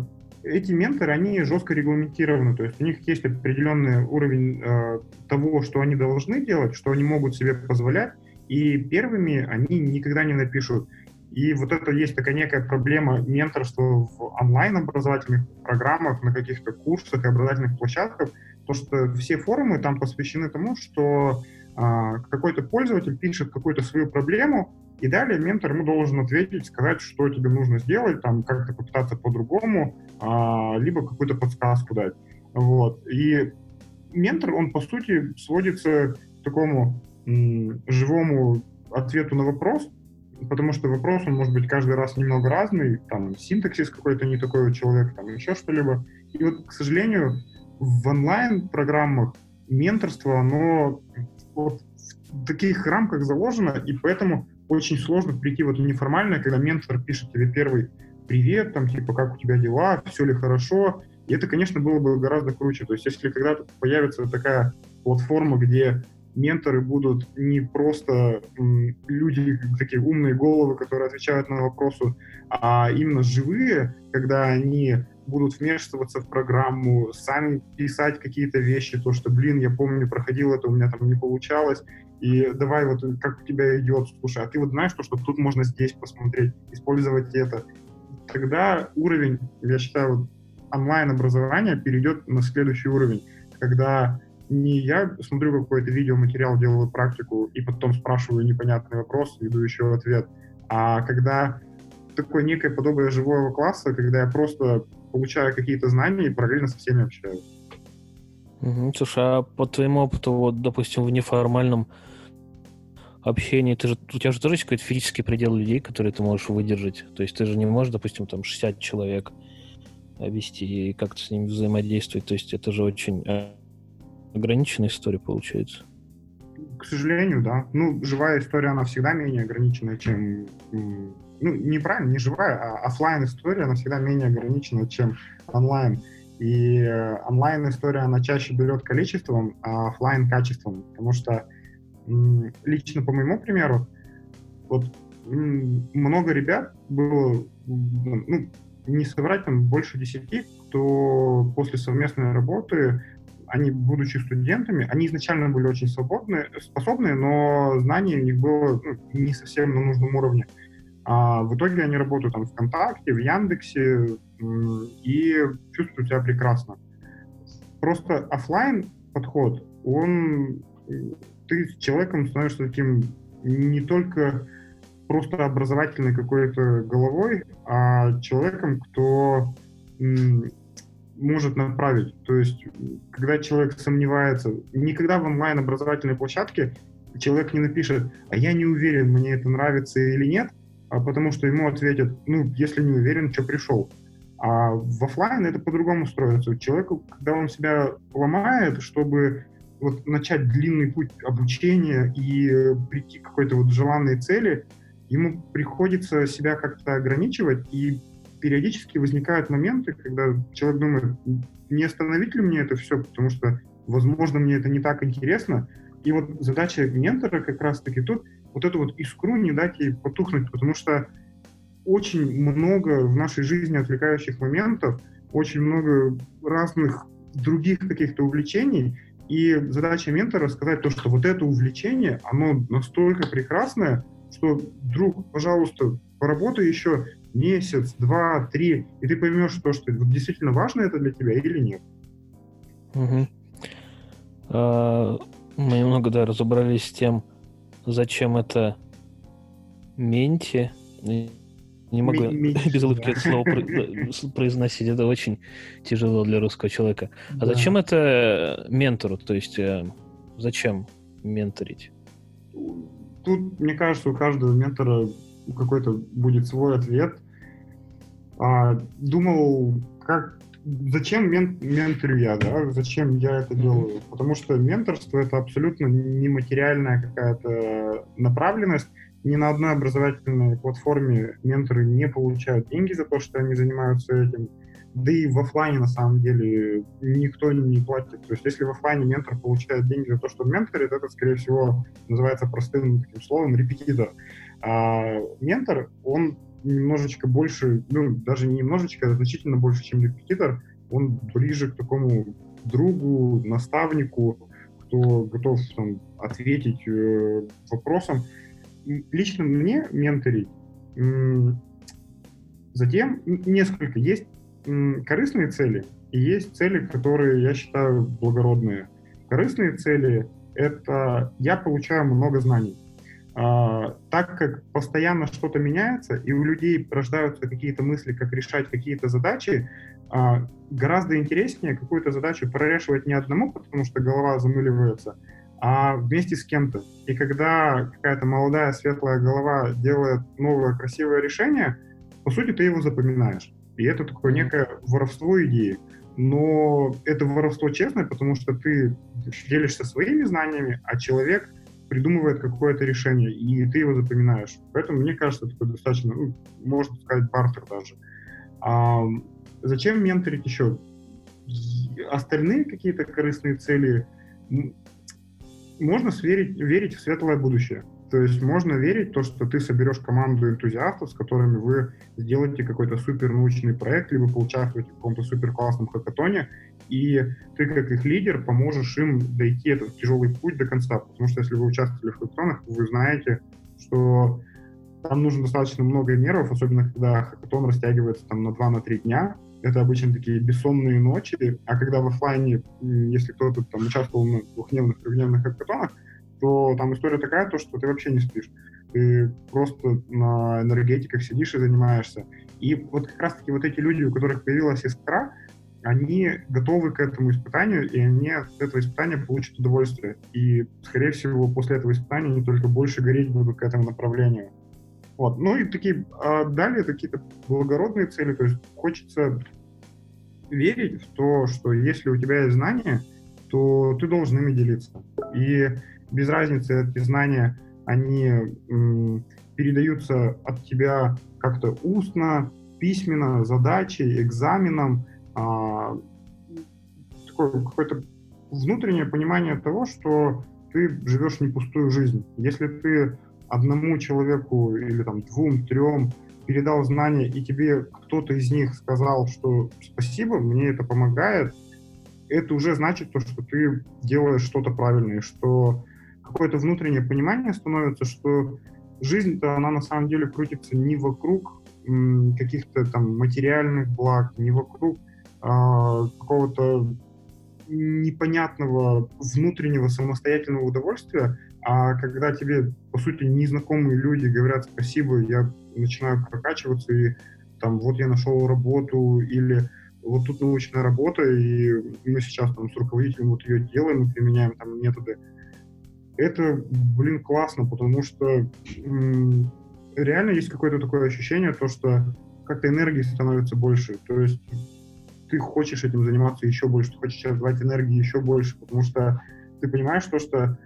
эти менторы, они жестко регламентированы, то есть у них есть определенный уровень э, того, что они должны делать, что они могут себе позволять, и первыми они никогда не напишут. И вот это есть такая некая проблема менторства в онлайн-образовательных программах, на каких-то курсах и образовательных площадках, то что все форумы там посвящены тому, что э, какой-то пользователь пишет какую-то свою проблему, и далее ментор ему должен ответить, сказать, что тебе нужно сделать, там, как-то попытаться по-другому, а, либо какую-то подсказку дать. Вот. И ментор, он, по сути, сводится к такому м- живому ответу на вопрос, потому что вопрос, он может быть каждый раз немного разный, там, синтаксис какой-то не такой у человека, там, еще что-либо. И вот, к сожалению, в онлайн-программах менторство, оно вот в таких рамках заложено, и поэтому очень сложно прийти вот неформально, когда ментор пишет тебе первый «Привет», там, типа, как у тебя дела, все ли хорошо. И это, конечно, было бы гораздо круче. То есть, если когда-то появится такая платформа, где менторы будут не просто м, люди, такие умные головы, которые отвечают на вопросы, а именно живые, когда они будут вмешиваться в программу, сами писать какие-то вещи, то, что, блин, я помню, проходил это, у меня там не получалось, и давай вот как у тебя идет, слушай, а ты вот знаешь, то, что тут можно здесь посмотреть, использовать это. Тогда уровень, я считаю, онлайн-образования перейдет на следующий уровень, когда не я смотрю какой-то видеоматериал, делаю практику и потом спрашиваю непонятный вопрос, иду еще ответ, а когда такое некое подобие живого класса, когда я просто получаю какие-то знания и параллельно со всеми общаюсь. Угу. Слушай, а по твоему опыту, вот, допустим, в неформальном общении, ты же, у тебя же тоже есть какой-то физический предел людей, которые ты можешь выдержать? То есть ты же не можешь, допустим, там шестьдесят человек вести и как-то с ними взаимодействовать. То есть это же очень ограниченная история получается. К сожалению, да. Ну, живая история, она всегда менее ограничена, чем... Ну, неправильно, не живая, а офлайн-история, она всегда менее ограничена, чем онлайн. И онлайн-история, она чаще берет количеством, а офлайн-качеством. Потому что лично по моему примеру, вот много ребят было, ну, не соврать, там больше десяти, кто после совместной работы, они, будучи студентами, они изначально были очень свободны, способны, но знаний у них было, ну, не совсем на нужном уровне. А в итоге они работают там ВКонтакте, в Яндексе и чувствуют себя прекрасно. Просто офлайн подход, он, ты с человеком становишься таким не только просто образовательной какой-то головой, а человеком, кто м- может направить. То есть, когда человек сомневается, никогда в онлайн-образовательной площадке человек не напишет, а я не уверен, мне это нравится или нет, а потому что ему ответят, ну, если не уверен, что пришел. А в офлайн это по-другому строится. Человеку, когда он себя ломает, чтобы вот начать длинный путь обучения и прийти к какой-то вот желанной цели, ему приходится себя как-то ограничивать, и периодически возникают моменты, когда человек думает, не остановить ли мне это все, потому что, возможно, мне это не так интересно. И вот задача ментора как раз-таки тут вот эту вот искру не дать ей потухнуть, потому что очень много в нашей жизни отвлекающих моментов, очень много разных других каких-то увлечений, и задача ментора сказать то, что вот это увлечение, оно настолько прекрасное, что, друг, пожалуйста, поработай еще месяц, два, три, и ты поймешь то, что действительно важно это для тебя или нет. Угу. Мы немного, да, разобрались с тем, зачем это менти. Не могу менти, без улыбки да. это слово произносить, это очень тяжело для русского человека. А да. зачем это ментору? То есть зачем менторить? Тут, мне кажется, у каждого ментора какой-то будет свой ответ. Думал, как зачем мен, менторю я, да? Зачем я это делаю? Потому что менторство — это абсолютно нематериальная какая-то направленность. Ни на одной образовательной платформе менторы не получают деньги за то, что они занимаются этим. Да и в офлайне, на самом деле, никто не платит. То есть, если в офлайне ментор получает деньги за то, что он менторит, это, скорее всего, называется простым таким словом репетитор. А ментор, он немножечко больше, ну, даже не немножечко, а значительно больше, чем репетитор. Он ближе к такому другу, наставнику, кто готов там ответить э, вопросам. Лично мне менторить затем несколько. Есть корыстные цели и есть цели, которые я считаю благородные. Корыстные цели — это я получаю много знаний. А, так как постоянно что-то меняется, и у людей рождаются какие-то мысли, как решать какие-то задачи, а, гораздо интереснее какую-то задачу прорешивать не одному, потому что голова замыливается, а вместе с кем-то. И когда какая-то молодая светлая голова делает новое красивое решение, по сути, ты его запоминаешь. И это такое некое воровство идеи. Но это воровство честное, потому что ты делишься своими знаниями, а человек придумывает какое-то решение, и ты его запоминаешь. Поэтому, мне кажется, это достаточно, ну, можно сказать, бартер даже. А зачем менторить еще? Остальные какие-то корыстные цели можно сверить, верить в светлое будущее. То есть можно верить в то, что ты соберешь команду энтузиастов, с которыми вы сделаете какой-то супернаучный проект, либо поучаствуете в каком-то суперклассном хакатоне, и ты, как их лидер, поможешь им дойти этот тяжелый путь до конца. Потому что если вы участвовали в хакатонах, вы знаете, что там нужно достаточно много нервов, особенно когда хакатон растягивается там, на два-три дня. Это обычно такие бессонные ночи. А когда в офлайне, если кто-то там участвовал на двухдневных, трехдневных хакатонах, то там история такая, то, что ты вообще не спишь. Ты просто на энергетиках сидишь и занимаешься. И вот как раз-таки вот эти люди, у которых появилась искра, они готовы к этому испытанию, и они от этого испытания получат удовольствие. И, скорее всего, после этого испытания они только больше гореть будут к этому направлению. Вот. Ну и такие, а далее какие-то благородные цели. То есть хочется верить в то, что если у тебя есть знания, то ты должен ими делиться. И без разницы, эти знания, они м, передаются от тебя как-то устно, письменно, задачей, экзаменом. А, такое, какое-то внутреннее понимание того, что ты живешь не пустую жизнь. Если ты одному человеку или там, двум, трем передал знания, и тебе кто-то из них сказал, что спасибо, мне это помогает, это уже значит то, что ты делаешь что-то правильное, что какое-то внутреннее понимание становится, что жизнь-то, она на самом деле крутится не вокруг м, каких-то там материальных благ, не вокруг а, какого-то непонятного внутреннего самостоятельного удовольствия, а когда тебе, по сути, незнакомые люди говорят «спасибо», я начинаю прокачиваться, и там «вот я нашел работу», или «вот тут научная работа, и мы сейчас там с руководителем вот ее делаем и применяем там методы». Это, блин, классно, потому что м- реально есть какое-то такое ощущение, то, что как-то энергии становится больше, то есть ты хочешь этим заниматься еще больше, ты хочешь отдавать энергии еще больше, потому что ты понимаешь то, что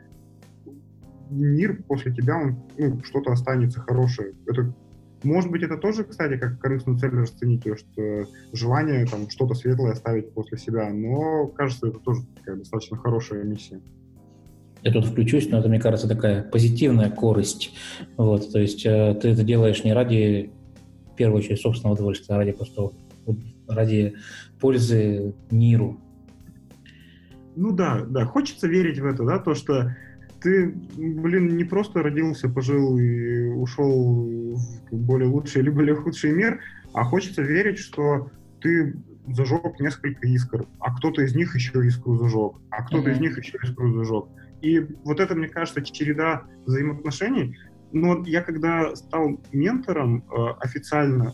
мир после тебя, он, ну, что-то останется хорошее. Это, может быть, это тоже, кстати, как корыстную цель расценить, то, что желание там что-то светлое оставить после себя, но, кажется, это тоже такая достаточно хорошая миссия. Я тут включусь, но это, мне кажется, такая позитивная корысть. Вот, то есть э, ты это делаешь не ради, в первую очередь, собственного удовольствия, а ради просто ради пользы миру. Ну да, да, хочется верить в это, да, то, что ты, блин, не просто родился, пожил и ушел в более лучший или более худший мир, а хочется верить, что ты зажег несколько искр, а кто-то из них еще искру зажег, а кто-то mm-hmm. из них еще искру зажег. И вот это, мне кажется, череда взаимоотношений. Но я когда стал ментором э, официально,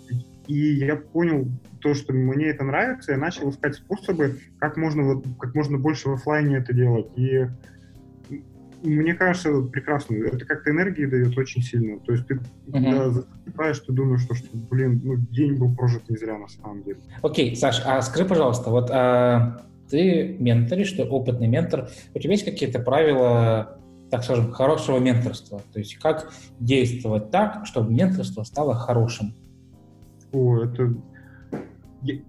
и я понял то, что мне это нравится, я начал искать способы, как можно, как можно больше в офлайне это делать. И мне кажется, прекрасно. Это как-то энергии дает очень сильно. То есть ты uh-huh. когда засыпаешь, ты думаешь, что, что блин, ну, день был прожит не зря на самом деле. Окей, okay, Саш, а скажи, пожалуйста, вот а, ты менторишь, ты опытный ментор. У тебя есть какие-то правила, так скажем, хорошего менторства? То есть как действовать так, чтобы менторство стало хорошим? О, это...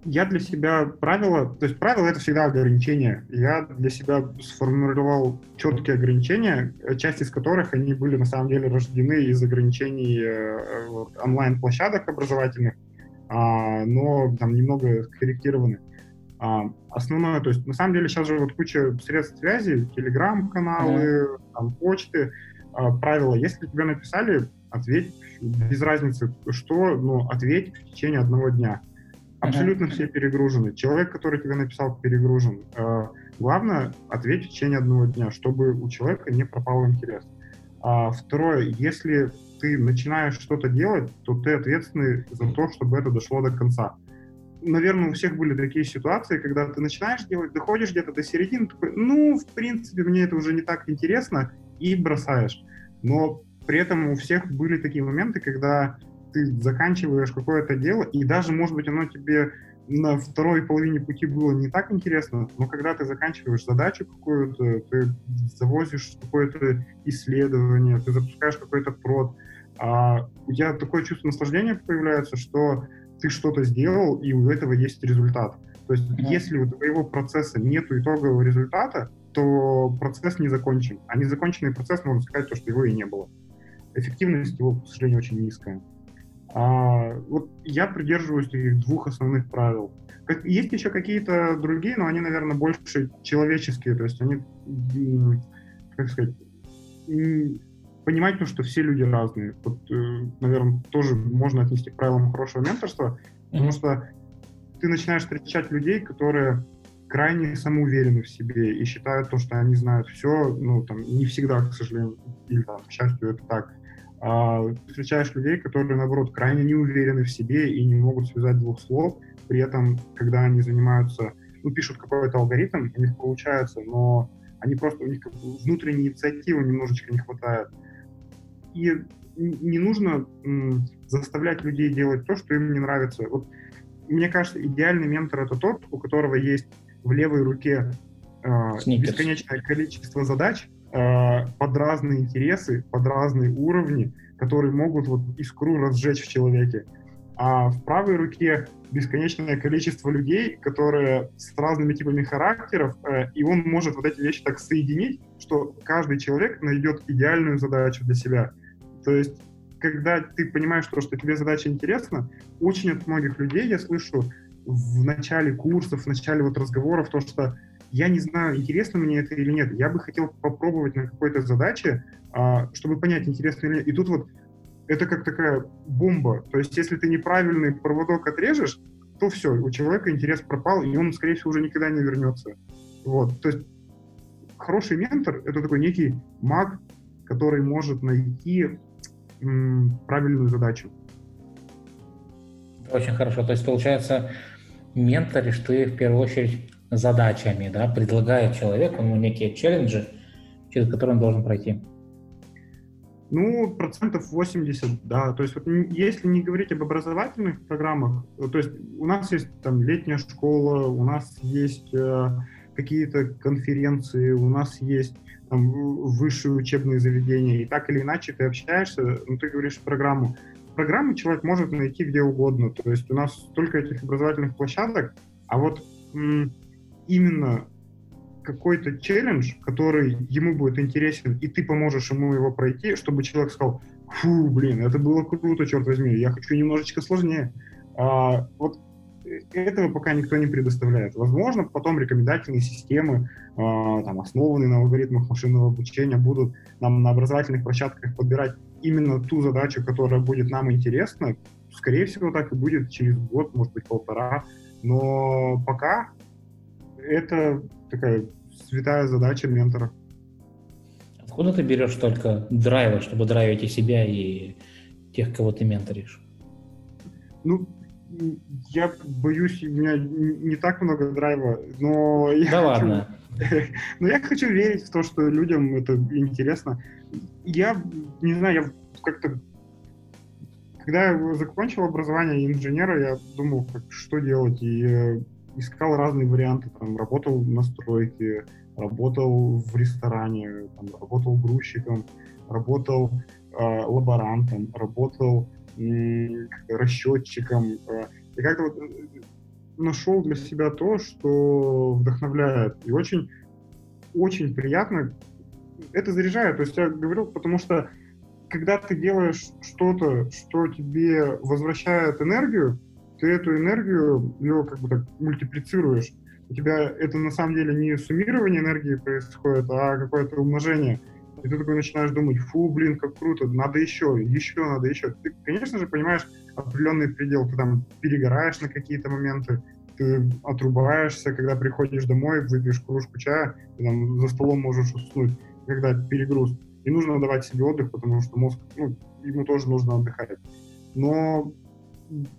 Я для себя правила, то есть правила — это всегда ограничения. Я для себя сформулировал четкие ограничения, часть из которых они были на самом деле рождены из ограничений вот, онлайн-площадок образовательных, а, но там немного скорректированы. А, основное, то есть на самом деле сейчас же вот куча средств связи, телеграм-каналы, там, почты, а, правила. Если тебя написали, ответь, без разницы что, но ответь в течение одного дня. Абсолютно все перегружены. Человек, который тебе написал, перегружен. Э, главное, ответь в течение одного дня, чтобы у человека не пропал интерес. А, второе, если ты начинаешь что-то делать, то ты ответственный за то, чтобы это дошло до конца. Наверное, у всех были такие ситуации, когда ты начинаешь делать, доходишь где-то до середины, такой, ну, в принципе, мне это уже не так интересно, и бросаешь. Но при этом у всех были такие моменты, когда... ты заканчиваешь какое-то дело, и даже, может быть, оно тебе на второй половине пути было не так интересно, но когда ты заканчиваешь задачу какую-то, ты завозишь какое-то исследование, ты запускаешь какой-то прод, а у тебя такое чувство наслаждения появляется, что ты что-то сделал, и у этого есть результат. То есть, mm-hmm. если у твоего процесса нет итогового результата, то процесс не закончен. А незаконченный процесс, можно сказать, то, что его и не было. Эффективность его, к сожалению, очень низкая. А, вот я придерживаюсь таких двух основных правил. Как, есть еще какие-то другие, но они, наверное, больше человеческие, то есть они, как сказать, понимать, ну, что все люди разные. Вот, наверное, тоже можно отнести к правилам хорошего менторства, потому mm-hmm. что ты начинаешь встречать людей, которые крайне самоуверены в себе и считают то, что они знают все, ну, там, не всегда, к сожалению, или, там, к счастью, это так. Встречаешь людей, которые, наоборот, крайне не уверены в себе и не могут связать двух слов, при этом, когда они занимаются, ну, пишут какой-то алгоритм, у них получается, но они просто, у них как бы внутренней инициативы немножечко не хватает. И не нужно м, заставлять людей делать то, что им не нравится. Вот, мне кажется, идеальный ментор — это тот, у которого есть в левой руке э, бесконечное количество задач, под разные интересы, под разные уровни, которые могут вот искру разжечь в человеке. А в правой руке бесконечное количество людей, которые с разными типами характеров, и он может вот эти вещи так соединить, что каждый человек найдет идеальную задачу для себя. То есть, когда ты понимаешь, что, что тебе задача интересна, очень от многих людей я слышу в начале курсов, в начале вот разговоров то, что я не знаю, интересно мне это или нет. Я бы хотел попробовать на какой-то задаче, чтобы понять, интересно или нет. И тут вот это как такая бомба. То есть если ты неправильный проводок отрежешь, то все, у человека интерес пропал, и он, скорее всего, уже никогда не вернется. Вот. То есть хороший ментор — это такой некий маг, который может найти м, правильную задачу. Очень хорошо. То есть, получается, менторишь ты в первую очередь задачами, да, предлагает человеку, ну, некие челленджи, через которые он должен пройти? Ну, процентов восемьдесят, да. То есть, вот, если не говорить об образовательных программах, то есть у нас есть там летняя школа, у нас есть э, какие-то конференции, у нас есть там высшие учебные заведения, и так или иначе ты общаешься, ну, ты говоришь программу. Программу человек может найти где угодно, то есть у нас столько этих образовательных площадок, а вот м- именно какой-то челлендж, который ему будет интересен, и ты поможешь ему его пройти, чтобы человек сказал: фу, блин, это было круто, черт возьми, я хочу немножечко сложнее. А, вот этого пока никто не предоставляет. Возможно, потом рекомендательные системы, а, там, основанные на алгоритмах машинного обучения, будут нам на образовательных площадках подбирать именно ту задачу, которая будет нам интересна. Скорее всего, так и будет через год, может быть, полтора. Но пока это такая святая задача ментора. Откуда ты берешь столько драйва, чтобы драйвить и себя, и тех, кого ты менторишь? Ну, Я боюсь, у меня не так много драйва, но я, да хочу... ладно. но я хочу верить в то, что людям это интересно. Я не знаю, я как-то, когда я закончил образование инженера, я думал, как, что делать, и искал разные варианты, там, работал на стройке, работал в ресторане, там, работал грузчиком, работал э, лаборантом, работал расчетчиком. И как-то вот нашел для себя то, что вдохновляет. И очень, очень приятно. Это заряжает. То есть я говорю, потому что когда ты делаешь что-то, что тебе возвращает энергию, ты эту энергию, ее как бы так мультиплицируешь. У тебя это на самом деле не суммирование энергии происходит, а какое-то умножение. И ты такой начинаешь думать, фу, блин, как круто, надо еще, еще надо еще. Ты, конечно же, понимаешь определенный предел, ты там перегораешь на какие-то моменты, ты отрубаешься, когда приходишь домой, выпьешь кружку чая, ты там за столом можешь уснуть, когда перегруз. И нужно давать себе отдых, потому что мозг, ну, ему тоже нужно отдыхать. Но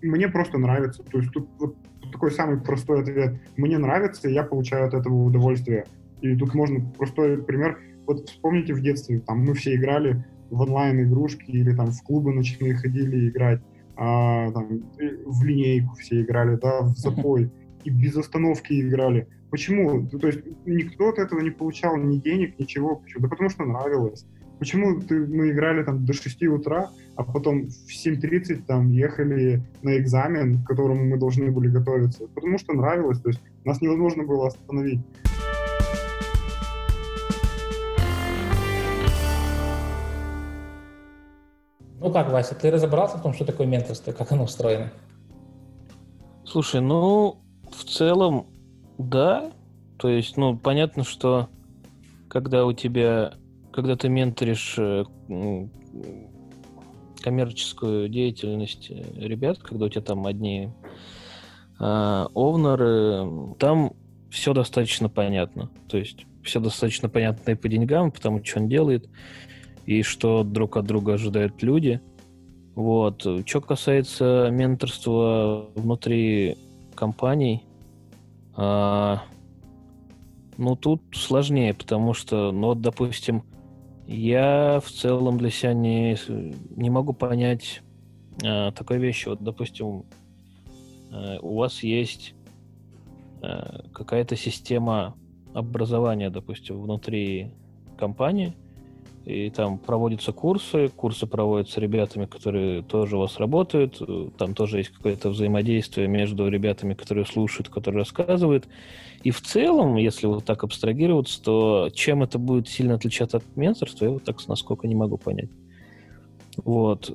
мне просто нравится, то есть тут вот такой самый простой ответ. Мне нравится, и я получаю от этого удовольствие. И тут можно простой пример. Вот вспомните в детстве, там мы все играли в онлайн-игрушки или там в клубы ночные ходили играть, а, там, в линейку все играли, да, в запой, и без остановки играли. Почему? То есть никто от этого не получал ни денег, ничего. Почему? Да потому что нравилось. Почему ты, мы играли там до шести утра, а потом в семь тридцать там ехали на экзамен, к которому мы должны были готовиться? Потому что нравилось, то есть нас невозможно было остановить. Ну как, Вася, ты разобрался в том, что такое менторство, как оно устроено? Слушай, ну, в целом, да. То есть, ну, понятно, что когда у тебя, когда ты менторишь ну, коммерческую деятельность ребят, когда у тебя там одни э, овнеры, там все достаточно понятно. То есть, все достаточно понятно и по деньгам, потому что он делает, и что друг от друга ожидают люди. Вот. Что касается менторства внутри компаний, а, ну, тут сложнее, потому что, ну, вот, допустим, я в целом для себя не, не могу понять а, такой вещи. Вот, допустим, а, у вас есть а, какая-то система образования, допустим, внутри компании, и там проводятся курсы, курсы проводятся ребятами, которые тоже у вас работают, там тоже есть какое-то взаимодействие между ребятами, которые слушают, которые рассказывают. И в целом, если вот так абстрагироваться, то чем это будет сильно отличаться от менторства, я вот так насколько не могу понять. Вот.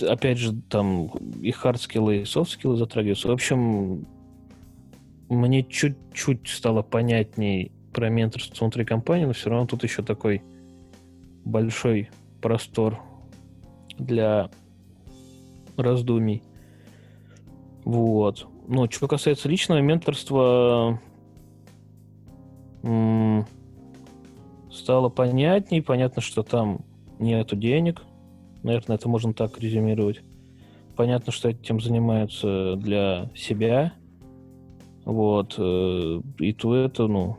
Опять же, там и хардскиллы, и софтскиллы затрагиваются. В общем, мне чуть-чуть стало понятней про менторство внутри компании, но все равно тут еще такой большой простор для раздумий. Вот. Но что касается личного менторства, м- стало понятней. Понятно, что там нету денег. Наверное, это можно так резюмировать. Понятно, что этим занимаются для себя. Вот. И то это, ну,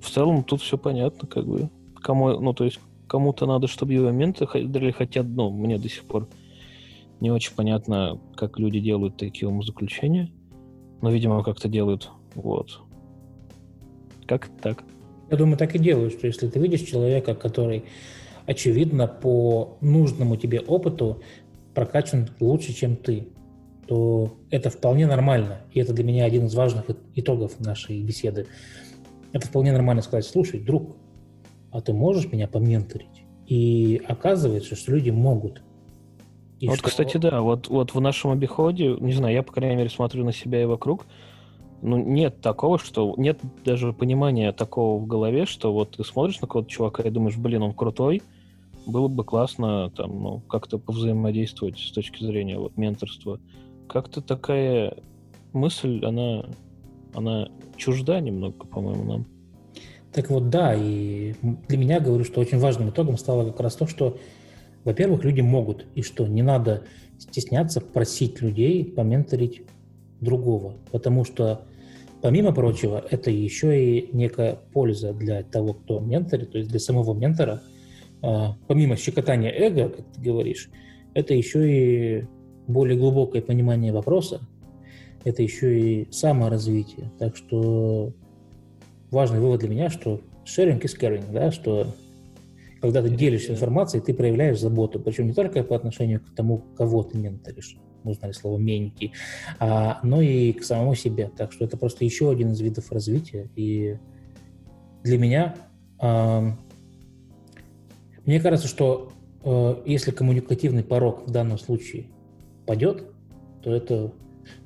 в целом тут все понятно, как бы. Кому, ну, то есть кому-то надо, чтобы его менторили, хотя, ну, мне до сих пор не очень понятно, как люди делают такие умозаключения, но, видимо, как-то делают, вот. Как так? Я думаю, так и делают, что если ты видишь человека, который, очевидно, по нужному тебе опыту прокачан лучше, чем ты, то это вполне нормально, и это для меня один из важных итогов нашей беседы. Это вполне нормально сказать, слушай, друг, а ты можешь меня поменторить? И оказывается, что люди могут. И вот, что... кстати, да, вот, вот в нашем обиходе, не знаю, я, по крайней мере, смотрю на себя и вокруг, ну, нет такого, что, нет даже понимания такого в голове, что вот ты смотришь на какого-то чувака и думаешь, блин, он крутой, было бы классно там, ну, как-то повзаимодействовать с точки зрения вот, менторства. Как-то такая мысль, она... она чужда немного, по-моему, нам. Так вот, да, и для меня, говорю, что очень важным итогом стало как раз то, что Во-первых, люди могут, и что не надо стесняться просить людей поменторить другого, потому что, помимо прочего, это еще и некая польза для того, кто менторит, то есть для самого ментора. Помимо щекотания эго, как ты говоришь, это еще и более глубокое понимание вопроса, это еще и саморазвитие. Так что важный вывод для меня, что sharing is caring, да, что когда ты делишься информацией, ты проявляешь заботу, причем не только по отношению к тому, кого ты менторишь, мы узнали слово «меники», а, но и к самому себе. Так что это просто еще один из видов развития. И для меня, а, мне кажется, что а, если коммуникативный порог в данном случае падет, то это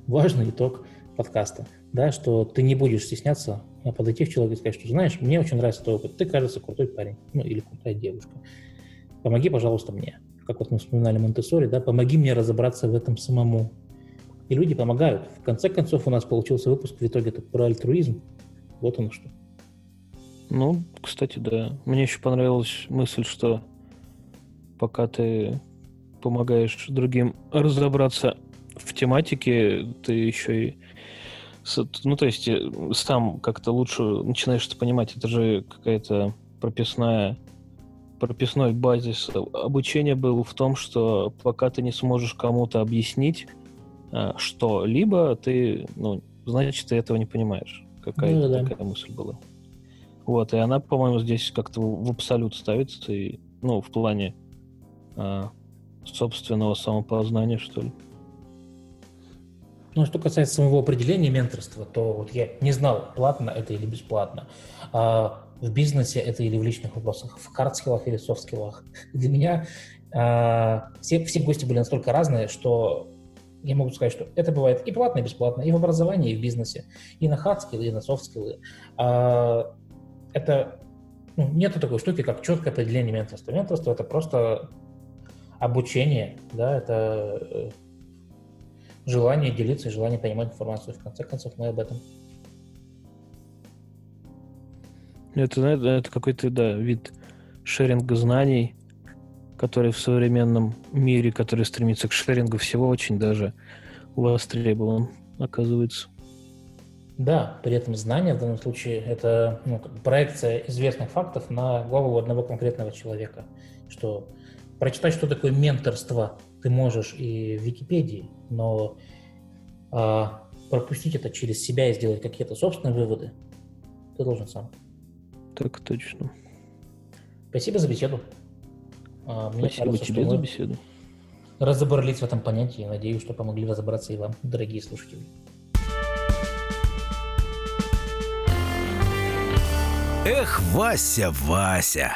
важный итог подкаста, да, что ты не будешь стесняться подойти к человеку и сказать, что, знаешь, мне очень нравится твой опыт, ты, кажется, крутой парень, ну, или крутая девушка. Помоги, пожалуйста, мне. Как вот мы вспоминали Монтессори, да, помоги мне разобраться в этом самому. И люди помогают. В конце концов, у нас получился выпуск в итоге про альтруизм. Вот оно что. Ну, кстати, да. Мне еще понравилась мысль, что пока ты помогаешь другим разобраться в тематике, ты еще и ну, то есть, сам как-то лучше начинаешь это понимать. Это же какая-то прописная, прописной базис обучения был в том, что пока ты не сможешь кому-то объяснить что-либо, ты, ну, значит, ты этого не понимаешь. Какая-то ну, да. такая мысль была. Вот, и она, по-моему, здесь как-то в абсолют ставится, и, ну, в плане а, собственного самопознания, что ли. Ну, что касается самого определения менторства, то вот я не знал, платно это или бесплатно. А в бизнесе это или в личных вопросах, в хардскиллах или софтскиллах. Для меня а, все, все гости были настолько разные, что я могу сказать, что это бывает и платно, и бесплатно, и в образовании, и в бизнесе, и на хардскиллы, и на софтскиллы. А, это ну, нету такой штуки, как четкое определение менторства. Менторство — это просто обучение, да, это... желание делиться и желание понимать информацию. В конце концов, мы об этом. Это, это какой-то, да, вид шеринга знаний, который в современном мире, который стремится к шерингу всего, очень даже востребован, оказывается. Да, при этом знания в данном случае это ну, проекция известных фактов на голову одного конкретного человека. Что прочитать, что такое менторство, ты можешь и в Википедии, но а, пропустить это через себя и сделать какие-то собственные выводы ты должен сам. Так точно. Спасибо за беседу. А, мне Спасибо кажется, тебе за беседу. Разобрались в этом понятии. Надеюсь, что помогли разобраться и вам, дорогие слушатели. Эх, Вася, Вася!